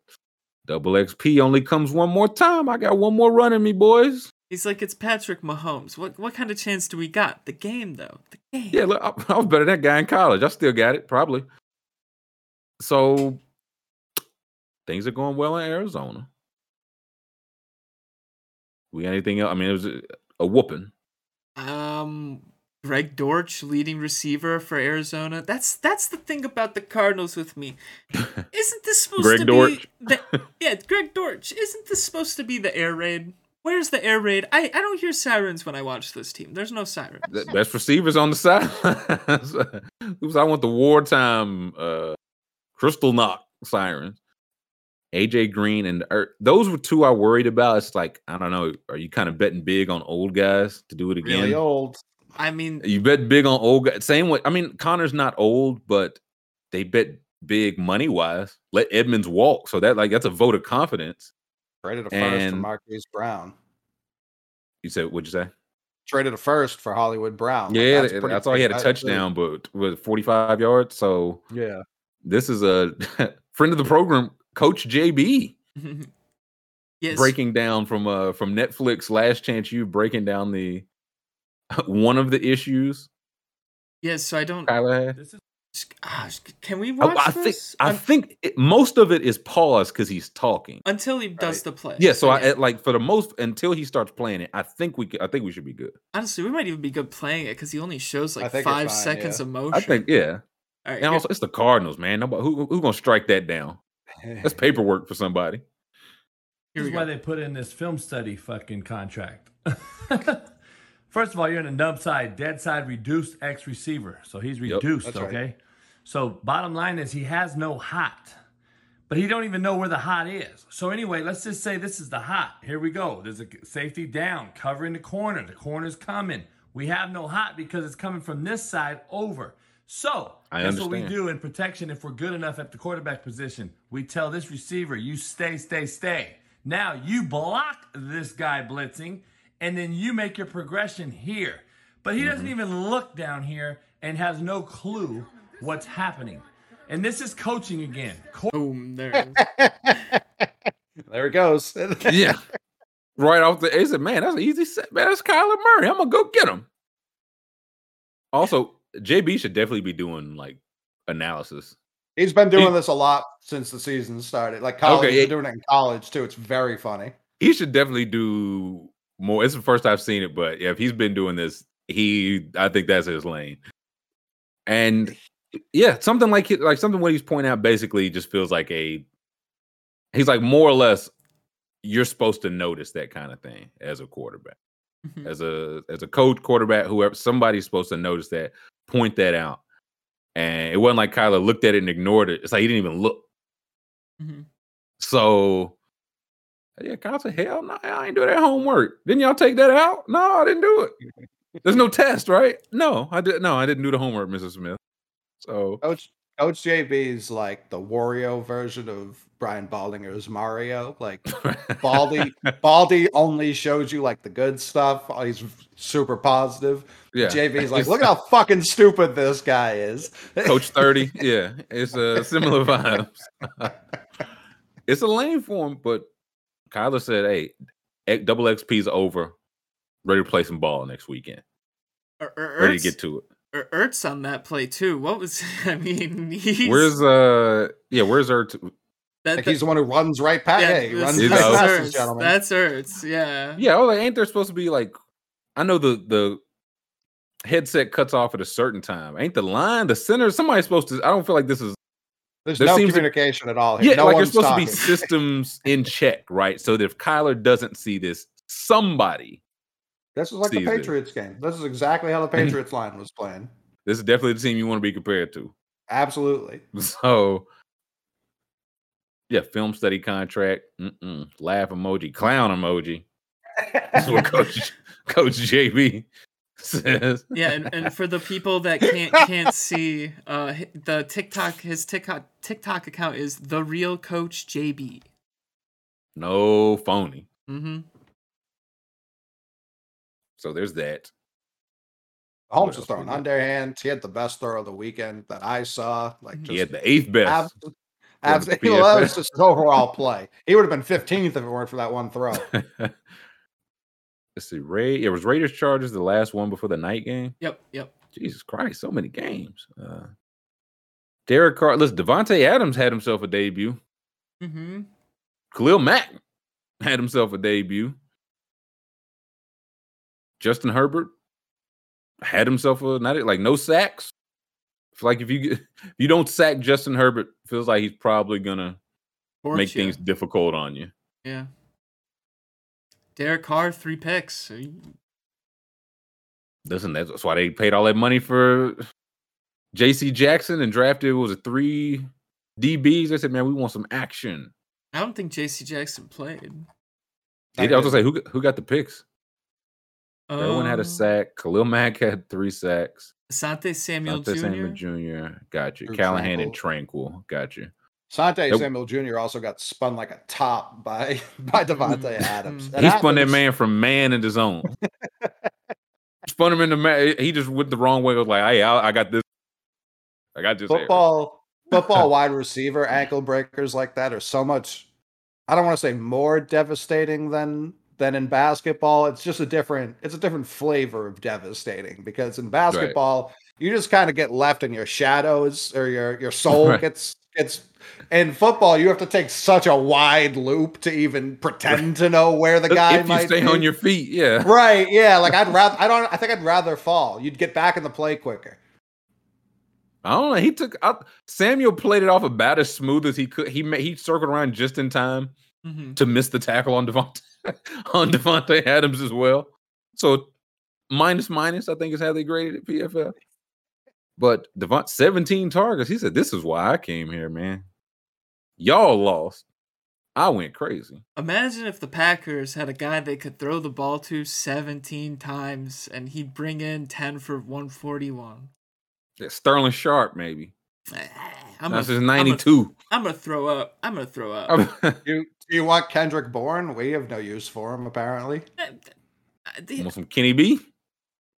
double X P only comes one more time. I got one more run in me, boys. He's like, it's Patrick Mahomes. What what kind of chance do we got? The game, though. The game. Yeah, look, I, I was better than that guy in college. I still got it, probably. So, things are going well in Arizona. We got anything else? I mean, it was a, a whooping. Um, Greg Dortch, leading receiver for Arizona. That's that's the thing about the Cardinals with me. Isn't this supposed Greg to Dortch. be? The, yeah, Greg Dortch. Isn't this supposed to be the air raid? Where's the air raid? I, I don't hear sirens when I watch this team. There's no sirens. Best receivers on the side. I want the wartime uh, Crystal Knock sirens. A J Green and er, those were two I worried about. It's like, I don't know. Are you kind of betting big on old guys to do it again? Really old. I mean, you bet big on old guys. Same way. I mean, Connor's not old, but they bet big money wise. Let Edmonds walk. So that like that's a vote of confidence. Traded a first and, for Marquise Brown. You said what'd you say? Traded a first for Hollywood Brown. Like, yeah, that's, pretty, that's all he had a touchdown, but was forty-five yards. So yeah, this is a friend of the program. Coach J B, yes, breaking down from uh from Netflix Last Chance U, breaking down the one of the issues. Yes, so I don't. Kyler, this is, gosh, can we watch I, I this? Think, I think it, most of it is paused because he's talking until he right? does the play. Yeah, so yeah. I like for the most until he starts playing it. I think we I think we should be good. Honestly, we might even be good playing it because he only shows like five fine, seconds yeah. of motion. I think yeah. All right, and here. Also, it's the Cardinals, man. Nobody who who's gonna strike that down. That's paperwork for somebody. This is why they put in this film study fucking contract. First of all, you're in a dumb side, dead side, reduced X receiver. So he's reduced, yep, okay? Right. So bottom line is he has no hot, but he don't even know where the hot is. So anyway, let's just say this is the hot. Here we go. There's a safety down, covering the corner. The corner's coming. We have no hot because it's coming from this side over. So I that's understand. What we do in protection. If we're good enough at the quarterback position, we tell this receiver, you stay, stay, stay. Now you block this guy blitzing, and then you make your progression here. But he mm-hmm. doesn't even look down here and has no clue what's happening. And this is coaching again. Co- Boom, there it is. There it goes. Yeah. Right off the ace, man, that's an easy set, man. That's Kyler Murray. I'm going to go get him. Also, J B should definitely be doing, like, analysis. He's been doing he, this a lot since the season started. Like, college, okay, he's been doing it in college, too. It's very funny. He should definitely do more. It's the first I've seen it, but if he's been doing this, he, I think that's his lane. And... yeah, something like like something what he's pointing out basically just feels like a he's like more or less you're supposed to notice that kind of thing as a quarterback. Mm-hmm. As a as a coach, quarterback, whoever, somebody's supposed to notice that, point that out. And it wasn't like Kyler looked at it and ignored it. It's like he didn't even look. Mm-hmm. So yeah, Kyler said, hell no, I ain't do that homework. Didn't y'all take that out? No, I didn't do it. There's no test, right? No, I did no, I didn't do the homework, Missus Smith. So Coach Coach J B's like the Wario version of Brian Baldinger's Mario. Like Baldy Baldy only shows you like the good stuff. He's super positive. Yeah. J B's like, look at how fucking stupid this guy is. Coach thirty. Yeah. It's a similar vibe. It's a lame form, but Kyler said, hey, double X P's over. Ready to play some ball next weekend. Ready to get to it. Ertz on that play too. What was I mean? He's, where's uh yeah? Where's Ertz? That, like that, he's the one who runs right past. Yeah, hey, runs right past gentlemen. That's Ertz. Yeah. Yeah. Oh, like, ain't there supposed to be like? I know the the headset cuts off at a certain time. Ain't the line the center? Somebody's supposed to. I don't feel like this is. There's there no communication to, at all. Here. Yeah, no like one's you're supposed talking. To be systems in check, right? So that if Kyler doesn't see this, somebody. This is like the Patriots game. This is exactly how the Patriots line was playing. This is definitely the team you want to be compared to. Absolutely. So, yeah, film study contract. Mm-mm. Laugh emoji. Clown emoji. That's what Coach Coach J B says. Yeah, and, and for the people that can't can't see, uh, the TikTok his TikTok TikTok account is the real Coach J B. No phony. Mm-hmm. So there's that. Holmes was throwing underhand. He had the best throw of the weekend that I saw. Like just he had the eighth best. Absolutely, absolute, he loves just his overall play. He would have been fifteenth if it weren't for that one throw. Let's see, Ray. It was Raiders Chargers, the last one before the night game. Yep, yep. Jesus Christ, so many games. Uh, Derek Carr. Listen, Davante Adams had himself a debut. Mm-hmm. Khalil Mack had himself a debut. Justin Herbert had himself a night, like no sacks. It's like if you get, if you don't sack Justin Herbert, feels like he's probably gonna Force make you. Things difficult on you. Yeah. Derek Carr, three picks. Listen, that's why they paid all that money for J C Jackson and drafted what was it three D Bs. They said, man, we want some action. I don't think J C Jackson played. I was gonna say who who got the picks. Everyone had a sack. Khalil Mack had three sacks. Asante Samuel Asante Junior Samuel Junior Got you. Or Callahan Tranquil. And Tranquil. Got you. Asante Samuel Junior also got spun like a top by, by Davante Adams. That he happens. Spun that man from man into zone. Spun him into man. He just went the wrong way. It was like, hey, I, I got this. I got this. Football, football wide receiver ankle breakers like that are so much, I don't want to say more devastating than... than in basketball. It's just a different, it's a different flavor of devastating because in basketball, right. You just kind of get left in your shadows or your, your soul right. gets, gets in football. You have to take such a wide loop to even pretend right. to know where the guy if might you stay be. On your feet. Yeah. Right. Yeah. Like I'd rather, I don't, I think I'd rather fall. You'd get back in the play quicker. I don't know. He took up Samuel played it off about as smooth as he could. He made, he circled around just in time mm-hmm. to miss the tackle on Devontae. on Davante Adams as well. So minus minus, I think is how they graded at P F F. But Devontae, seventeen targets. He said, this is why I came here, man. Y'all lost. I went crazy. Imagine if the Packers had a guy they could throw the ball to seventeen times and he'd bring in ten for one forty-one. Yeah, Sterling Sharp, maybe. I'm That's his ninety-two. I'm going to throw up. I'm going to throw up. you, you want Kendrick Bourne? We have no use for him, apparently. You want some Kenny B?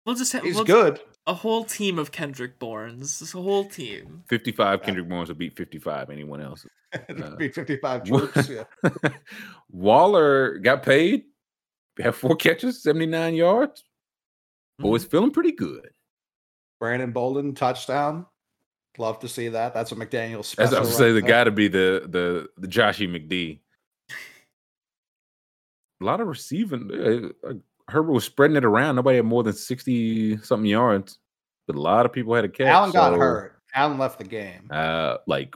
We'll just have, He's we'll good. A whole team of Kendrick Bournes. This whole team. fifty-five Kendrick Bournes would beat fifty-five anyone else. It'd be fifty-five troops, yeah. Waller got paid, had four catches, seventy-nine yards. Mm-hmm. Boy's feeling pretty good. Brandon Bolden, touchdown. Love to see that. That's a McDaniel special. That's what I was going to say. They got to be the the the Joshy McD. A lot of receiving. Uh, uh, Herbert was spreading it around. Nobody had more than sixty-something yards. But a lot of people had a catch. Allen so, got hurt. Allen left the game. Uh, like,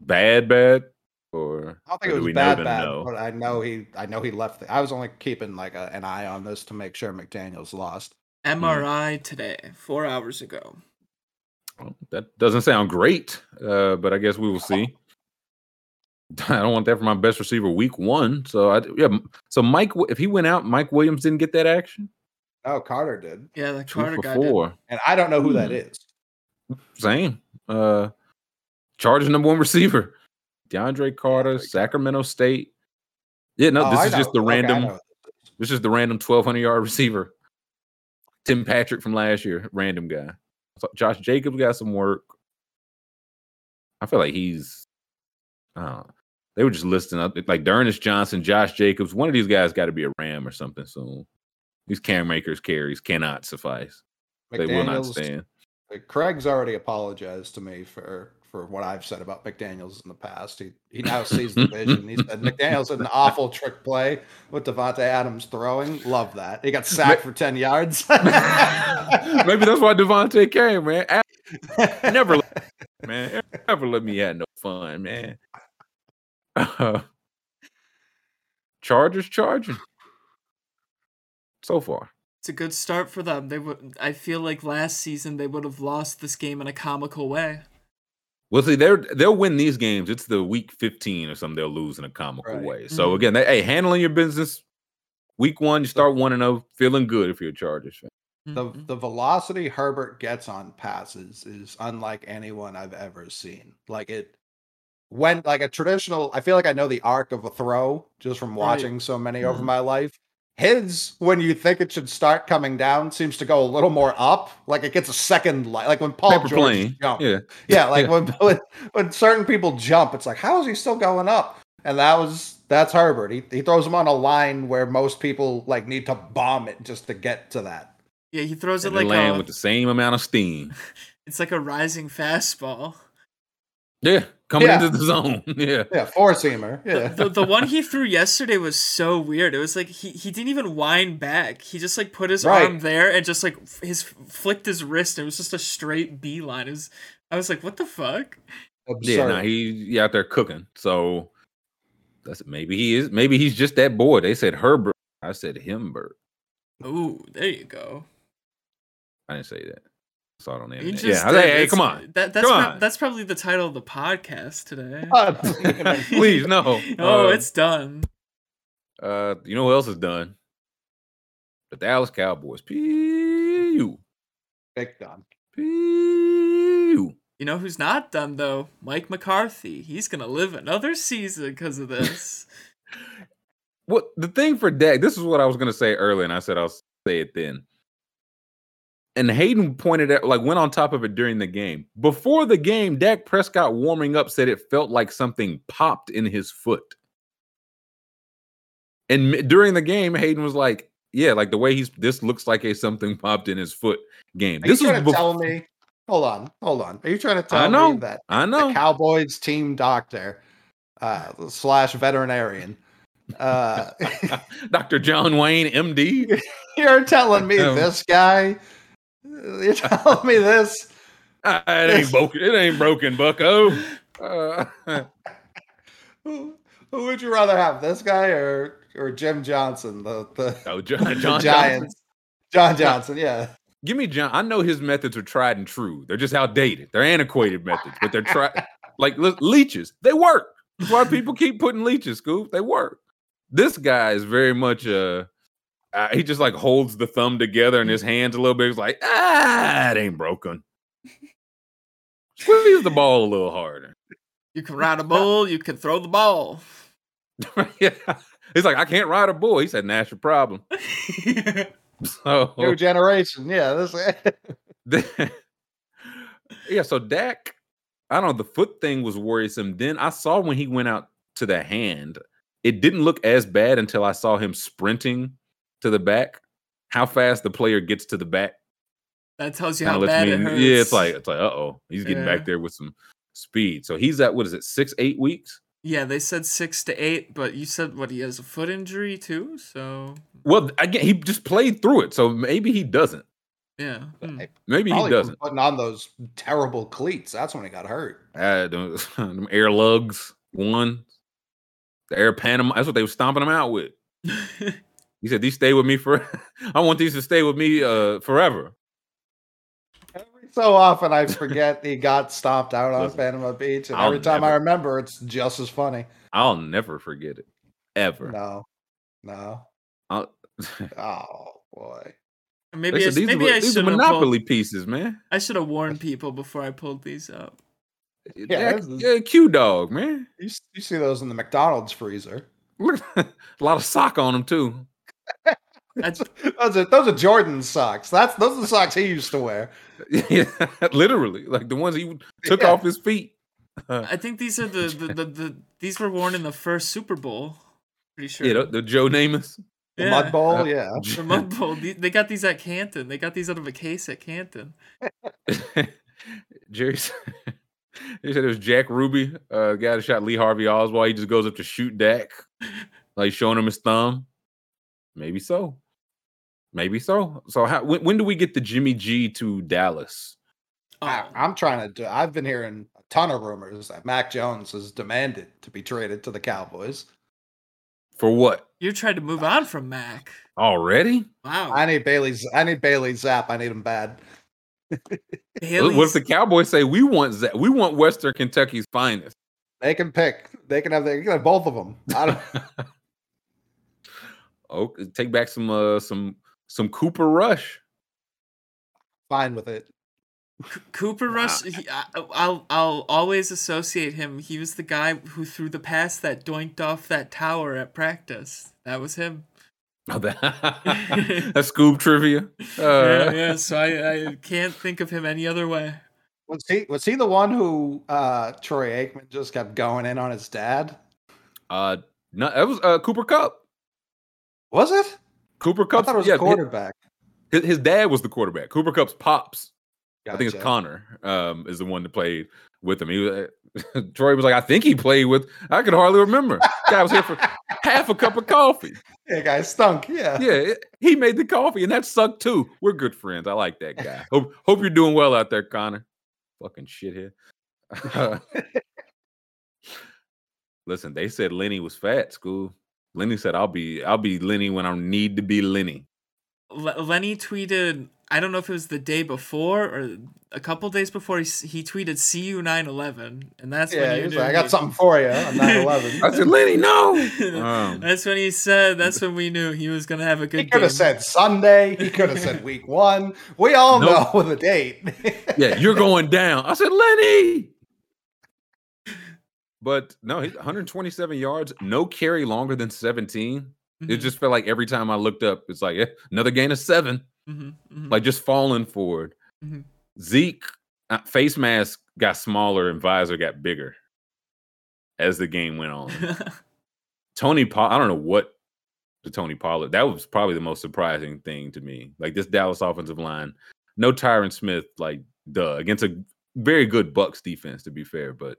bad, bad? Or I don't think it was bad, bad. Know? But I know he I know he left. The, I was only keeping like a, an eye on this to make sure McDaniel's lost. M R I mm. today, four hours ago. Well, that doesn't sound great, uh, but I guess we will see. I don't want that for my best receiver week one. So I yeah. So Mike, if he went out, Mike Williams didn't get that action. Oh, Carter did. Yeah, the Carter guy did. And I don't know who mm. that is. Same. Uh, Chargers number one receiver, DeAndre Carter, Sacramento State. Yeah, no, oh, this I is know. just the random. Okay, this is the random twelve hundred yard receiver, Tim Patrick from last year, random guy. So Josh Jacobs got some work. I feel like he's. Uh, they were just listing up like D'Ernest Johnson, Josh Jacobs. One of these guys got to be a Ram or something soon. These Cam Akers carries cannot suffice. They will not stand. Craig's already apologized to me for, for what I've said about McDaniels in the past. He he now sees the vision. He said McDaniels had an awful trick play with Davante Adams throwing. Love that. He got sacked for ten yards. Maybe that's why Davante came, man. I never, man. Never let me have no fun, man. Uh, Chargers charging so far. It's a good start for them. They would. I feel like last season they would have lost this game in a comical way. Well, see, they're they'll win these games. It's the week fifteen or something. They'll lose in a comical right. way. So mm-hmm. again, they, hey, handling your business. Week one, you start one and zero, feeling good if you're a Chargers fan. The the velocity Herbert gets on passes is unlike anyone I've ever seen. Like it when like a traditional, I feel like I know the arc of a throw just from watching so many mm-hmm. over my life. His, when you think it should start coming down, seems to go a little more up. Like it gets a second light. Like when Paul Paper George plane. Jumped. Yeah. Yeah. Like yeah. When, when when certain people jump, it's like, how is he still going up? And that was that's Herbert. He he throws him on a line where most people like need to bomb it just to get to that. Yeah, he throws it like land a, with the same amount of steam. It's like a rising fastball. Yeah, coming yeah. into the zone. Yeah, yeah, four seamer. Yeah, the, the, the one he threw yesterday was so weird. It was like he, he didn't even wind back. He just like put his right. arm there and just like his flicked his wrist. It was just a straight beeline. It was I was like, what the fuck? Absurd. Yeah, no, he, he out there cooking. So that's maybe he is. Maybe he's just that boy. They said Herbert. I said Himbert. Oh, there you go. I didn't say that. I saw it on the internet. Yeah, I was like, hey, come on. That, that's, come pro- on. That's probably the title of the podcast today. God, please, no. Oh, uh, it's done. Uh, you know who else is done? The Dallas Cowboys. P U. Big done. P U. You know who's not done, though? Mike McCarthy. He's going to live another season because of this. Well, the thing for Dak, this is what I was going to say earlier, and I said I'll say it then. And Hayden pointed out, like, went on top of it during the game. Before the game, Dak Prescott warming up said it felt like something popped in his foot. And during the game, Hayden was like, yeah, like the way he's, this looks like a something popped in his foot game. Are this you was trying to tell me, hold on, hold on. Are you trying to tell I know, me that I know. the Cowboys team doctor uh, slash veterinarian uh, Doctor John Wayne, M D? You're telling me um, this guy... You're telling me this? It ain't broken. It ain't broken, Bucko. Uh, who, who would you rather have, this guy or or Jim Johnson, the the, oh, John, the John Giants? Johnson. John Johnson, yeah. Give me John. I know his methods are tried and true. They're just outdated. They're antiquated methods, but they're tried. Like le- leeches, they work. That's why people keep putting leeches, Scoob. They work. This guy is very much a. Uh, he just like holds the thumb together in his hands a little bit. He's like, ah, it ain't broken. Squeeze the ball a little harder. You can ride a bull. You can throw the ball. Yeah. He's like, I can't ride a bull. He said, that's your problem. So, new generation. Yeah. This yeah. So Dak, I don't know. The foot thing was worrisome. Then I saw when he went out to the hand, it didn't look as bad until I saw him sprinting to the back. How fast the player gets to the back. That tells you how bad it hurts. Yeah, it's like, it's like, uh-oh. He's getting yeah. back there with some speed. So he's at, what is it, six, eight weeks? Yeah, they said six to eight, but you said, what, he has a foot injury too? So. Well, again, he just played through it, so maybe he doesn't. Yeah. Hmm. Maybe Probably he doesn't. Putting on those terrible cleats. That's when he got hurt. Uh, them, them air lugs, one. The air Panama. That's what they were stomping him out with. He said, these stay with me for. I want these to stay with me uh, forever. So often I forget he got stomped out on Listen, Panama Beach, and I'll every time never, I remember, it's just as funny. I'll never forget it, ever. No, no. I'll, oh boy. Maybe Listen, I, these maybe are, I these should Monopoly pulled, pieces, man. I should have warned people before I pulled these up. Yeah, yeah, Q dog, man. You, you see those in the McDonald's freezer? Look, a lot of sock on them too. That's, those are those are Jordan's socks. That's those are the socks he used to wear. Yeah, literally, like the ones he took yeah. off his feet. I think these are the the, the the these were worn in the first Super Bowl. Pretty sure. Yeah, the, the Joe Namath, yeah. the Mud Bowl. Uh, yeah, the Mud Bowl. They got these at Canton. They got these out of a case at Canton. Jerry said it was Jack Ruby, uh, the guy that shot Lee Harvey Oswald. He just goes up to shoot Dak, like showing him his thumb. Maybe so. Maybe so. So how, when, when do we get the Jimmy G to Dallas? I, I'm trying to do, I've been hearing a ton of rumors that Mac Jones is demanded to be traded to the Cowboys. For what? You're trying to move on from Mac. Already? Wow. I need Bailey's. I need Bailey Zapp. I need him bad. Bailey's. What if the Cowboys say, we want Zapp. We want Western Kentucky's finest. They can pick. They can have, they can have both of them. I don't oh, take back some, uh, some, Some Cooper Rush. Fine with it. C- Cooper wow. Rush, he, I, I'll I'll always associate him. He was the guy who threw the pass that doinked off that tower at practice. That was him. Oh, that, that's Scoob trivia. Uh. Yeah, yeah, so I, I can't think of him any other way. Was he, was he the one who uh, Troy Aikman just kept going in on his dad? Uh, no, that was uh, Cooper Kupp. Was it? Cooper Kupp, I thought it was yeah, a quarterback. His, his dad was the quarterback. Cooper Kupp's pops, gotcha. I think it's Connor, um, is the one that played with him. He was, uh, Troy was like, I think he played with. I could hardly remember. Guy was here for half a cup of coffee. Yeah, guy stunk. Yeah, yeah. It, he made the coffee, and that sucked too. We're good friends. I like that guy. hope hope you're doing well out there, Connor. Fucking shithead. Uh, listen, they said Lenny was fat. School. Lenny said, I'll be I'll be Lenny when I need to be Lenny. L- Lenny tweeted, I don't know if it was the day before or a couple days before, he, he tweeted, see you nine eleven. And that's yeah, when he was like, I got something for you on nine eleven. I said, Lenny, no. um, that's when he said, that's when we knew he was going to have a good game. He could have said Sunday. He could have said week one. We all nope. know the date. Yeah, you're going down. I said, Lenny. But no, one hundred twenty-seven yards, no carry longer than seventeen. Mm-hmm. It just felt like every time I looked up, it's like yeah, another gain of seven. Mm-hmm, mm-hmm. Like just falling forward. Mm-hmm. Zeke, uh, face mask got smaller and visor got bigger as the game went on. Tony Pollard, I don't know what the Tony Pollard, that was probably the most surprising thing to me. Like this Dallas offensive line, no Tyron Smith, like duh, against a very good Bucks defense, to be fair, but.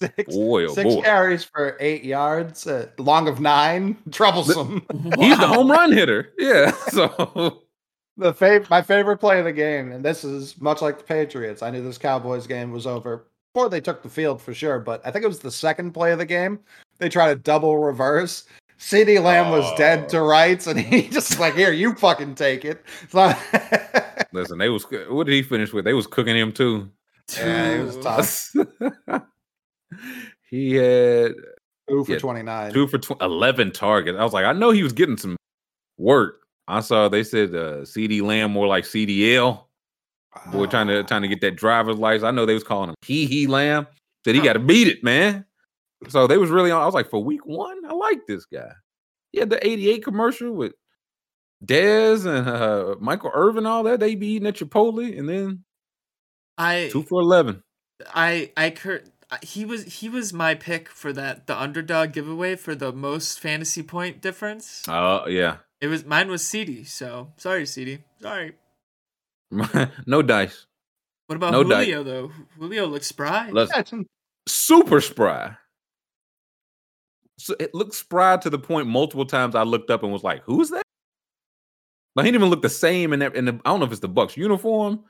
Six, boy, oh six boy. carries for eight yards, uh, long of nine, troublesome. He's wow. the home run hitter. Yeah. So the fav- my favorite play of the game, and this is much like the Patriots. I knew this Cowboys game was over before they took the field for sure, but I think it was the second play of the game. They tried a double reverse. CeeDee Lamb oh. was dead to rights, and he just like, here, you fucking take it. So listen, they was what did he finish with? They was cooking him too. Yeah, it was tough. He had two for twenty-nine, two for tw- eleven targets. I was like, I know he was getting some work. I saw they said uh, C D Lamb more like C D L. Oh. Boy, trying to trying to get that driver's license. I know they was calling him He He Lamb. Said he got to beat it, man. So they was really on. I was like, for week one, I like this guy. He had the eighty-eight commercial with Dez and uh, Michael Irvin, all that. They be eating at Chipotle, and then I two for eleven. I I cur- he was he was my pick for that the underdog giveaway for the most fantasy point difference. Oh uh, yeah, it was mine was C D. So sorry, C D. Sorry. No dice. What about no Julio dice. though? Julio looks spry. Let's, yeah, some- super spry. So it looked spry to the point multiple times I looked up and was like, "Who's that?" Like he didn't even look the same in that. In the, I don't know if it's the Bucks uniform.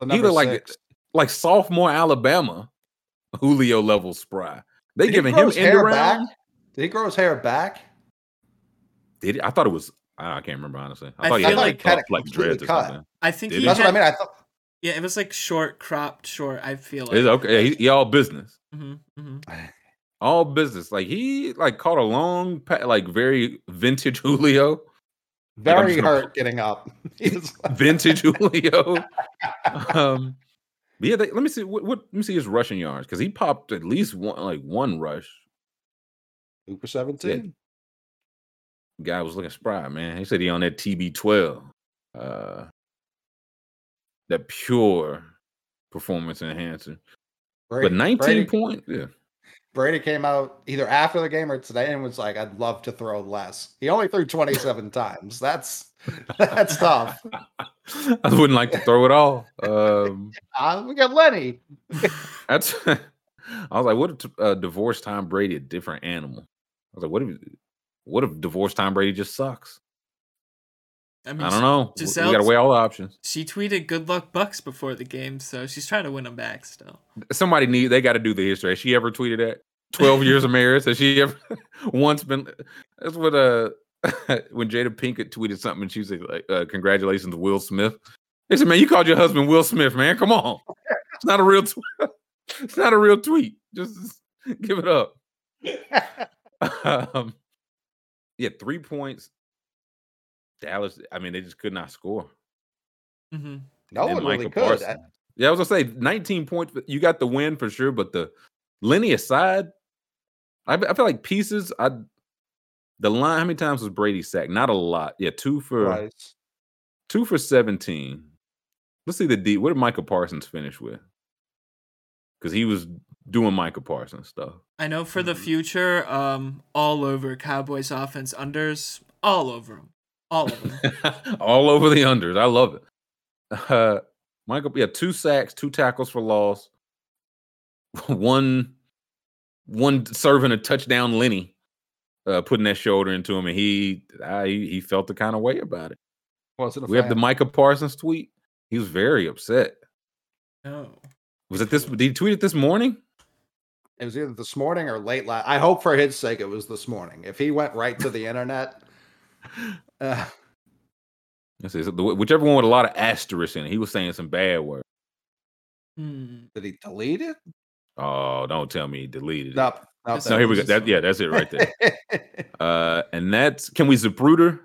The he looked six. like like sophomore Alabama Julio level spry. They Did giving him end around. Did he grow his hair back? Did he? I thought it was. I can't remember honestly. I, I thought he had like cut, like dreads or something. I think he that's had, what I mean. I thought. Yeah, it was like short, cropped, short. I feel like it's okay. Yeah, he, he all business. Mm-hmm, mm-hmm. All business. Like he like caught a long, like very vintage Julio. Very like, hurt gonna, getting up. Vintage Julio. Um, yeah. They, let me see. What, what? Let me see his rushing yards because he popped at least one, like one rush. Two for seventeen. Yeah. Guy was looking spry, man. He said he on that T B twelve. Uh, that pure performance enhancer. Brady, but nineteen points. Yeah. Brady came out either after the game or today and was like, I'd love to throw less. He only threw twenty-seven times. That's that's tough. I wouldn't like to throw it all. Um, uh, we got Lenny. That's. I was like, what if uh, divorced Tom Brady a different animal? I was like, what if what if divorced Tom Brady just sucks? I, mean, I don't know. Giselle, we got to weigh all the options. She tweeted "Good luck, Bucks" before the game, so she's trying to win them back still. Somebody need they got to do the history. Has she ever tweeted that? Twelve years of marriage? Has she ever once been? That's what uh when Jada Pinkett tweeted something and she said like, uh, "Congratulations, Will Smith." They said, "Man, you called your husband Will Smith, man. Come on, it's not a real, tw- it's not a real tweet. Just give it up." um, yeah, three points. Dallas, I mean, they just could not score. Mm-hmm. No one really could. I... Yeah, I was going to say, nineteen points. You got the win for sure, but the Lenny aside, I, I feel like pieces, I the line, how many times was Brady sacked? Not a lot. Yeah, two for Price. two for seventeen. Let's see the D. What did Micah Parsons finish with? Because he was doing Micah Parsons stuff. I know for mm-hmm. the future, um, all over Cowboys offense unders, all over them. All over all over the unders. I love it. Uh, Michael, yeah, two sacks, two tackles for loss, one one serving a touchdown. Lenny uh, putting that shoulder into him, and he I, he felt the kind of way about it. Was it a we fan? Have the Micah Parsons tweet. He was very upset. No, was it this? Did he tweet it this morning? It was either this morning or late last. I hope for his sake it was this morning. If he went right to the internet. Uh, whichever one with a lot of asterisks in it, he was saying some bad words. Did he delete it? Oh, don't tell me he deleted it. Nope, nope, no, here we go. That, yeah, that's it right there. uh, and that's can we Zapruder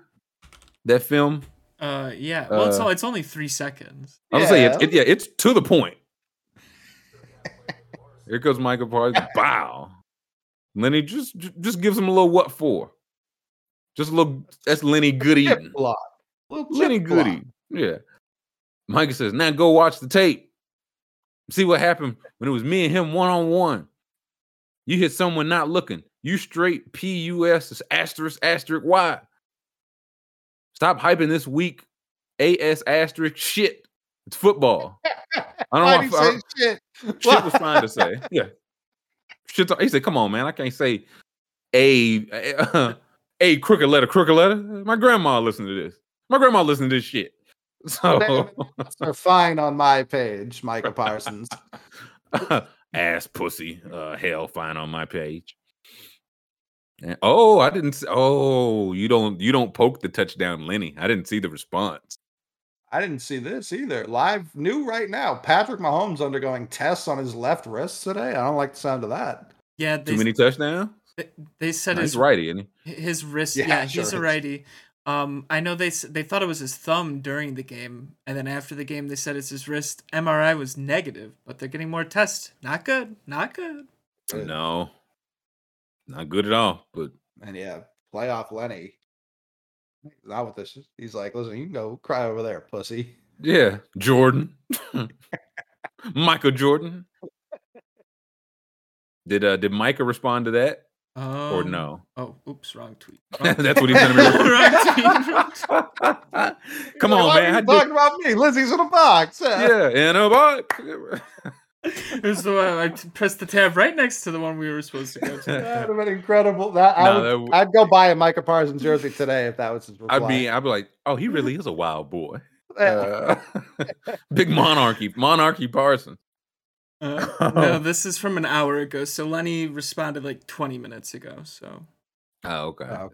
that film? Uh, yeah. Well, uh, it's all, it's only three seconds. I was yeah. saying, it, it, yeah, it's to the point. Here goes Michael Parsons. Bow. Lenny just just gives him a little what for. Just a little, that's Lenny Goody. Lenny Goody. Yeah. Micah says, now go watch the tape. See what happened when it was me and him one-on-one. You hit someone not looking. You straight P U S asterisk asterisk Y. Stop hyping this week. A S asterisk shit. It's football. I don't want to say shit. Shit was fine to say. Yeah. Shit. He said, come on, man. I can't say A. Uh, Hey, crooked letter, crooked letter. My grandma listened to this. My grandma listened to this shit. So they're fine on my page, Michael Parsons. Ass pussy. Uh, hell, fine on my page. And, oh, I didn't. See, oh, you don't. You don't poke the touchdown, Lenny. I didn't see the response. I didn't see this either. Live, new right now. Patrick Mahomes undergoing tests on his left wrist today. I don't like the sound of that. Yeah, they, too many touchdowns. They, they said no, his he's righty, isn't he? His wrist. Yeah, yeah sure he's is. a righty. Um, I know they they thought it was his thumb during the game, and then after the game they said it's his wrist. M R I was negative, but they're getting more tests. Not good. Not good. No, not good at all. But and yeah, playoff Lenny. Not with this. He's like, listen, you can go cry over there, pussy. Yeah, Jordan. Michael Jordan. Did uh, did Micah respond to that? Um, or no? Oh, oops, wrong tweet. Wrong That's what he's going to be. Wrong tweet. Wrong tweet. Come on, man. You talking about me? Lizzie's in a box. Yeah, in a box. There's the one I pressed the tab right next to the one we were supposed to go to. That would have been incredible. That, no, I would, that w- I'd go buy a Micah Parsons jersey today if that was his reply. I'd be, I'd be like, oh, he really is a wild boy. Uh, big monarchy, monarchy Parsons. Uh, no, this is from an hour ago. So Lenny responded like twenty minutes ago. So, oh, okay, oh,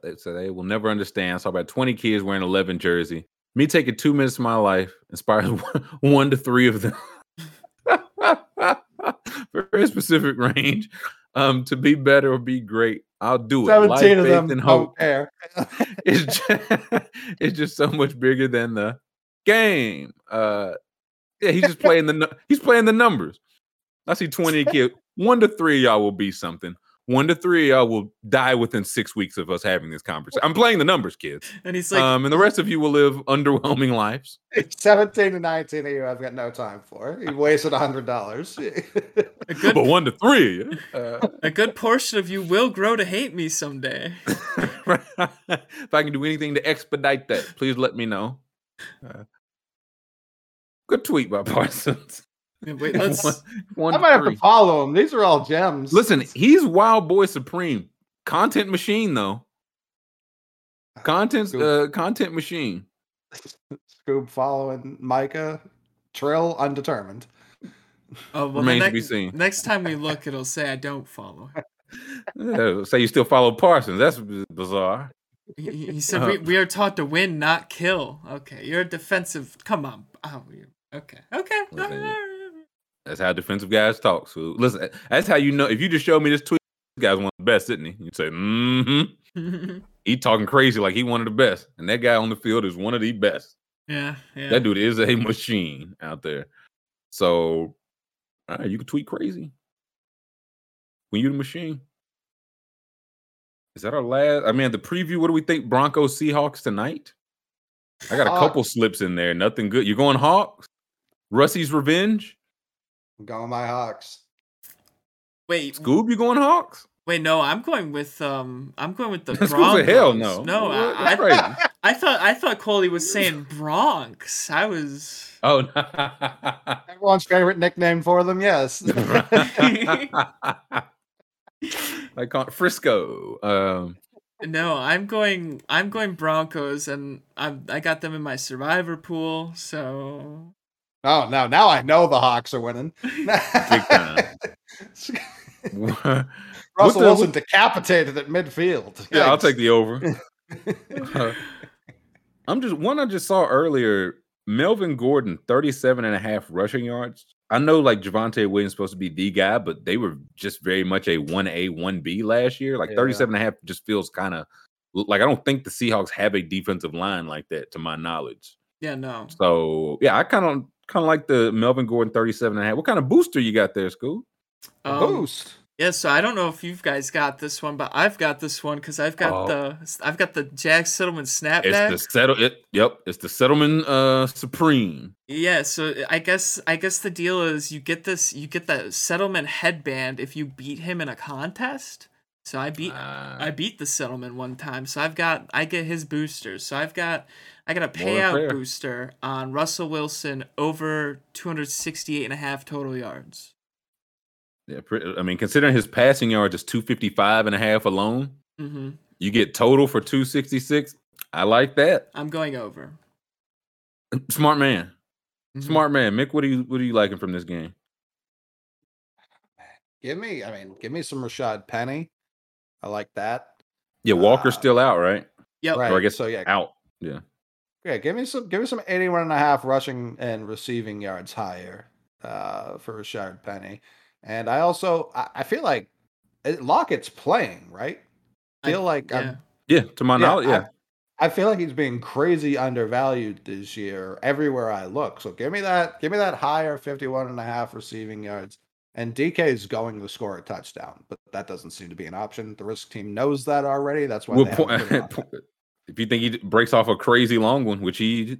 okay. So they will never understand. So about twenty kids wearing eleven jersey. Me taking two minutes of my life inspires one, one to three of them. Very specific range. Um, to be better or be great. I'll do it. Seventeen Life, of faith, them and hope. it's, just, it's just so much bigger than the game. Uh. Yeah, he's just playing the he's playing the numbers. I see twenty kids. One to three of y'all will be something. One to three of y'all will die within six weeks of us having this conversation. I'm playing the numbers, kids. And he's like, um, and the rest of you will live underwhelming lives. seventeen to nineteen of you, I've got no time for. You wasted a hundred dollars. But one to three of you, uh, a good portion of you will grow to hate me someday. If I can do anything to expedite that, please let me know. Uh, Good tweet by Parsons. Wait, let's, one, one I might have to follow him. These are all gems. Listen, he's Wild Boy Supreme. Content machine, though. Content, uh, content machine. Scoob following Micah. Trill undetermined. Oh, well, remains next, to be seen. Next time we look, it'll say I don't follow. It'll say you still follow Parsons. That's bizarre. He, he said uh, we, we are taught to win, not kill. Okay, you're defensive. Come on. Oh, okay. Okay. Listen, that's how defensive guys talk. So listen, that's how you know. If you just show me this tweet, this guy's one of the best, isn't he? You'd say, mm-hmm. He talking crazy like he one of the best. And that guy on the field is one of the best. Yeah. yeah. That dude is a machine out there. So, all right, you can tweet crazy. When you the machine. Is that our last? I mean, the preview, what do we think? Broncos, Seahawks tonight? I got a couple Hawks. Slips in there. Nothing good. You're going Hawks? Rusty's revenge? I'm going my Hawks. Wait. Scoob, you going Hawks? Wait, no, I'm going with um I'm going with the Broncos. Hell no. No, I, I, I thought I thought Coley was saying Bronx. I was Oh no. Everyone's favorite nickname for them, yes. Like Frisco. Um No, I'm going. I'm going Broncos, and I I got them in my survivor pool. So, oh no, now I know the Hawks are winning. Big time. Russell the, Wilson decapitated at midfield. Yeah, yikes. I'll take the over. uh, I'm just one I just saw earlier. Melvin Gordon, thirty-seven and a half rushing yards. I know like Javonte Williams supposed to be the guy, but they were just very much a one A, one B last year. Like yeah. thirty-seven and a half just feels kind of like I don't think the Seahawks have a defensive line like that to my knowledge. Yeah, no. So, yeah, I kind of kind of like the Melvin Gordon thirty-seven and a half. What kind of booster you got there, Scoop? Um, boost. Yeah, so I don't know if you guys got this one, but I've got this one because I've got oh. the I've got the Jack Settleman snapback. It's the settle. It, yep, it's the Settleman uh, Supreme. Yeah, so I guess I guess the deal is you get this, you get the Settleman headband if you beat him in a contest. So I beat uh, I beat the Settleman one time. So I've got I get his boosters. So I've got I got a payout booster on Russell Wilson over two hundred sixty eight and a half total yards. Yeah, I mean, considering his passing yards is two fifty-five and a half alone, mm-hmm. you get total for two sixty-six. I like that. I'm going over. Smart man. Mm-hmm. Smart man. Mick, what are you what are you liking from this game? Give me, I mean, give me some Rashad Penny. I like that. Yeah, Walker's uh, still out, right? Yeah, right. Or I guess so, yeah. Out. Yeah. Yeah, give me some give me some eighty-one and a half rushing and receiving yards higher uh, for Rashad Penny. And I also I, I feel like Lockett's playing, right? I feel like I, yeah. I'm, yeah, to my yeah, knowledge, yeah. I, I feel like he's being crazy undervalued this year everywhere I look. So give me that, give me that higher fifty-one and a half receiving yards. And D K is going to score a touchdown, but that doesn't seem to be an option. The risk team knows that already. That's why. Well, they point, point, if you think he breaks off a crazy long one, which he's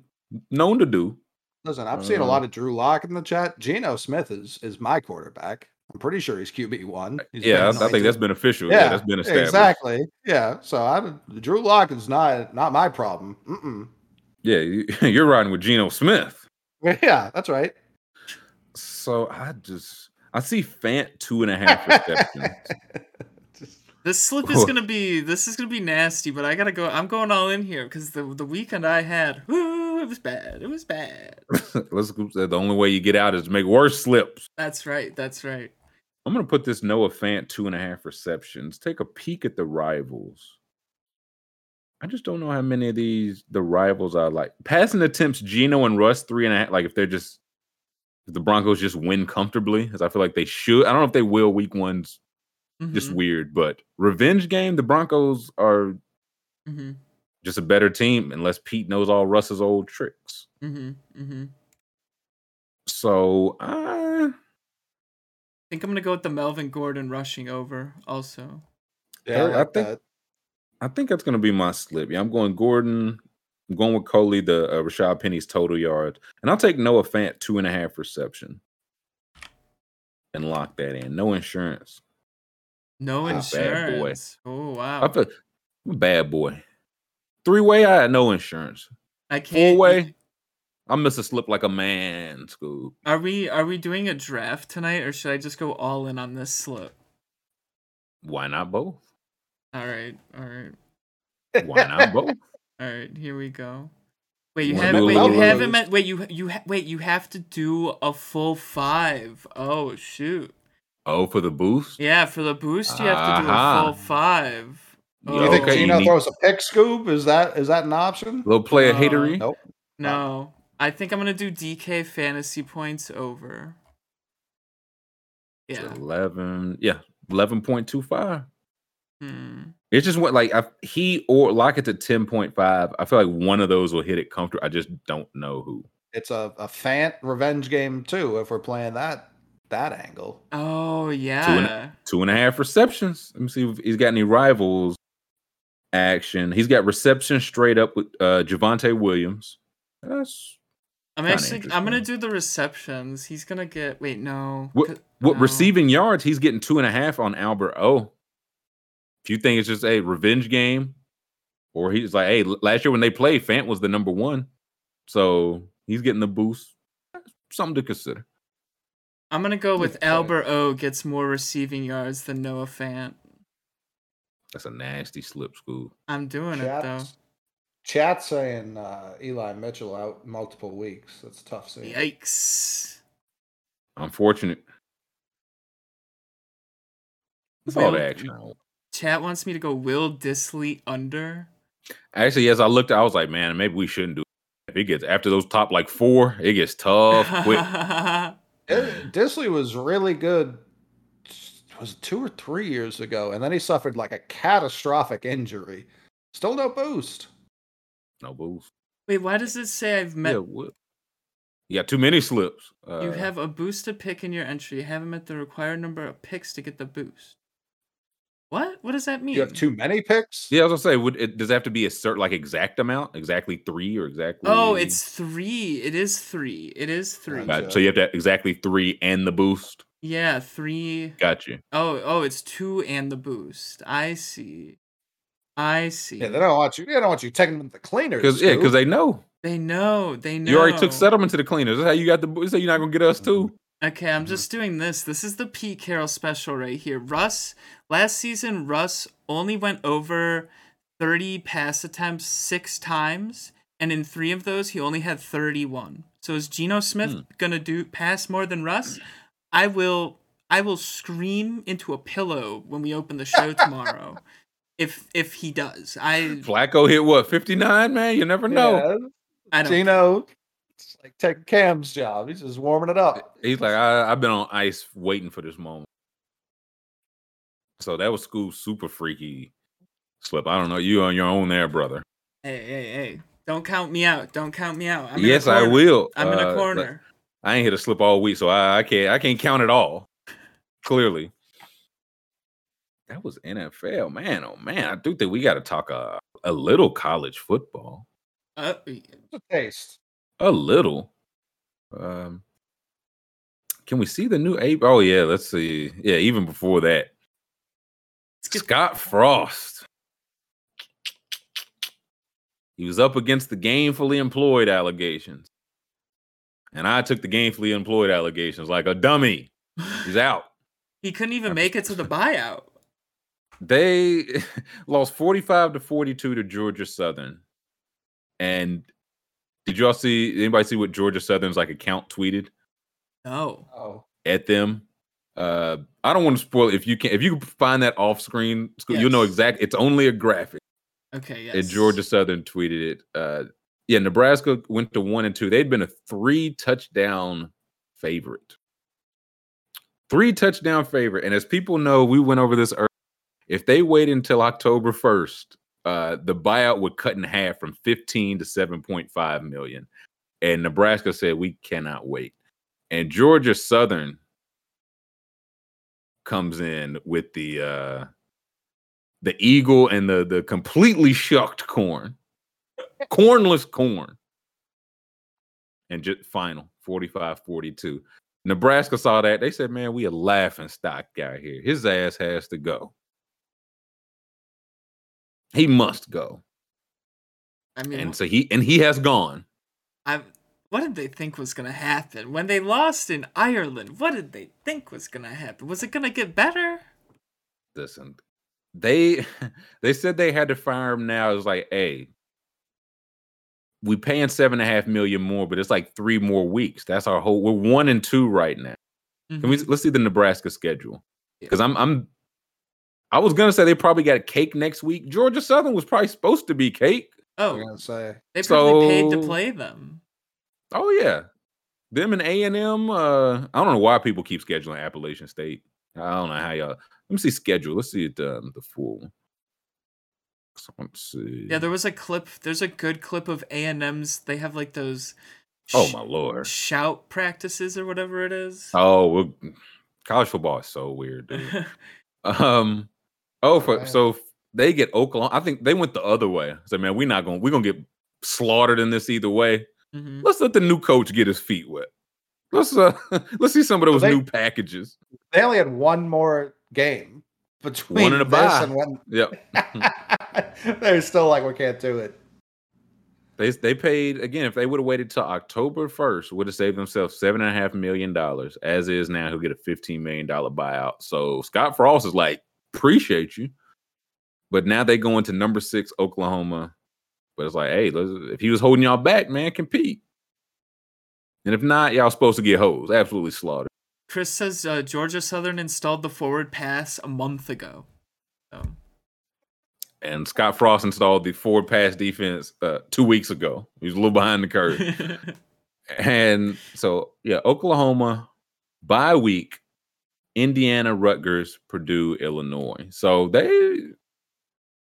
known to do. Listen, I'm um, seeing a lot of Drew Lock in the chat. Geno Smith is is my quarterback. I'm pretty sure he's Q B one. He's yeah, I think that's been official. Yeah, yeah, that's been established. Exactly. Yeah. So I, Drew Lock is not not my problem. Mm-mm. Yeah, you're riding with Geno Smith. Yeah, that's right. So I just. I see Fant two and a half receptions. This slip is gonna be this is gonna be nasty, but I gotta go. I'm going all in here because the the weekend I had, whoo, it was bad. It was bad. Let's the only way you get out is to make worse slips. That's right. That's right. I'm gonna put this Noah Fant two and a half receptions. Take a peek at the rivals. I just don't know how many of these the rivals I like. Passing attempts, Geno and Russ three and a half. Like if they're just. The Broncos just win comfortably, as I feel like they should. I don't know if they will. Week one's mm-hmm. just weird, but revenge game. The Broncos are mm-hmm. just a better team, unless Pete knows all Russ's old tricks. Mm-hmm. Mm-hmm. So I think I'm gonna go with the Melvin Gordon rushing over. Also, yeah, I, I, like I think that. I think that's gonna be my slip. Yeah, I'm going Gordon. I'm going with Coley, the uh, Rashad Penny's total yards. And I'll take Noah Fant, two and a half reception. And lock that in. No insurance. No wow, insurance. Bad boy. Oh, wow. I feel, I'm a bad boy. Three-way, I had no insurance. I can't. Four-way, I miss a slip like a man, Scoob. Are we, are we doing a draft tonight, or should I just go all in on this slip? Why not both? All right. All right. Why not both? All right, here we go. Wait, you haven't. Wait, you haven't. Met, wait, you you wait. You have to do a full five. Oh shoot! Oh, for the boost. Yeah, for the boost, you have uh-huh. to do a full five. Oh. You think okay, Gino you need... throws a pick, Scoob? Is that is that an option? Little play of no. hatery. Nope. No, I think I'm gonna do D K fantasy points over. Yeah, it's eleven. Yeah, eleven point two five. Hmm. It just went like I, he or Lockett to ten point five. I feel like one of those will hit it comfortable. I just don't know who. It's a, a Fant revenge game too. If we're playing that that angle. Oh yeah, two and, two and a half receptions. Let me see if he's got any rivals action. He's got reception straight up with uh, Javonte Williams. That's. I'm actually. I'm gonna do the receptions. He's gonna get. Wait, no. What, what no. receiving yards? He's getting two and a half on Albert O. If you think it's just a revenge game, or he's like, hey, last year when they played, Fant was the number one. So he's getting the boost. Something to consider. I'm going to go with Albert O gets more receiving yards than Noah Fant. That's a nasty slip, Scoob. I'm doing Chat, it, though. Chat's saying uh, Eli Mitchell out multiple weeks. That's tough saying. Yikes. Unfortunate. That's all the action. Chat wants me to go Will Dissly under. Actually, as I looked, I was like, man, maybe we shouldn't do it. If it gets after those top like four, it gets tough quick. it, Dissly was really good. Was it two or three years ago? And then he suffered like a catastrophic injury. Still no boost. No boost. Wait, why does it say I've met? Yeah, what? You got too many slips. Uh, you have a boosted pick in your entry. You haven't met the required number of picks to get the boost. What? What does that mean? You have too many picks? Yeah, I was gonna say, would it does it have to be a certain like exact amount? Exactly three or exactly? Oh, it's three. It is three. It is three. Gotcha. So you have to have exactly three and the boost. Yeah, three. Gotcha. Oh, oh, it's two and the boost. I see. I see. Yeah, they don't want you. They don't want you taking them to the cleaners. Because yeah, because they know. They know. They know. You already took settlement to the cleaners. That's how you got the boost. So you're not gonna get us too. Okay, I'm just doing this. This is the Pete Carroll special right here. Russ, last season, Russ only went over thirty pass attempts six times, and in three of those, he only had thirty-one. So is Geno Smith mm. gonna do pass more than Russ? I will, I will scream into a pillow when we open the show tomorrow. if if he does, I Flacco hit what fifty-nine, man. You never know. Yeah. I don't. Geno. It's like taking Cam's job. He's just warming it up. He's like, I, I've been on ice waiting for this moment. So that was Scoob's super freaky slip. I don't know. You on your own there, brother. Hey, hey, hey. Don't count me out. Don't count me out. I'm yes, I will. I'm uh, in a corner. I ain't hit a slip all week, so I, I can't I can't count it all. Clearly. That was N F L. Man, oh, man. I do think we got to talk a, a little college football. Uh, a taste. A little. Um, can we see the new ape? Oh, yeah. Let's see. Yeah, even before that. Scott Frost. He was up against the gainfully employed allegations. And I took the gainfully employed allegations like a dummy. He's out. He couldn't even make it to the buyout. They lost forty-five to forty-two to Georgia Southern. And did y'all see, anybody see what Georgia Southern's like account tweeted? No. Oh. At them. Uh, I don't want to spoil it. If you can, if you can find that off screen, yes. You'll know exactly. It's only a graphic. Okay. Yes. And Georgia Southern tweeted it. Uh, yeah. Nebraska went to one and two. They'd been a three touchdown favorite. Three touchdown favorite. And as people know, we went over this earlier. If they wait until October first, uh, the buyout would cut in half from fifteen to seven point five million. And Nebraska said, we cannot wait. And Georgia Southern comes in with the uh, the eagle and the the completely shucked corn, cornless corn, and just final forty-five forty-two. Nebraska saw that. They said, man, we a laughing stock guy here. His ass has to go. He must go. I mean, and so he and he has gone. I've What did they think was going to happen when they lost in Ireland? What did they think was going to happen? Was it going to get better? Listen, they they said they had to fire him now. It's like, hey, we paying seven and a half million more, but it's like three more weeks. That's our whole. We're one and two right now. Mm-hmm. Can we let's see the Nebraska schedule? Because yeah. I'm I'm I was gonna say they probably got a cake next week. Georgia Southern was probably supposed to be cake. Oh, say. They probably so, paid to play them. Oh, yeah. Them and A and M. Uh, I don't know why people keep scheduling Appalachian State. I don't know how y'all. Let me see schedule. Let's see it, um, the full one. Let's see. Yeah, there was a clip. There's a good clip of A and M's. They have like those. Sh- oh, my Lord. Shout practices or whatever it is. Oh, well, college football is so weird, dude. um, oh, for, right. So they get Oklahoma. I think they went the other way. I said, man, we're not going. We're going to get slaughtered in this either way. Mm-hmm. Let's let the new coach get his feet wet. Let's uh, let's see some of those so they, new packages. They only had one more game between one and a bye. And one. Yep. They're still like, we can't do it. They they paid again. If they would have waited till October first, would have saved themselves seven and a half million dollars. As is now, he'll get a fifteen million dollar buyout. So Scott Frost is like, appreciate you, but now they go into number six Oklahoma. But it's like, hey, let's, if he was holding y'all back, man, compete. And if not, y'all supposed to get hosed. Absolutely slaughtered. Chris says uh, Georgia Southern installed the forward pass a month ago. Um, and Scott Frost installed the forward pass defense uh, two weeks ago. He was a little behind the curve. And so, yeah, Oklahoma, bye week, Indiana, Rutgers, Purdue, Illinois. So they...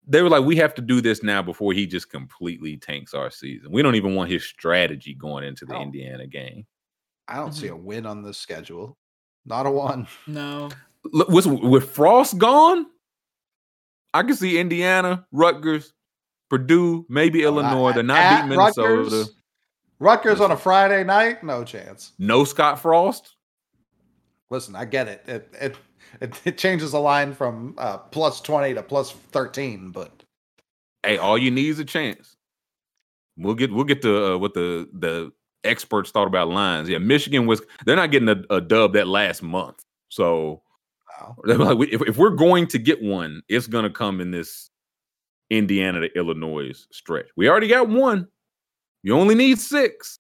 They were like, we have to do this now before he just completely tanks our season. We don't even want his strategy going into the Indiana game. I don't mm-hmm. see a win on this schedule. Not a one. No. Look, with, with Frost gone, I can see Indiana, Rutgers, Purdue, maybe Illinois. They're not beating Minnesota. Rutgers, Rutgers on a Friday night? No chance. No Scott Frost? Listen, I get it. It... it It, it changes the line from uh, plus twenty to plus thirteen, but hey, all you need is a chance. We'll get we'll get to uh, what the the experts thought about lines. Yeah, Michigan was they're not getting a, a dub that last month, so wow. They're like, we, if, if we're going to get one, it's going to come in this Indiana to Illinois stretch. We already got one. You only need six.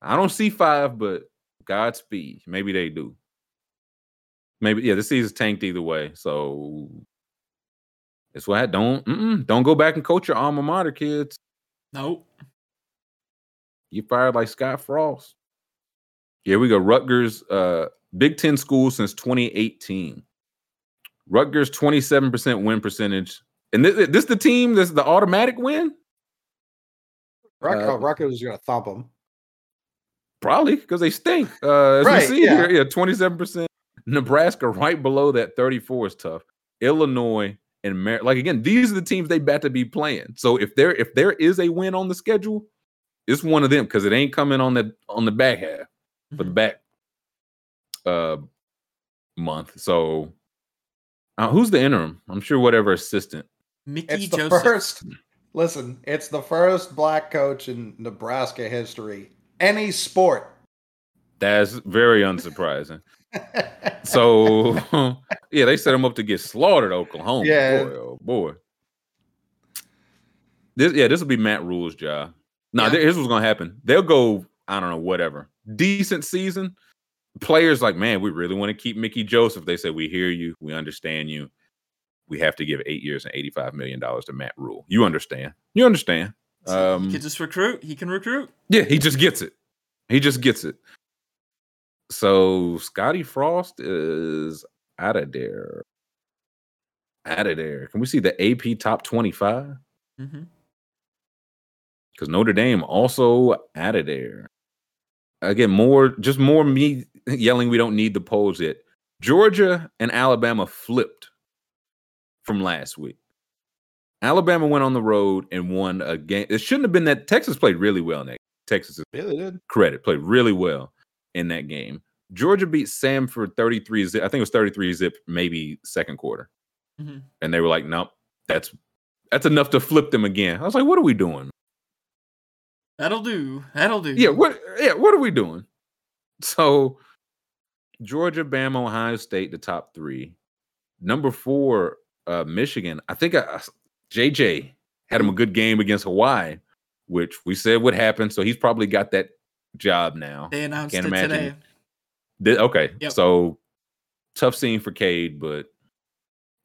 I don't see five, but Godspeed. Maybe they do. Maybe yeah, this season's tanked either way. So that's why I don't mm-mm, don't go back and coach your alma mater, kids. Nope. You fired like Scott Frost. Here we go. Rutgers, uh, Big Ten school since twenty eighteen. Rutgers, twenty-seven percent win percentage. And this, this the team that's the automatic win? Rutgers uh, Rutgers was going to thump them. Probably, because they stink. Uh, as right, we see yeah. here, yeah, twenty-seven percent. Nebraska right below that. thirty-four is tough. Illinois and Maryland. Like, again, these are the teams they about to be playing. So if there if there is a win on the schedule, it's one of them, because it ain't coming on the on the back half, mm-hmm. the back uh, month. So uh, who's the interim? I'm sure whatever assistant. Mickey it's Joseph. The first, listen, it's the first black coach in Nebraska history. Any sport. That's very unsurprising. So, yeah, they set him up to get slaughtered, Oklahoma. Yeah. Boy, oh, boy. This, yeah, this will be Matt Rule's job. No, nah, yeah. Here's what's going to happen. They'll go, I don't know, whatever. Decent season. Players like, man, we really want to keep Mickey Joseph. They say, we hear you. We understand you. We have to give eight years and eighty-five million dollars to Matt Rhule. You understand. You understand. Um, he can just recruit. He can recruit. Yeah, he just gets it. He just gets it. So Scotty Frost is out of there. Out of there. Can we see the A P top twenty-five? Mm-hmm. Because Notre Dame also out of there. Again, more just more me yelling. We don't need the polls yet. Georgia and Alabama flipped from last week. Alabama went on the road and won a game. It shouldn't have been that. Texas played really well in that. Texas is really did. Credit played really well in that game. Georgia beat Samford thirty-three zip. I think it was thirty-three zip, maybe second quarter. Mm-hmm. And they were like, nope, that's that's enough to flip them again. I was like, what are we doing? That'll do. That'll do. Yeah, what yeah, what are we doing? So Georgia, Bama, Ohio State, the top three. Number four, uh, Michigan. I think I, I J J had him a good game against Hawaii, which we said would happen. So he's probably got that job now. They announced Can't it imagine. Today. This, okay. Yep. So tough scene for Cade, but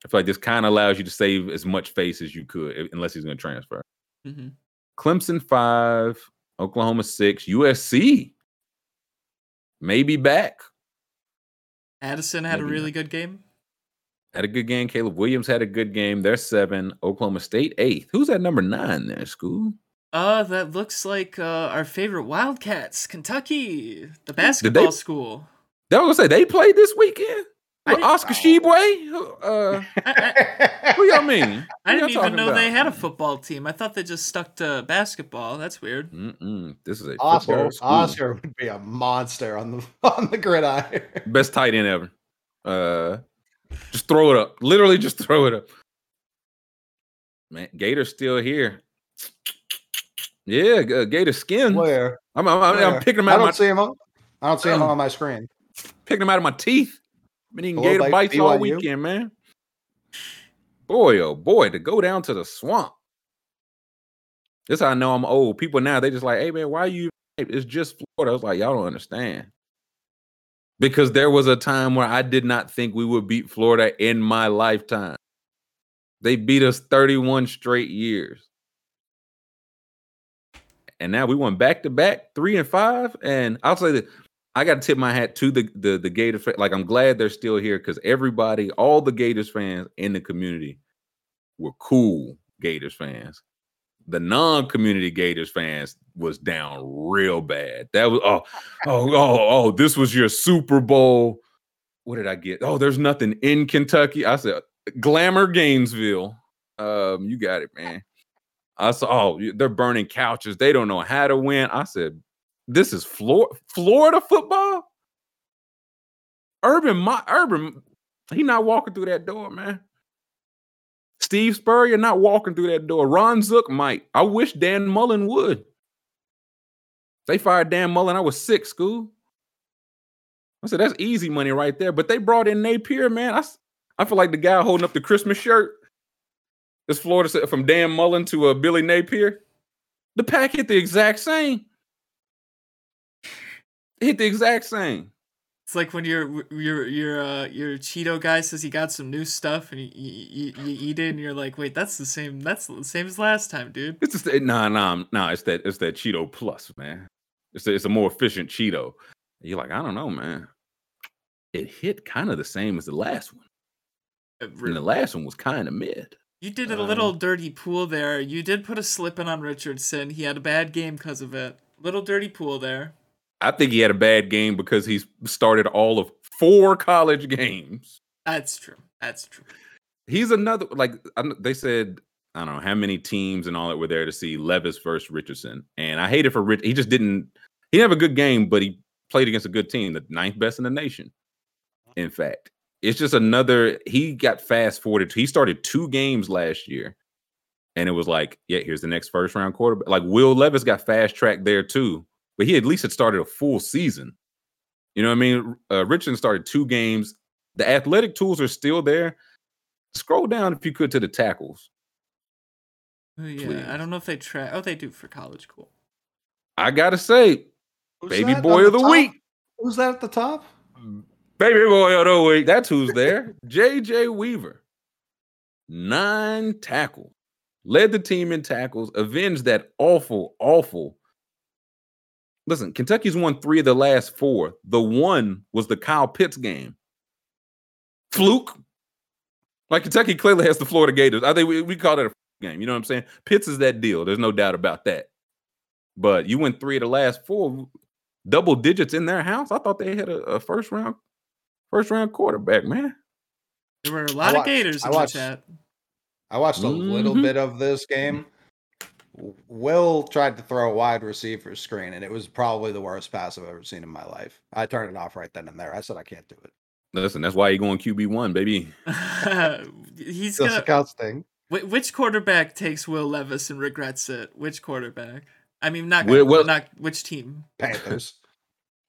I feel like this kind of allows you to save as much face as you could, unless he's going to transfer. Mm-hmm. Clemson five, Oklahoma six, U S C maybe back. Addison had maybe a really back. Good game. Had a good game. Caleb Williams had a good game. They're seven. Oklahoma State, eighth. Who's at number nine there, Scoob? Uh, that looks like uh, our favorite Wildcats, Kentucky, the basketball they, school. That was going to say, they played this weekend? With Oscar Sheboy? Uh, I, I, who y'all mean? I didn't even know about? They had a football team. I thought they just stuck to basketball. That's weird. Mm-mm. This is a Oscar, Oscar would be a monster on the, on the gridiron. Best tight end ever. Uh... Just throw it up. Literally just throw it up. Man, Gator's still here. Yeah, uh, Gator skin. Where? I'm, I'm, I'm, I'm picking him out I don't of my... see him on, I don't see um, him on my screen. Picking him out of my teeth. Been eating Gator bites all weekend, man. Boy, oh boy, to go down to the swamp. This how I know I'm old. People now, they just like, hey, man, why are you... It's just Florida. I was like, y'all don't understand. Because there was a time where I did not think we would beat Florida in my lifetime. They beat us thirty-one straight years. And now we went back to back, three and five. And I'll say that I got to tip my hat to the, the, the Gators. Like, I'm glad they're still here because everybody, all the Gators fans in the community were cool Gators fans. The non-community Gators fans was down real bad. That was oh oh oh oh. This was your Super Bowl. What did I get? Oh, there's nothing in Kentucky. I said Glamour Gainesville. Um, you got it, man. I saw. Oh, they're burning couches. They don't know how to win. I said, this is Flor- Florida football. Urban, my Urban, he not walking through that door, man. Steve Spurrier not walking through that door. Ron Zook might. I wish Dan Mullen would. They fired Dan Mullen. I was sick, school. I said, that's easy money right there. But they brought in Napier, man. I, I feel like the guy holding up the Christmas shirt. This Florida from Dan Mullen to uh, Billy Napier. The pack hit the exact same. It hit the exact same. It's like when your your your uh, your Cheeto guy says he got some new stuff and you, you, you eat it and you're like, wait, that's the same. That's the same as last time, dude. It's just nah, nah, nah. It's that it's that Cheeto Plus, man. It's a, it's a more efficient Cheeto. And you're like, I don't know, man. It hit kind of the same as the last one. Really? And the last one was kind of mid. You did a little um, dirty pool there. You did put a slip in on Richardson. He had a bad game because of it. Little dirty pool there. I think he had a bad game because he's started all of four college games. That's true. That's true. He's another, like, they said, I don't know how many teams and all that were there to see Levis versus Richardson. And I hate it for Rich. He just didn't, he didn't have a good game, but he played against a good team, the ninth best in the nation. In fact, it's just another, he got fast forwarded. He started two games last year. And it was like, yeah, here's the next first round quarterback. Like, Will Levis got fast tracked there too. But he at least had started a full season. You know what I mean? Uh, Richardson started two games. The athletic tools are still there. Scroll down, if you could, to the tackles. Oh, yeah, please. I don't know if they track. Oh, they do for college. Cool. I got to say, who's baby boy of the, the week. Who's that at the top? Baby boy of the week. That's who's there. J J. Weaver. Nine tackles. Led the team in tackles. Avenged that awful, awful. Listen, Kentucky's won three of the last four. The one was the Kyle Pitts game. Fluke. Like, Kentucky clearly has the Florida Gators. I think we, we call that a game. You know what I'm saying? Pitts is that deal. There's no doubt about that. But you win three of the last four, double digits in their house. I thought they had a, a first round, first round quarterback, man. There were a lot I of watched, Gators in the chat. I watched a mm-hmm. little bit of this game. Will tried to throw a wide receiver screen, and it was probably the worst pass I've ever seen in my life. I turned it off right then and there. I said, I can't do it. Listen, that's why you're going Q B one, baby. He's that's gonna... a couch thing. Wh- which quarterback takes Will Levis and regrets it? Which quarterback? I mean, not, Will, well, not which team? Panthers.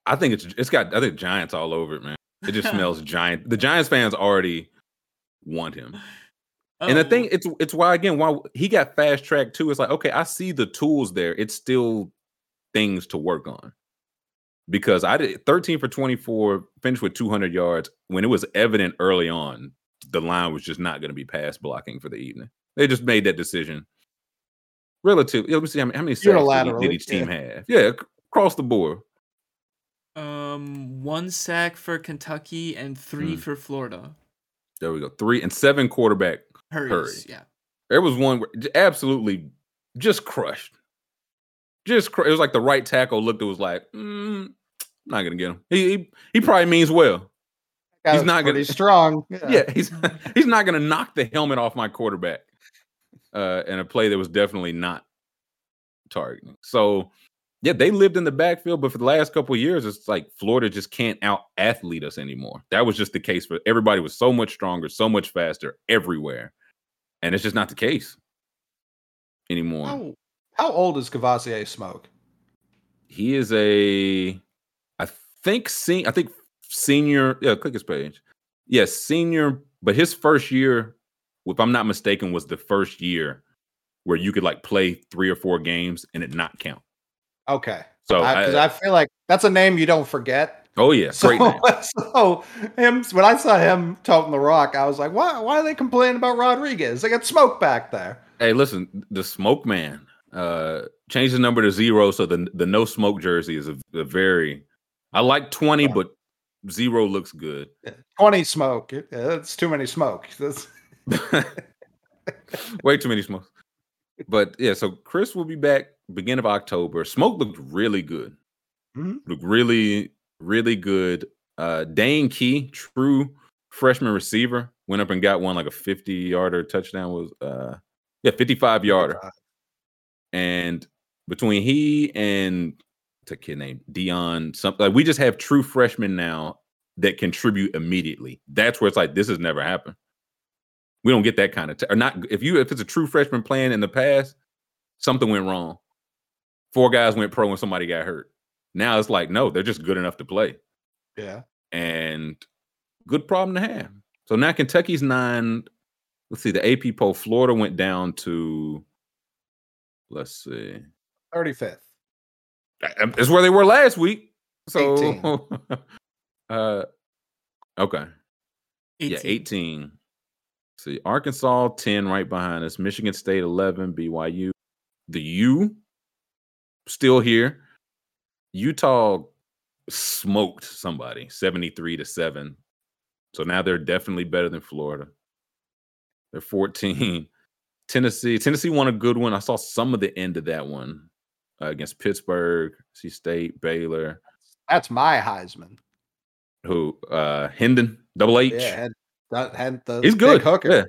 I think it's it's got I think Giants all over it, man. It just smells Giant. The Giants fans already want him. Oh. And I think it's it's why, again, why he got fast tracked too. It's like, okay, I see the tools there. It's still things to work on. Because I did thirteen for twenty-four, finished with two hundred yards when it was evident early on the line was just not going to be pass blocking for the evening. They just made that decision. Relative, let me see how many, how many sacks did each team yeah. have. Yeah, across the board. Um, one sack for Kentucky and three mm. for Florida. There we go. Three and seven quarterback. Hurries, Hurry. Yeah. There was one where absolutely just crushed. Just cr- it was like the right tackle looked. It was like, mm, I'm not gonna get him. He he, he probably means well. That he's not gonna strong. Yeah. yeah, he's he's not gonna knock the helmet off my quarterback. Uh, in a play that was definitely not targeting. So yeah, they lived in the backfield, but for the last couple of years, it's like Florida just can't out-athlete us anymore. That was just the case for everybody was so much stronger, so much faster everywhere. And it's just not the case anymore. How, how old is Kavasier Smoke? He is a, I think, se- I think senior. Yeah, click his page. Yes, yeah, senior. But his first year, if I'm not mistaken, was the first year where you could like play three or four games and it not count. Okay. So I, I, I feel like that's a name you don't forget. Oh yeah, so, great name. So him, when I saw him toting the rock, I was like, why? Why are they complaining about Rodriguez? They got Smoke back there. Hey, listen, the Smoke Man uh, changed the number to zero, so the the no smoke jersey is a, a very. I like twenty, yeah. but zero looks good. Twenty smoke. That's too many smoke. That's way too many smokes. But yeah, so Chris will be back beginning of October. Smoke looked really good. Mm-hmm. Looked really, really good. Uh, Dane Key, true freshman receiver, went up and got one like a fifty-yarder touchdown. Was uh, yeah, fifty-five-yarder. And between he and what's a kid named Dion, something like we just have true freshmen now that contribute immediately. That's where it's like this has never happened. We don't get that kind of t- or not. If you if it's a true freshman playing in the past, something went wrong. Four guys went pro when somebody got hurt. Now it's like, no, they're just good enough to play. Yeah. And good problem to have. So now Kentucky's nine. Let's see, the A P poll, Florida went down to, let's see. thirty-fifth. That's where they were last week. So Uh, okay. eighteen. Yeah, eighteen. See, Arkansas ten right behind us. Michigan State eleven. B Y U. The U still here. Utah smoked somebody seventy-three to seven. So now they're definitely better than Florida. They're fourteen. Tennessee. Tennessee won a good one. I saw some of the end of that one uh, against Pittsburgh, C State, Baylor. That's my Heisman. Who? Uh, Hendon, double H. Yeah, had, had the he's good. Hooker. Yeah.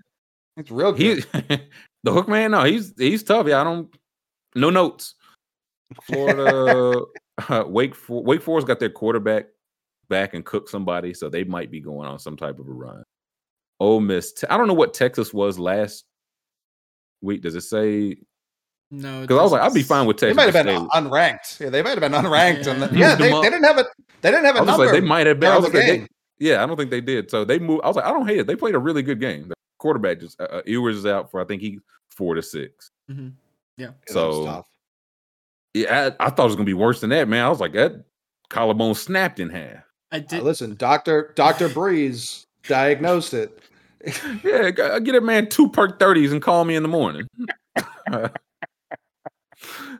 He's real good. He, the hook man, no, he's he's tough. Yeah, I don't – no notes. Florida uh, – Wake, Wake Forest got their quarterback back and cooked somebody, so they might be going on some type of a run. Ole Miss – I don't know what Texas was last week. Does it say – No, because I was like, I'd be fine with Texas. They might have been unranked. Yeah, they might have been unranked. Yeah, and the, yeah they, they didn't have a they didn't have a I was number. Like, they might have been. I was the like, they, yeah, I don't think they did. So they moved. I was like, I don't hate it. They played a really good game. The quarterback just uh, Ewers is out for I think he four to six. Mm-hmm. Yeah. So tough. Yeah, I, I thought it was gonna be worse than that, man. I was like, that collarbone snapped in half. I did uh, listen. Doctor Doctor Breeze diagnosed it. Yeah, get a man two perk thirties and call me in the morning. uh,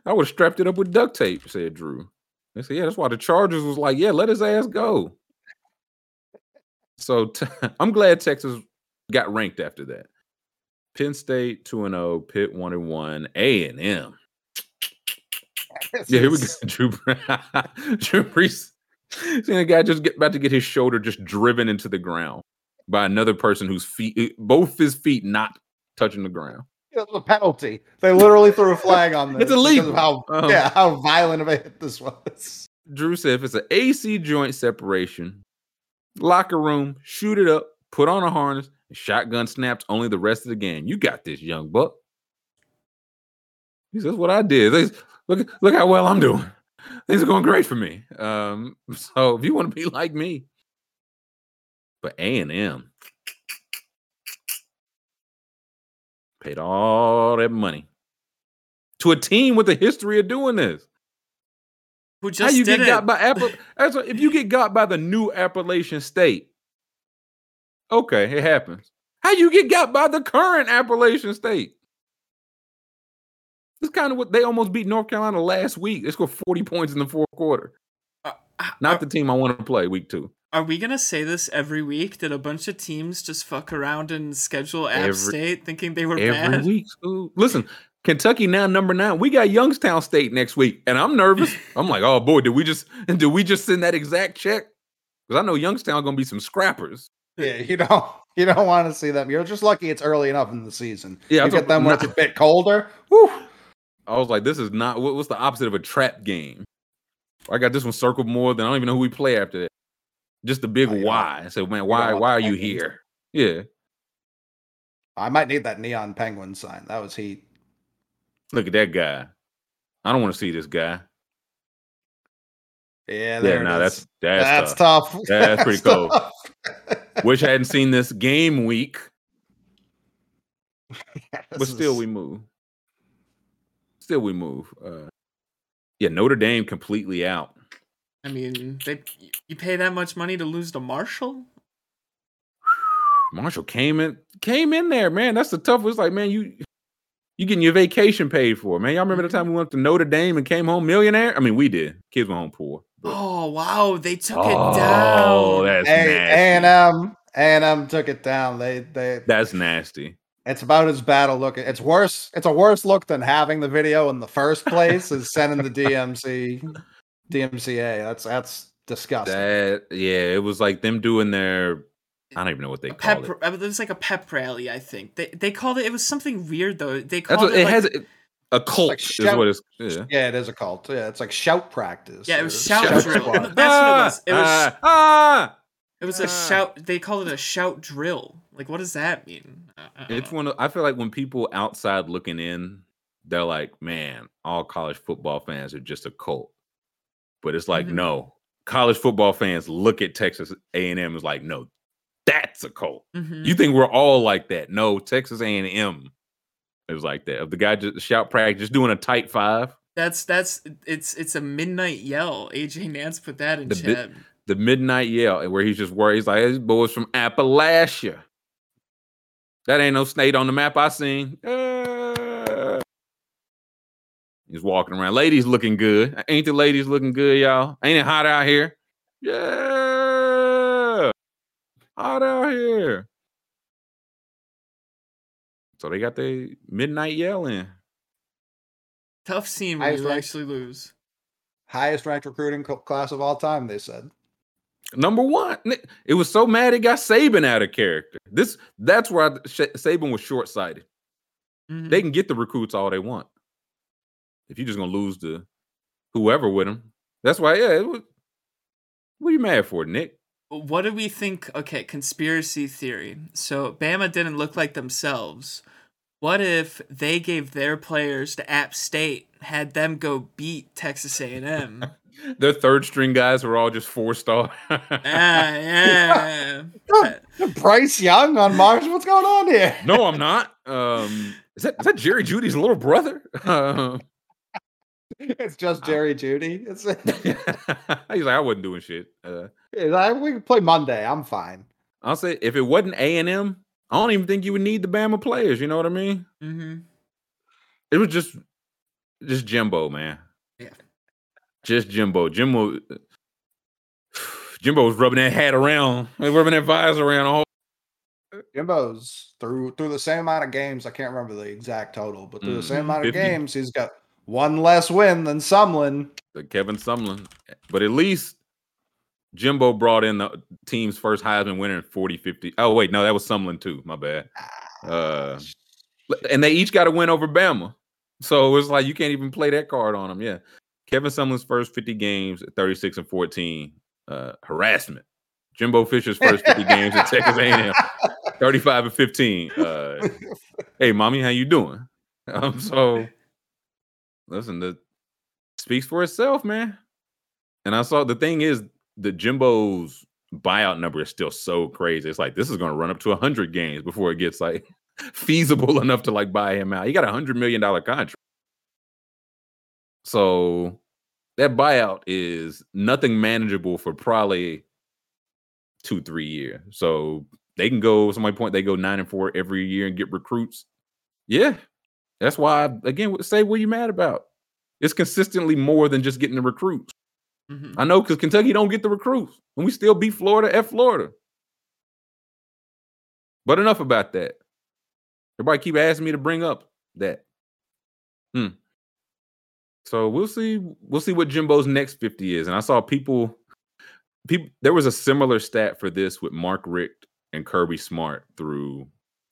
I would have strapped it up with duct tape, said Drew. They said, yeah, that's why the Chargers was like, yeah, let his ass go. So t- I'm glad Texas got ranked after that. Penn State two and oh, Pitt one and one, A and M. Yeah, here we go. Drew, Drew Brees. Seeing a guy just get, about to get his shoulder just driven into the ground by another person whose feet, both his feet not touching the ground. It was a penalty. They literally threw a flag on this. It's illegal. How, um, yeah, how violent of a hit this was. Drew said if it's an A C joint separation, locker room, shoot it up, put on a harness, and shotgun snaps only the rest of the game. You got this, young buck. He says, what I did. They, look, look how well I'm doing. Things are going great for me. Um, so if you want to be like me. But A and M. Paid all that money to a team with a history of doing this. Who just How you did get it. Got by Apple? If you get got by the new Appalachian State, okay, it happens. How you get got by the current Appalachian State? It's kind of what they almost beat North Carolina last week. They scored forty points in the fourth quarter. Uh, Not are, the team I want to play week two. Are we going to say this every week that a bunch of teams just fuck around and schedule App every, State thinking they were every bad? Every week. Ooh. Listen, Kentucky now number nine. We got Youngstown State next week, and I'm nervous. I'm like, oh, boy, did we just did we just send that exact check? Because I know Youngstown going to be some scrappers. Yeah, you don't, you don't want to see them. You're just lucky it's early enough in the season. Yeah, you get them when it's a bit colder. Whew. I was like, this is not – what's the opposite of a trap game? I got this one circled more than I don't even know who we play after that. Just the big oh, yeah. why. I said, man, why why are you here? Yeah. I might need that neon penguin sign. That was heat. Look at that guy. I don't want to see this guy. Yeah, there yeah, it nah, is. That's, that's, that's tough. tough. That's, that's pretty tough. cold. Wish I hadn't seen this game week. yeah, but still is... we move. Still we move. Uh, yeah, Notre Dame completely out. I mean, they you pay that much money to lose to Marshall? Marshall came in came in there, man. That's the toughest. Like, man, you you getting your vacation paid for, man. Y'all remember the time we went to Notre Dame and came home millionaire? I mean, we did. Kids went home poor. But... Oh, wow. They took oh, it down. Oh, that's hey, nasty. A and M, A and M took it down. They they That's nasty. It's about as bad a look. It's worse. It's a worse look than having the video in the first place is sending the D M C. D M C A. That's that's disgusting. That, yeah, it was like them doing their. I don't even know what they called it. It was like a pep rally, I think. They they called it. It was something weird though. They called that's what, it. It like, has a, a cult. Like shout, is what it's, yeah. yeah, it is a cult. Yeah, it's like shout practice. Yeah, it was shout, shout drill. Squad. That's ah, what it was. It was. Ah, ah, it was a ah. shout. They called it a shout drill. Like, what does that mean? It's know. one. Of, I feel like when people outside looking in, they're like, "Man, all college football fans are just a cult." But it's like, mm-hmm. no, college football fans look at Texas A and M is like, no, that's a cult. Mm-hmm. You think we're all like that? No, Texas A and M is like that. If the guy just shout practice, just doing a tight five. That's that's it's it's a midnight yell. A J Nance put that in the chat. Bi- the midnight yell, where he's just worried. He's like, this boy's from Appalachia. That ain't no state on the map I seen. Uh, he's walking around. Ladies looking good. Ain't the ladies looking good, y'all? Ain't it hot out here? Yeah. Hot out here. So they got their midnight yelling. Tough scene where you actually lose. Highest ranked recruiting co- class of all time, they said. Number one. It was so mad it got Saban out of character. This That's where I, Saban was short-sighted. Mm-hmm. They can get the recruits all they want. If you're just going to lose to whoever with them. That's why, yeah. It was, what are you mad for, Nick? What do we think? Okay, conspiracy theory. So Bama didn't look like themselves. What if they gave their players to App State, had them go beat Texas A and M? Their third string guys were all just four star. uh, yeah, yeah. Bryce Young on Mars. What's going on here? No, I'm not. Um, is that is that Jerry Judy's little brother? Uh, it's just Jerry I, Judy. It's he's like, I wasn't doing shit. Uh, like, we can play Monday. I'm fine. I'll say if it wasn't A and M. I don't even think you would need the Bama players. You know what I mean? Mm-hmm. It was just, just Jimbo, man. Yeah. Just Jimbo. Jimbo. Jimbo was rubbing that hat around, rubbing that visor around. All. Jimbo's through through the same amount of games. I can't remember the exact total, but through mm, the same amount fifty. Of games, he's got one less win than Sumlin. Kevin Sumlin, but at least. Jimbo brought in the team's first Heisman winner in forty fifty. Oh, wait, no, that was Sumlin too. My bad. Uh, and they each got a win over Bama. So it was like you can't even play that card on them. Yeah. Kevin Sumlin's first fifty games at thirty-six and fourteen. Uh, harassment. Jimbo Fisher's first fifty games at Texas A and M. thirty-five and fifteen. Uh, hey, mommy, how you doing? Um, so, listen, that speaks for itself, man. And I saw the thing is, the Jimbo's buyout number is still so crazy. It's like, this is going to run up to one hundred games before it gets like feasible enough to like buy him out. He got a one hundred million dollars contract. So that buyout is nothing manageable for probably two, three years. So they can go, somebody point, they go nine and four every year and get recruits. Yeah. That's why, again, say what you mad about. It's consistently more than just getting the recruits. Mm-hmm. I know because Kentucky don't get the recruits, and we still beat Florida at Florida. But enough about that. Everybody keep asking me to bring up that. Hmm. So we'll see. We'll see what Jimbo's next fifty is. And I saw people. People. There was a similar stat for this with Mark Richt and Kirby Smart through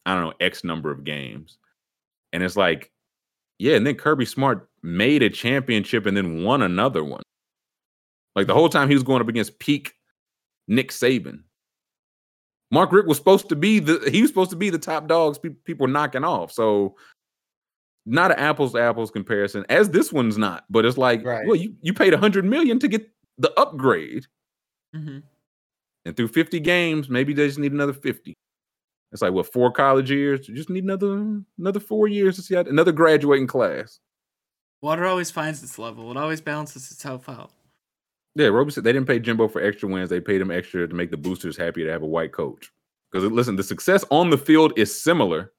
I don't know X number of games, and it's like, yeah. And then Kirby Smart made a championship and then won another one. Like, the whole time he was going up against peak Nick Saban. Mark Richt was supposed to be the, he was supposed to be the top dogs pe- people were knocking off. So, not an apples-to-apples comparison, as this one's not. But it's like, right. Well, you, you paid one hundred million dollars to get the upgrade. Mm-hmm. And through fifty games, maybe they just need another fifty. It's like, what, four college years? You just need another another four years to see how, another graduating class. Water always finds its level. It always balances itself out. Yeah, Roby said they didn't pay Jimbo for extra wins. They paid him extra to make the boosters happy to have a white coach. Because, listen, the success on the field is similar.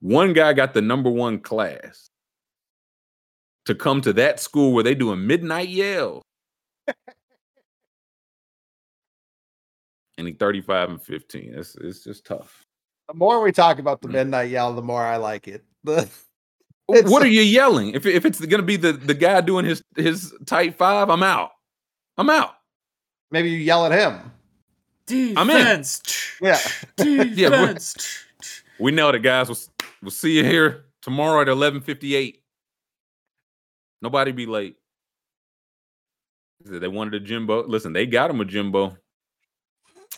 One guy got the number one class to come to that school where they doing midnight yell. And he thirty-five and fifteen. It's, it's just tough. The more we talk about the midnight yell, the more I like it. The- It's, what are you yelling? If if it's going to be the, the guy doing his, his tight five, I'm out. I'm out. Maybe you yell at him. Defense. I'm in. Yeah. Defense. Yeah, we know it, guys. We'll, we'll see you here tomorrow at eleven fifty-eight. Nobody be late. They wanted a Jimbo. Listen, they got him a Jimbo.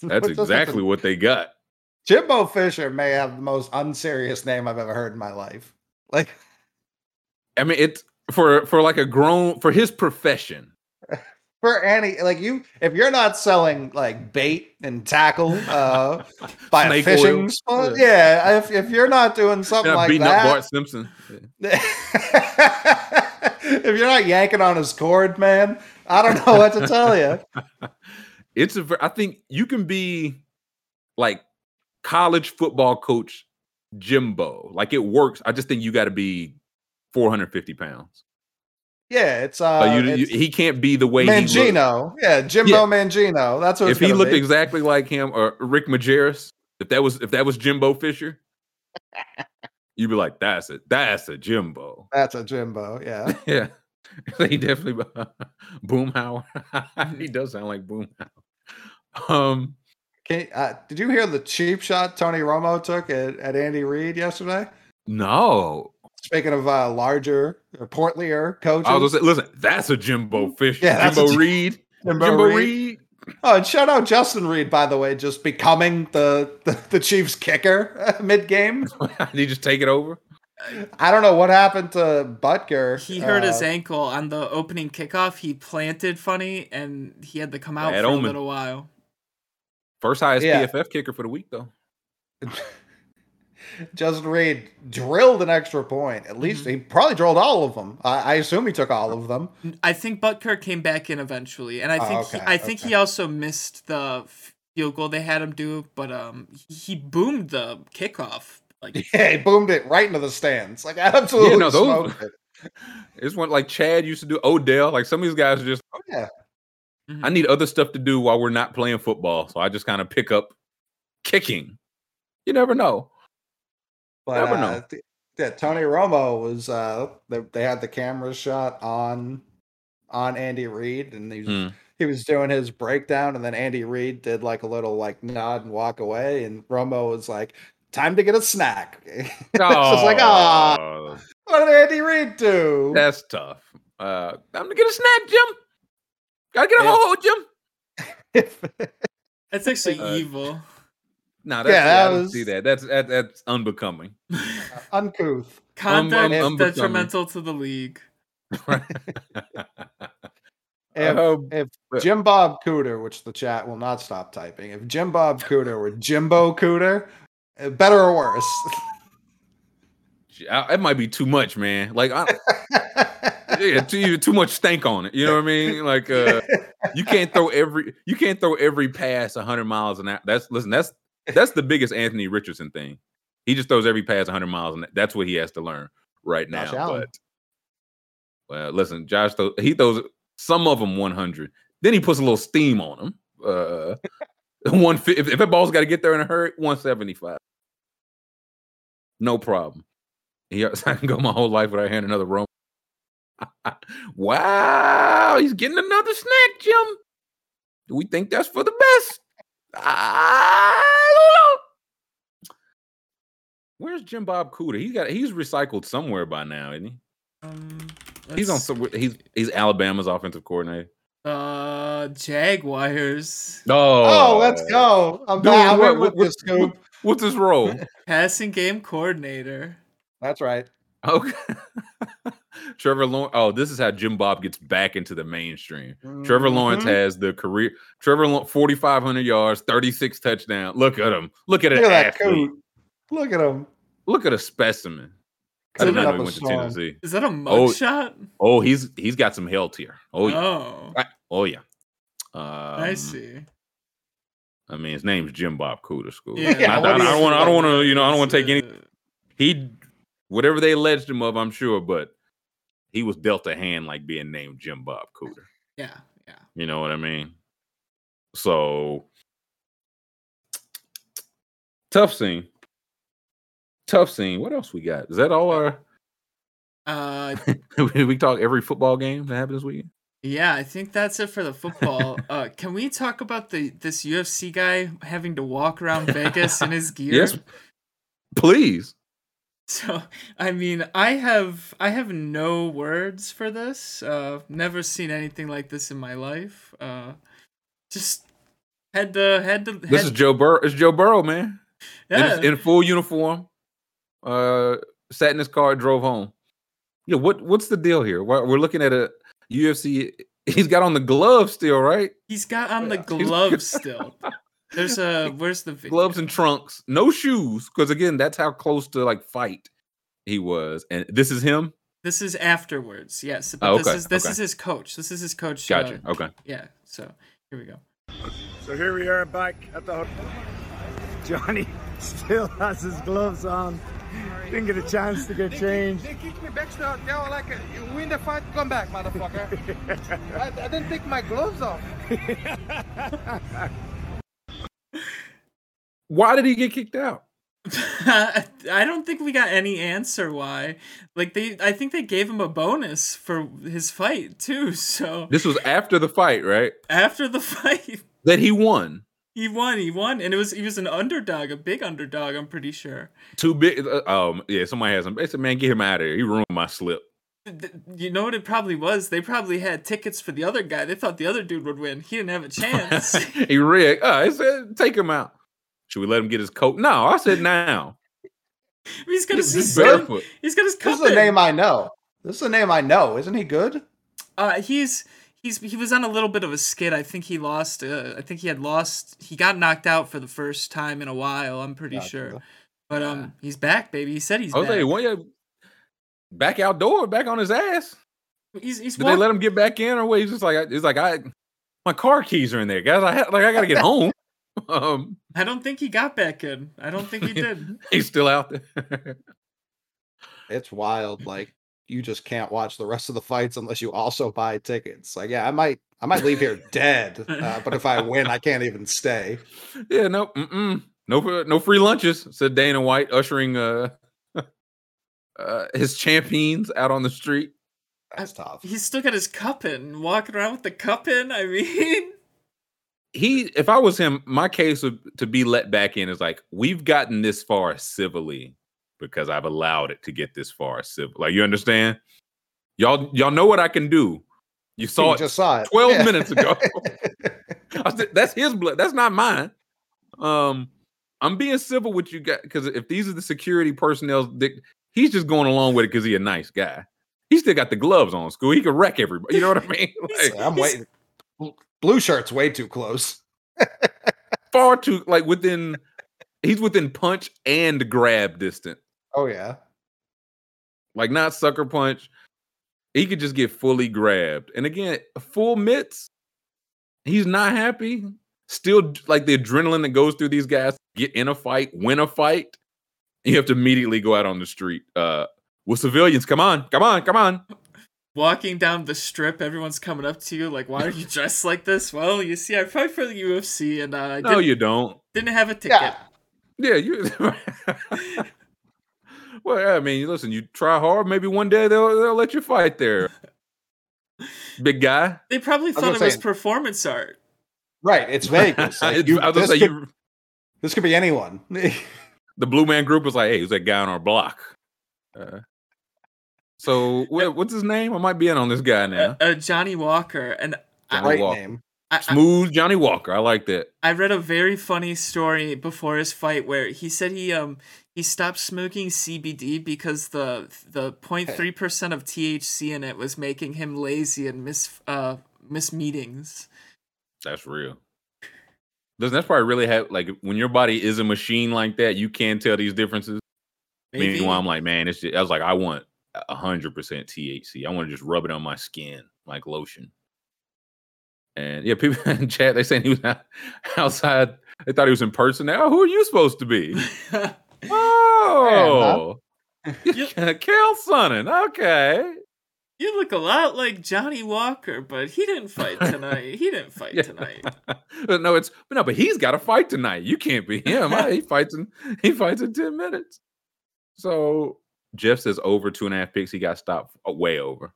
That's exactly what they got. Jimbo Fisher may have the most unserious name I've ever heard in my life. Like... I mean, it's for, for like a grown, for his profession. For any, like you, if you're not selling like bait and tackle uh, by a fishing spot, yeah. yeah, if if you're not doing something you're not like beating that. Beating up Bart Simpson. Yeah. If you're not yanking on his cord, man, I don't know what to tell you. It's a, I think you can be like college football coach Jimbo. Like it works. I just think you got to be four hundred fifty pounds. Yeah, it's uh, so you, it's you, he can't be the way Mangino. He yeah, Jimbo yeah. Mangino. That's what. If he looked be. exactly like him or Rick Majerus, if that was if that was Jimbo Fisher, you'd be like, that's it. That's a Jimbo. That's a Jimbo. Yeah, yeah. He definitely uh, Boomhauer. He does sound like Boomhauer. Um, Can, uh, did you hear the cheap shot Tony Romo took at, at Andy Reid yesterday? No. Speaking of uh, larger, portlier coaches. I was gonna say, listen, that's a Jimbo Fisher. Yeah, Jimbo Jim- Reed. Jimbo, Jimbo Reed. Reed. Oh, and shout out Justin Reed, by the way, just becoming the, the, the Chiefs kicker mid-game. Did he just take it over? I don't know what happened to Butker. He hurt uh, his ankle on the opening kickoff. He planted funny, and he had to come out for omen. a little while. First highest yeah. P F F kicker for the week, though. Justin Reed drilled an extra point. At least mm-hmm. he probably drilled all of them. I, I assume he took all of them. I think Butker came back in eventually, and I think oh, okay, he, I okay. think he also missed the field goal they had him do. But um, he boomed the kickoff. Like yeah, he boomed it right into the stands. Like absolutely, yeah, no, those, smoked it. It's one like Chad used to do. Odell, like some of these guys are just. Oh yeah. Mm-hmm. I need other stuff to do while we're not playing football, so I just kind of pick up kicking. You never know. But, Never know. Uh, th- yeah, Tony Romo was. Uh, they, they had the camera shot on on Andy Reid, and he was, mm. he was doing his breakdown, and then Andy Reid did like a little like nod and walk away, and Romo was like, "Time to get a snack." Oh. It's just like, "Ah, what did Andy Reid do?" That's tough. Uh, "Time to get a snack, Jim. Gotta get a hold, Jim." That's actually uh, evil. No, that's, yeah, that yeah, I was, see that. That's that, that's unbecoming. Uh, uncouth. Conduct um, um, detrimental to the league. Right. if, hope, if Jim Bob Cooter, which the chat will not stop typing, if Jim Bob Cooter were Jimbo Cooter, better or worse? That might be too much, man. Like, I, yeah, too, too much stank on it. You know what I mean? Like, uh, you can't throw every you can't throw every pass one hundred miles an hour. That's listen. That's That's the biggest Anthony Richardson thing. He just throws every pass one hundred miles, and that's what he has to learn right now. But well, listen, Josh, th- he throws some of them one hundred. Then he puts a little steam on them. Uh, one if, if that ball's got to get there in a hurry, one seventy-five. No problem. He, I can go my whole life without hearing another Romo. Wow, he's getting another snack, Jim. Do we think that's for the best? I don't know. Where's Jim Bob Cooter? He got he's recycled somewhere by now, isn't he? Um, he's on some. He's he's Alabama's offensive coordinator. Uh, Jaguars. Oh, oh let's go. I'm down with what, this scoop. What, what's his role? Passing game coordinator. That's right. Okay. Trevor Lawrence. Oh, this is how Jim Bob gets back into the mainstream. Mm-hmm. Trevor Lawrence has the career. Trevor Lawrence, four thousand five hundred yards, thirty-six touchdowns. Look at him. Look at, Look at that coat. Look at him. Look at a specimen. I did not know he went strong. to Tennessee. Is that a mugshot? Oh, oh, he's he's got some health here. Oh, yeah. Oh, I, oh, yeah. Um, I see. I mean, his name's Jim Bob Cooter School. Yeah. Yeah, I, I, I don't want. I don't want to. You know, I don't want to take any. He, whatever they alleged him of, I'm sure, but. He was dealt a hand like being named Jim Bob Cooter. Yeah, yeah. You know what I mean? So, tough scene. Tough scene. What else we got? Is that all our... Uh, we talk every football game that happened this weekend? Yeah, I think that's it for the football. uh, can we talk about the this U F C guy having to walk around Vegas in his gear? Yes, please. So, I mean, I have I have no words for this. Uh, never seen anything like this in my life. Uh, just had to had to. Had this is Joe Burrow. It's Joe Burrow, man. Yeah. In, in full uniform. Uh, sat in his car, drove home. Yeah, what what's the deal here? We're, we're looking at a U F C. He's got on the gloves still, right? He's got on yeah. the gloves still. There's a where's the video? Gloves and trunks, no shoes, because again, that's how close to like fight he was. And this is him This is afterwards, yes. But oh, okay. This is this okay. is his coach. This is his coach. Gotcha. Uh, okay. Yeah. So here we go. So here we are back at the hotel. Johnny still has his gloves on. Didn't get a chance to get they changed. Kick, they kicked me back to the hotel like, you win the fight, come back, motherfucker. I, I didn't take my gloves off. Why did he get kicked out? I don't think we got any answer why. Like they, I think they gave him a bonus for his fight too. So this was after the fight, right? After the fight that he won. He won, he won, and it was he was an underdog, a big underdog. I'm pretty sure. Too big. Uh, um, yeah, somebody has him. They said, "Man, get him out of here. He ruined my slip." You know what it probably was? They probably had tickets for the other guy. They thought the other dude would win. He didn't have a chance. He rigged. Oh, I said, "Take him out." Should we let him get his coat? No, I said now. He's got his, his barefoot. He's got his coat. This is a name I know. This is a name I know. Isn't he good? Uh, he's he's he was on a little bit of a skid. I think he lost. Uh, I think he had lost. He got knocked out for the first time in a while. I'm pretty gotcha. sure. But um, yeah. he's back, baby. He said he's Jose, back. Well, yeah, back outdoor, back on his ass. He's, he's Did walk- they let him get back in, or what? He's just like it's like I, my car keys are in there, guys. I had, like I gotta get home. Um, I don't think he got back in. I don't think he did. He's still out there. It's wild. Like you just can't watch the rest of the fights unless you also buy tickets. Like, yeah, I might, I might leave here dead, uh, but if I win, I can't even stay. Yeah, no, mm-mm. no, no free lunches. Said Dana White, ushering uh, uh, his champions out on the street. That's tough. He's still got his cup in, walking around with the cup in. I mean. He, if I was him, my case of, to be let back in is like, we've gotten this far civilly because I've allowed it to get this far civil. Like, you understand? Y'all y'all know what I can do. You saw, it, just saw it twelve yeah. minutes ago. I said, that's his blood. That's not mine. Um, I'm being civil with you guys because if these are the security personnel, he's just going along with it because he's a nice guy. He still got the gloves on, school. He could wreck everybody. You know what I mean? Like, I'm waiting. Blue shirt's way too close. Far too, like within, he's within punch and grab distance. Oh, yeah. Like not sucker punch. He could just get fully grabbed. And again, full mitts. He's not happy. Still, like the adrenaline that goes through these guys, get in a fight, win a fight. You have to immediately go out on the street uh, with civilians. Come on, come on, come on. Walking down the strip, everyone's coming up to you like, why are you dressed like this? Well, you see, I fight for the U F C and uh, I no, you don't. Didn't have a ticket. Yeah, yeah you. Well, I mean, listen, you try hard. Maybe one day they'll they'll let you fight there. Big guy. They probably thought it was saying, performance art. Right. It's Vegas. Like, you, I was this, say, could, you, this could be anyone. The Blue Man Group was like, hey, who's that guy on our block? Uh, So what's his name? I might be in on this guy now. Uh, uh, Johnny Walker, and great name, I, smooth I, Johnny Walker. I like that. I read a very funny story before his fight where he said he um he stopped smoking C B D because the the zero point three percent of T H C in it was making him lazy and miss uh miss meetings. That's real. Doesn't that's probably really have like when your body is a machine like that, you can tell these differences. Maybe. Meanwhile, I'm like, man, it's just, I was like, I want. one hundred percent T H C. I want to just rub it on my skin like lotion. And yeah, people in chat, they saying he was outside. They thought he was in person. Oh, who are you supposed to be? Oh, Cal Sonnen. Okay. You look a lot like Johnny Walker, but he didn't fight tonight. He didn't fight yeah. tonight. No, it's no, but he's got to fight tonight. You can't be him. he fights in he fights in ten minutes. So Jeff says over two and a half picks. He got stopped way over.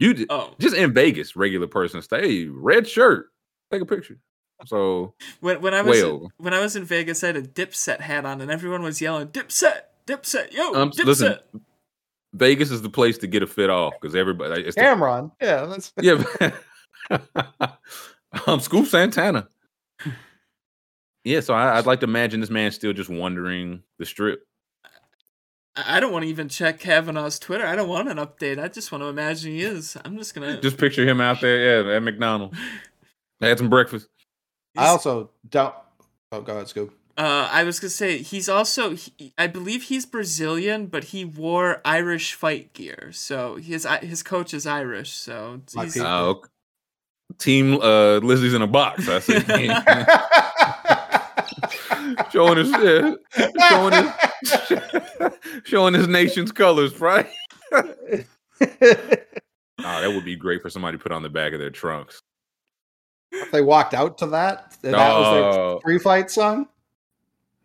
You did, oh. Just in Vegas, regular person stay red shirt. Take a picture. So when when I was in, when I was in Vegas, I had a Dipset hat on, and everyone was yelling Dipset, Dipset, yo, um, Dipset. Listen, Vegas is the place to get a fit off because everybody. It's Cameron, the, yeah, that's yeah. um, Scoop Santana. Yeah, so I, I'd like to imagine this man still just wandering the strip. I don't want to even check Kavanaugh's Twitter. I don't want an update. I just want to imagine he is. I'm just going to... Just picture him out there yeah, at McDonald's. Had some breakfast. I also don't... Oh, go ahead, Scoob. Uh, I was going to say, he's also, he, I believe he's Brazilian, but he wore Irish fight gear. So his his coach is Irish. So he's, team, uh, okay. team uh, Lizzie's in a box. I said, showing his, uh, showing his, showing his nation's colors, right? Oh, that would be great for somebody to put on the back of their trunks. If they walked out to that, and that oh. was their free fight song.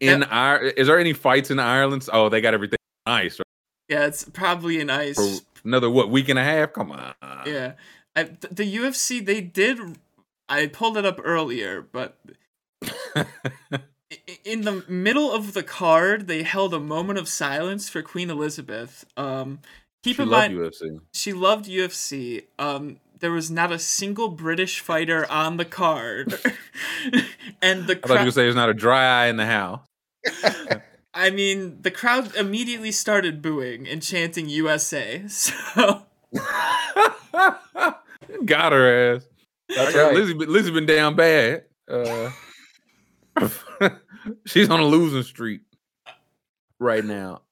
In yep. our, is there any fights in Ireland? Oh, they got everything in ice, right? Yeah, it's probably in ice. For another what week and a half? Come on. Yeah, I, the U F C they did. I pulled it up earlier, but in the middle of the card, they held a moment of silence for Queen Elizabeth. Um, keep she in loved mind, U F C. She loved U F C. Um, there was not a single British fighter on the card. And the cra- I thought you were going to say there's not a dry eye in the house. I mean, the crowd immediately started booing and chanting U S A. So got her ass. That's right. Lizzie, Lizzie's been down bad. Uh, she's on a losing streak right now.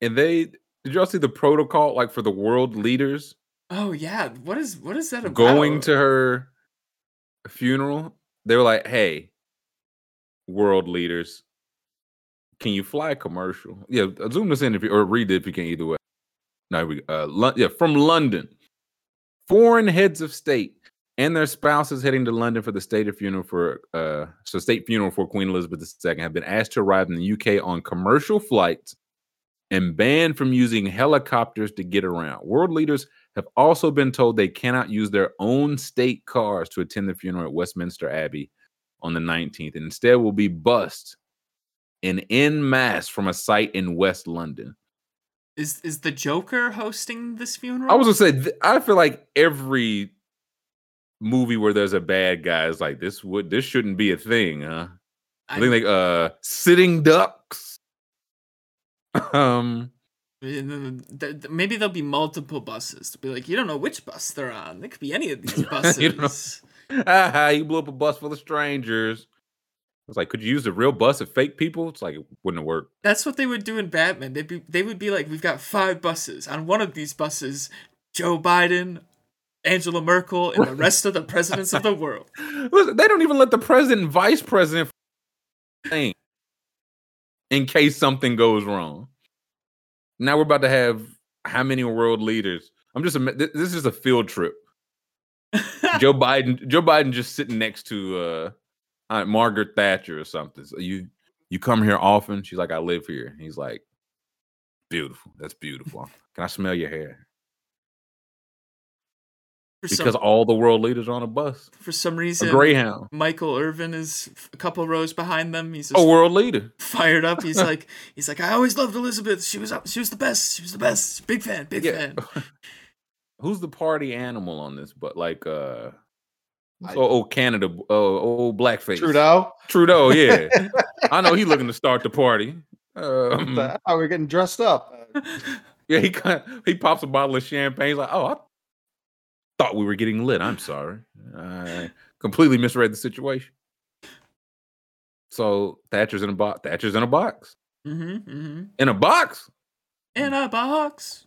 And they did y'all see the protocol like for the world leaders? Oh yeah, what is what is that about? Going to her funeral, they were like, "Hey, world leaders, can you fly commercial?" Yeah, zoom this in if you or read it if you can. Either way, no, we uh, Lo- yeah, from London, foreign heads of state and their spouses heading to London for the state of funeral for uh, so state funeral for Queen Elizabeth the Second have been asked to arrive in the U K on commercial flights and banned from using helicopters to get around. World leaders have also been told they cannot use their own state cars to attend the funeral at Westminster Abbey on the nineteenth, and instead will be bussed and en masse from a site in West London. Is is the Joker hosting this funeral? I was going to say, I feel like every movie where there's a bad guy is like, this would this shouldn't be a thing, huh? I, I think like uh, Sitting Ducks. um... Maybe there'll be multiple buses to be like, you don't know which bus they're on. It could be any of these buses. You don't know. Ah, you blew up a bus full of strangers. It's like, could you use the real bus of fake people? It's like, it wouldn't have worked. That's what they would do in Batman. They'd be, they would be like, we've got five buses. On one of these buses, Joe Biden, Angela Merkel, and the rest of the presidents of the world. Listen, they don't even let the president and vice president thing in case something goes wrong. Now we're about to have how many world leaders? I'm just this is a field trip. Joe Biden, Joe Biden, just sitting next to uh, Margaret Thatcher or something. So you you come here often? She's like, I live here. And he's like, beautiful. That's beautiful. Can I smell your hair? For because some, all the world leaders are on a bus. For some reason, a Greyhound. Michael Irvin is a couple rows behind them. He's a world leader. Fired up. He's like, he's like, I always loved Elizabeth. She was up. She was the best. She was the best. Big fan. Big yeah. fan. Who's the party animal on this? But like, uh, I, oh, oh, Canada, oh, oh, blackface. Trudeau. Trudeau. Yeah, I know he's looking to start the party. Um, How are we getting dressed up? Yeah, he he pops a bottle of champagne. He's like, oh. I thought we were getting lit. I'm sorry. I completely misread the situation. So Thatcher's in a box. Thatcher's in a box. Mm-hmm, mm-hmm. In a box. In a box.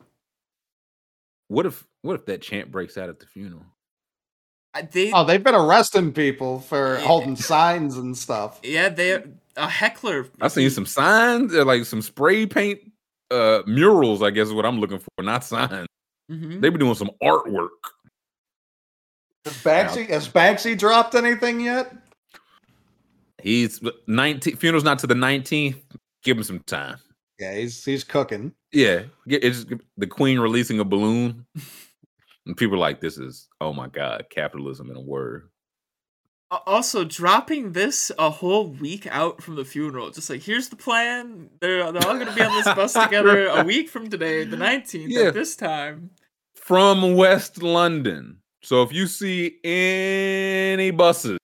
What if what if that chant breaks out at the funeral? I, they, oh, they've been arresting people for yeah. holding signs and stuff. Yeah, they're a heckler. I seen some signs, like some spray paint uh, murals, I guess is what I'm looking for, not signs. Mm-hmm. They've been doing some artwork. Has Banksy, has Banksy dropped anything yet? He's nineteen. Funeral's not to the nineteenth. Give him some time. Yeah, he's he's cooking. Yeah, it's the Queen releasing a balloon, and people are like, "This is oh my god, capitalism in a word." Also, dropping this a whole week out from the funeral, just like here's the plan. They're they're all going to be on this bus together a week from today, the nineteenth. Yeah. At this time, from West London. So if you see any buses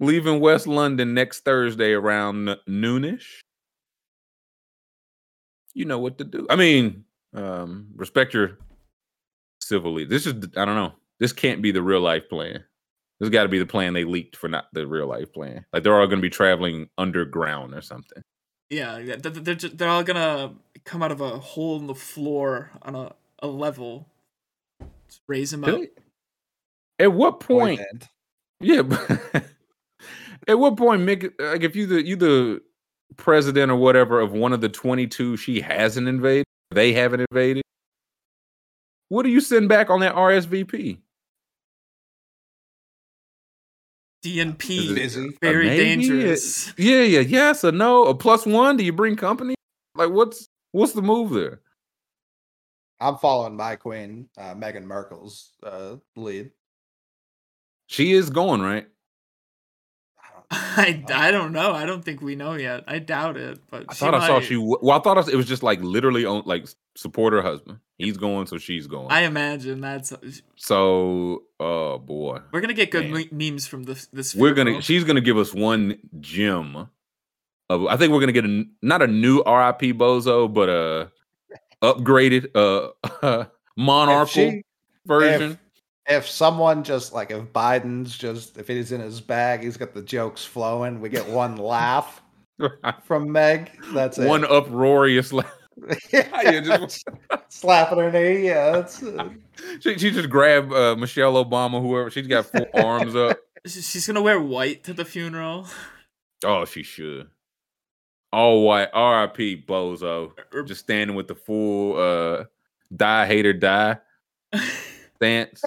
leaving West London next Thursday around noonish, you know what to do. I mean, um, respect your civil lead. This is, I don't know. This can't be the real life plan. This got to be the plan they leaked for, not the real life plan. Like they're all going to be traveling underground or something. Yeah, they're just, they're all going to come out of a hole in the floor on a, a level. Just raise them really? Up. At what point? Boy, yeah. But at what point, Mick? Like if you the you the president or whatever of one of the twenty-two she hasn't invaded, they haven't invaded. What do you send back on that R S V P? D N P is very dangerous. It, yeah, yeah, yes or no? A plus one? Do you bring company? Like, what's what's the move there? I'm following my queen, uh, Meghan Merkel's uh, lead. She is going, right? I don't, I, I don't know. I don't think we know yet. I doubt it. But I thought might. I saw she. Well, I thought it was just like literally on like support her husband. He's going, so she's going. I imagine that's so. Oh boy, we're gonna get good Man. memes from this. This we're gonna. World. She's gonna give us one gem. Of, I think we're gonna get a not a new R I P Bozo, but a upgraded uh monarchal she, version. If, If someone just like if Biden's just if it is in his bag, he's got the jokes flowing. We get one laugh from Meg. That's one it. uproarious laugh. Yeah, just slapping her knee. Yeah, that's uh... she. She just grabbed uh, Michelle Obama, whoever. She's got four arms up. She's gonna wear white to the funeral. Oh, she should. All white. R I P Bozo. Just standing with the full uh, die hater die. Stance.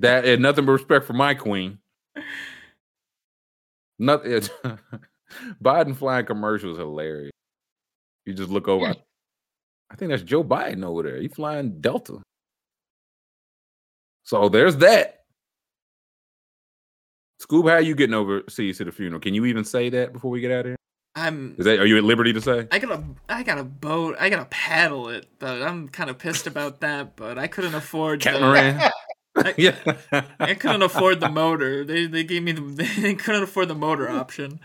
That had nothing but respect for my queen. Nothing. Biden flying commercial is hilarious. You just look over. I think that's Joe Biden over there. He flying Delta. So there's that. Scoob, how are you getting overseas to the funeral? Can you even say that before we get out of here? I'm. Is that, are you at liberty to say? I got a, I got a boat. I got to paddle it, but I'm kind of pissed about that. But I couldn't afford. Catamaran. Yeah. I couldn't afford the motor. They they gave me the. They couldn't afford the motor option.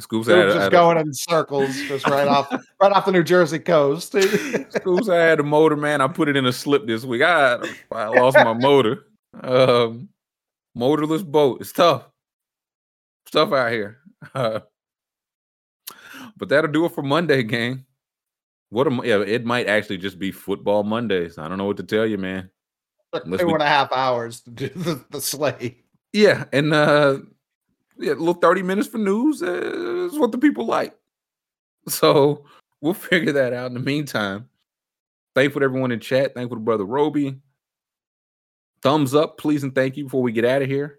Scoob's had, just had going a, in circles, just right off, right off the New Jersey coast. Scoob's I had a motor, man. I put it in a slip this week. I I lost my motor. Um, motorless boat. It's tough. It's tough out here. Uh, But that'll do it for Monday, gang. What a, yeah, it might actually just be football Mondays. I don't know what to tell you, man. Unless Two we, and a half hours to do the, the slate. Yeah, and uh, yeah, a little thirty minutes for news is what the people like. So we'll figure that out in the meantime. Thankful to everyone in chat. Thankful to Brother Roby. Thumbs up, please, and thank you before we get out of here.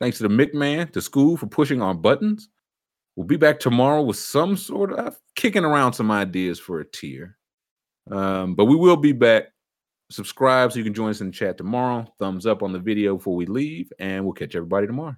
Thanks to the McMahon, to Scoob for pushing our buttons. We'll be back tomorrow with some sort of kicking around some ideas for a tier. Um, but we will be back. Subscribe so you can join us in the chat tomorrow. Thumbs up on the video before we leave, and we'll catch everybody tomorrow.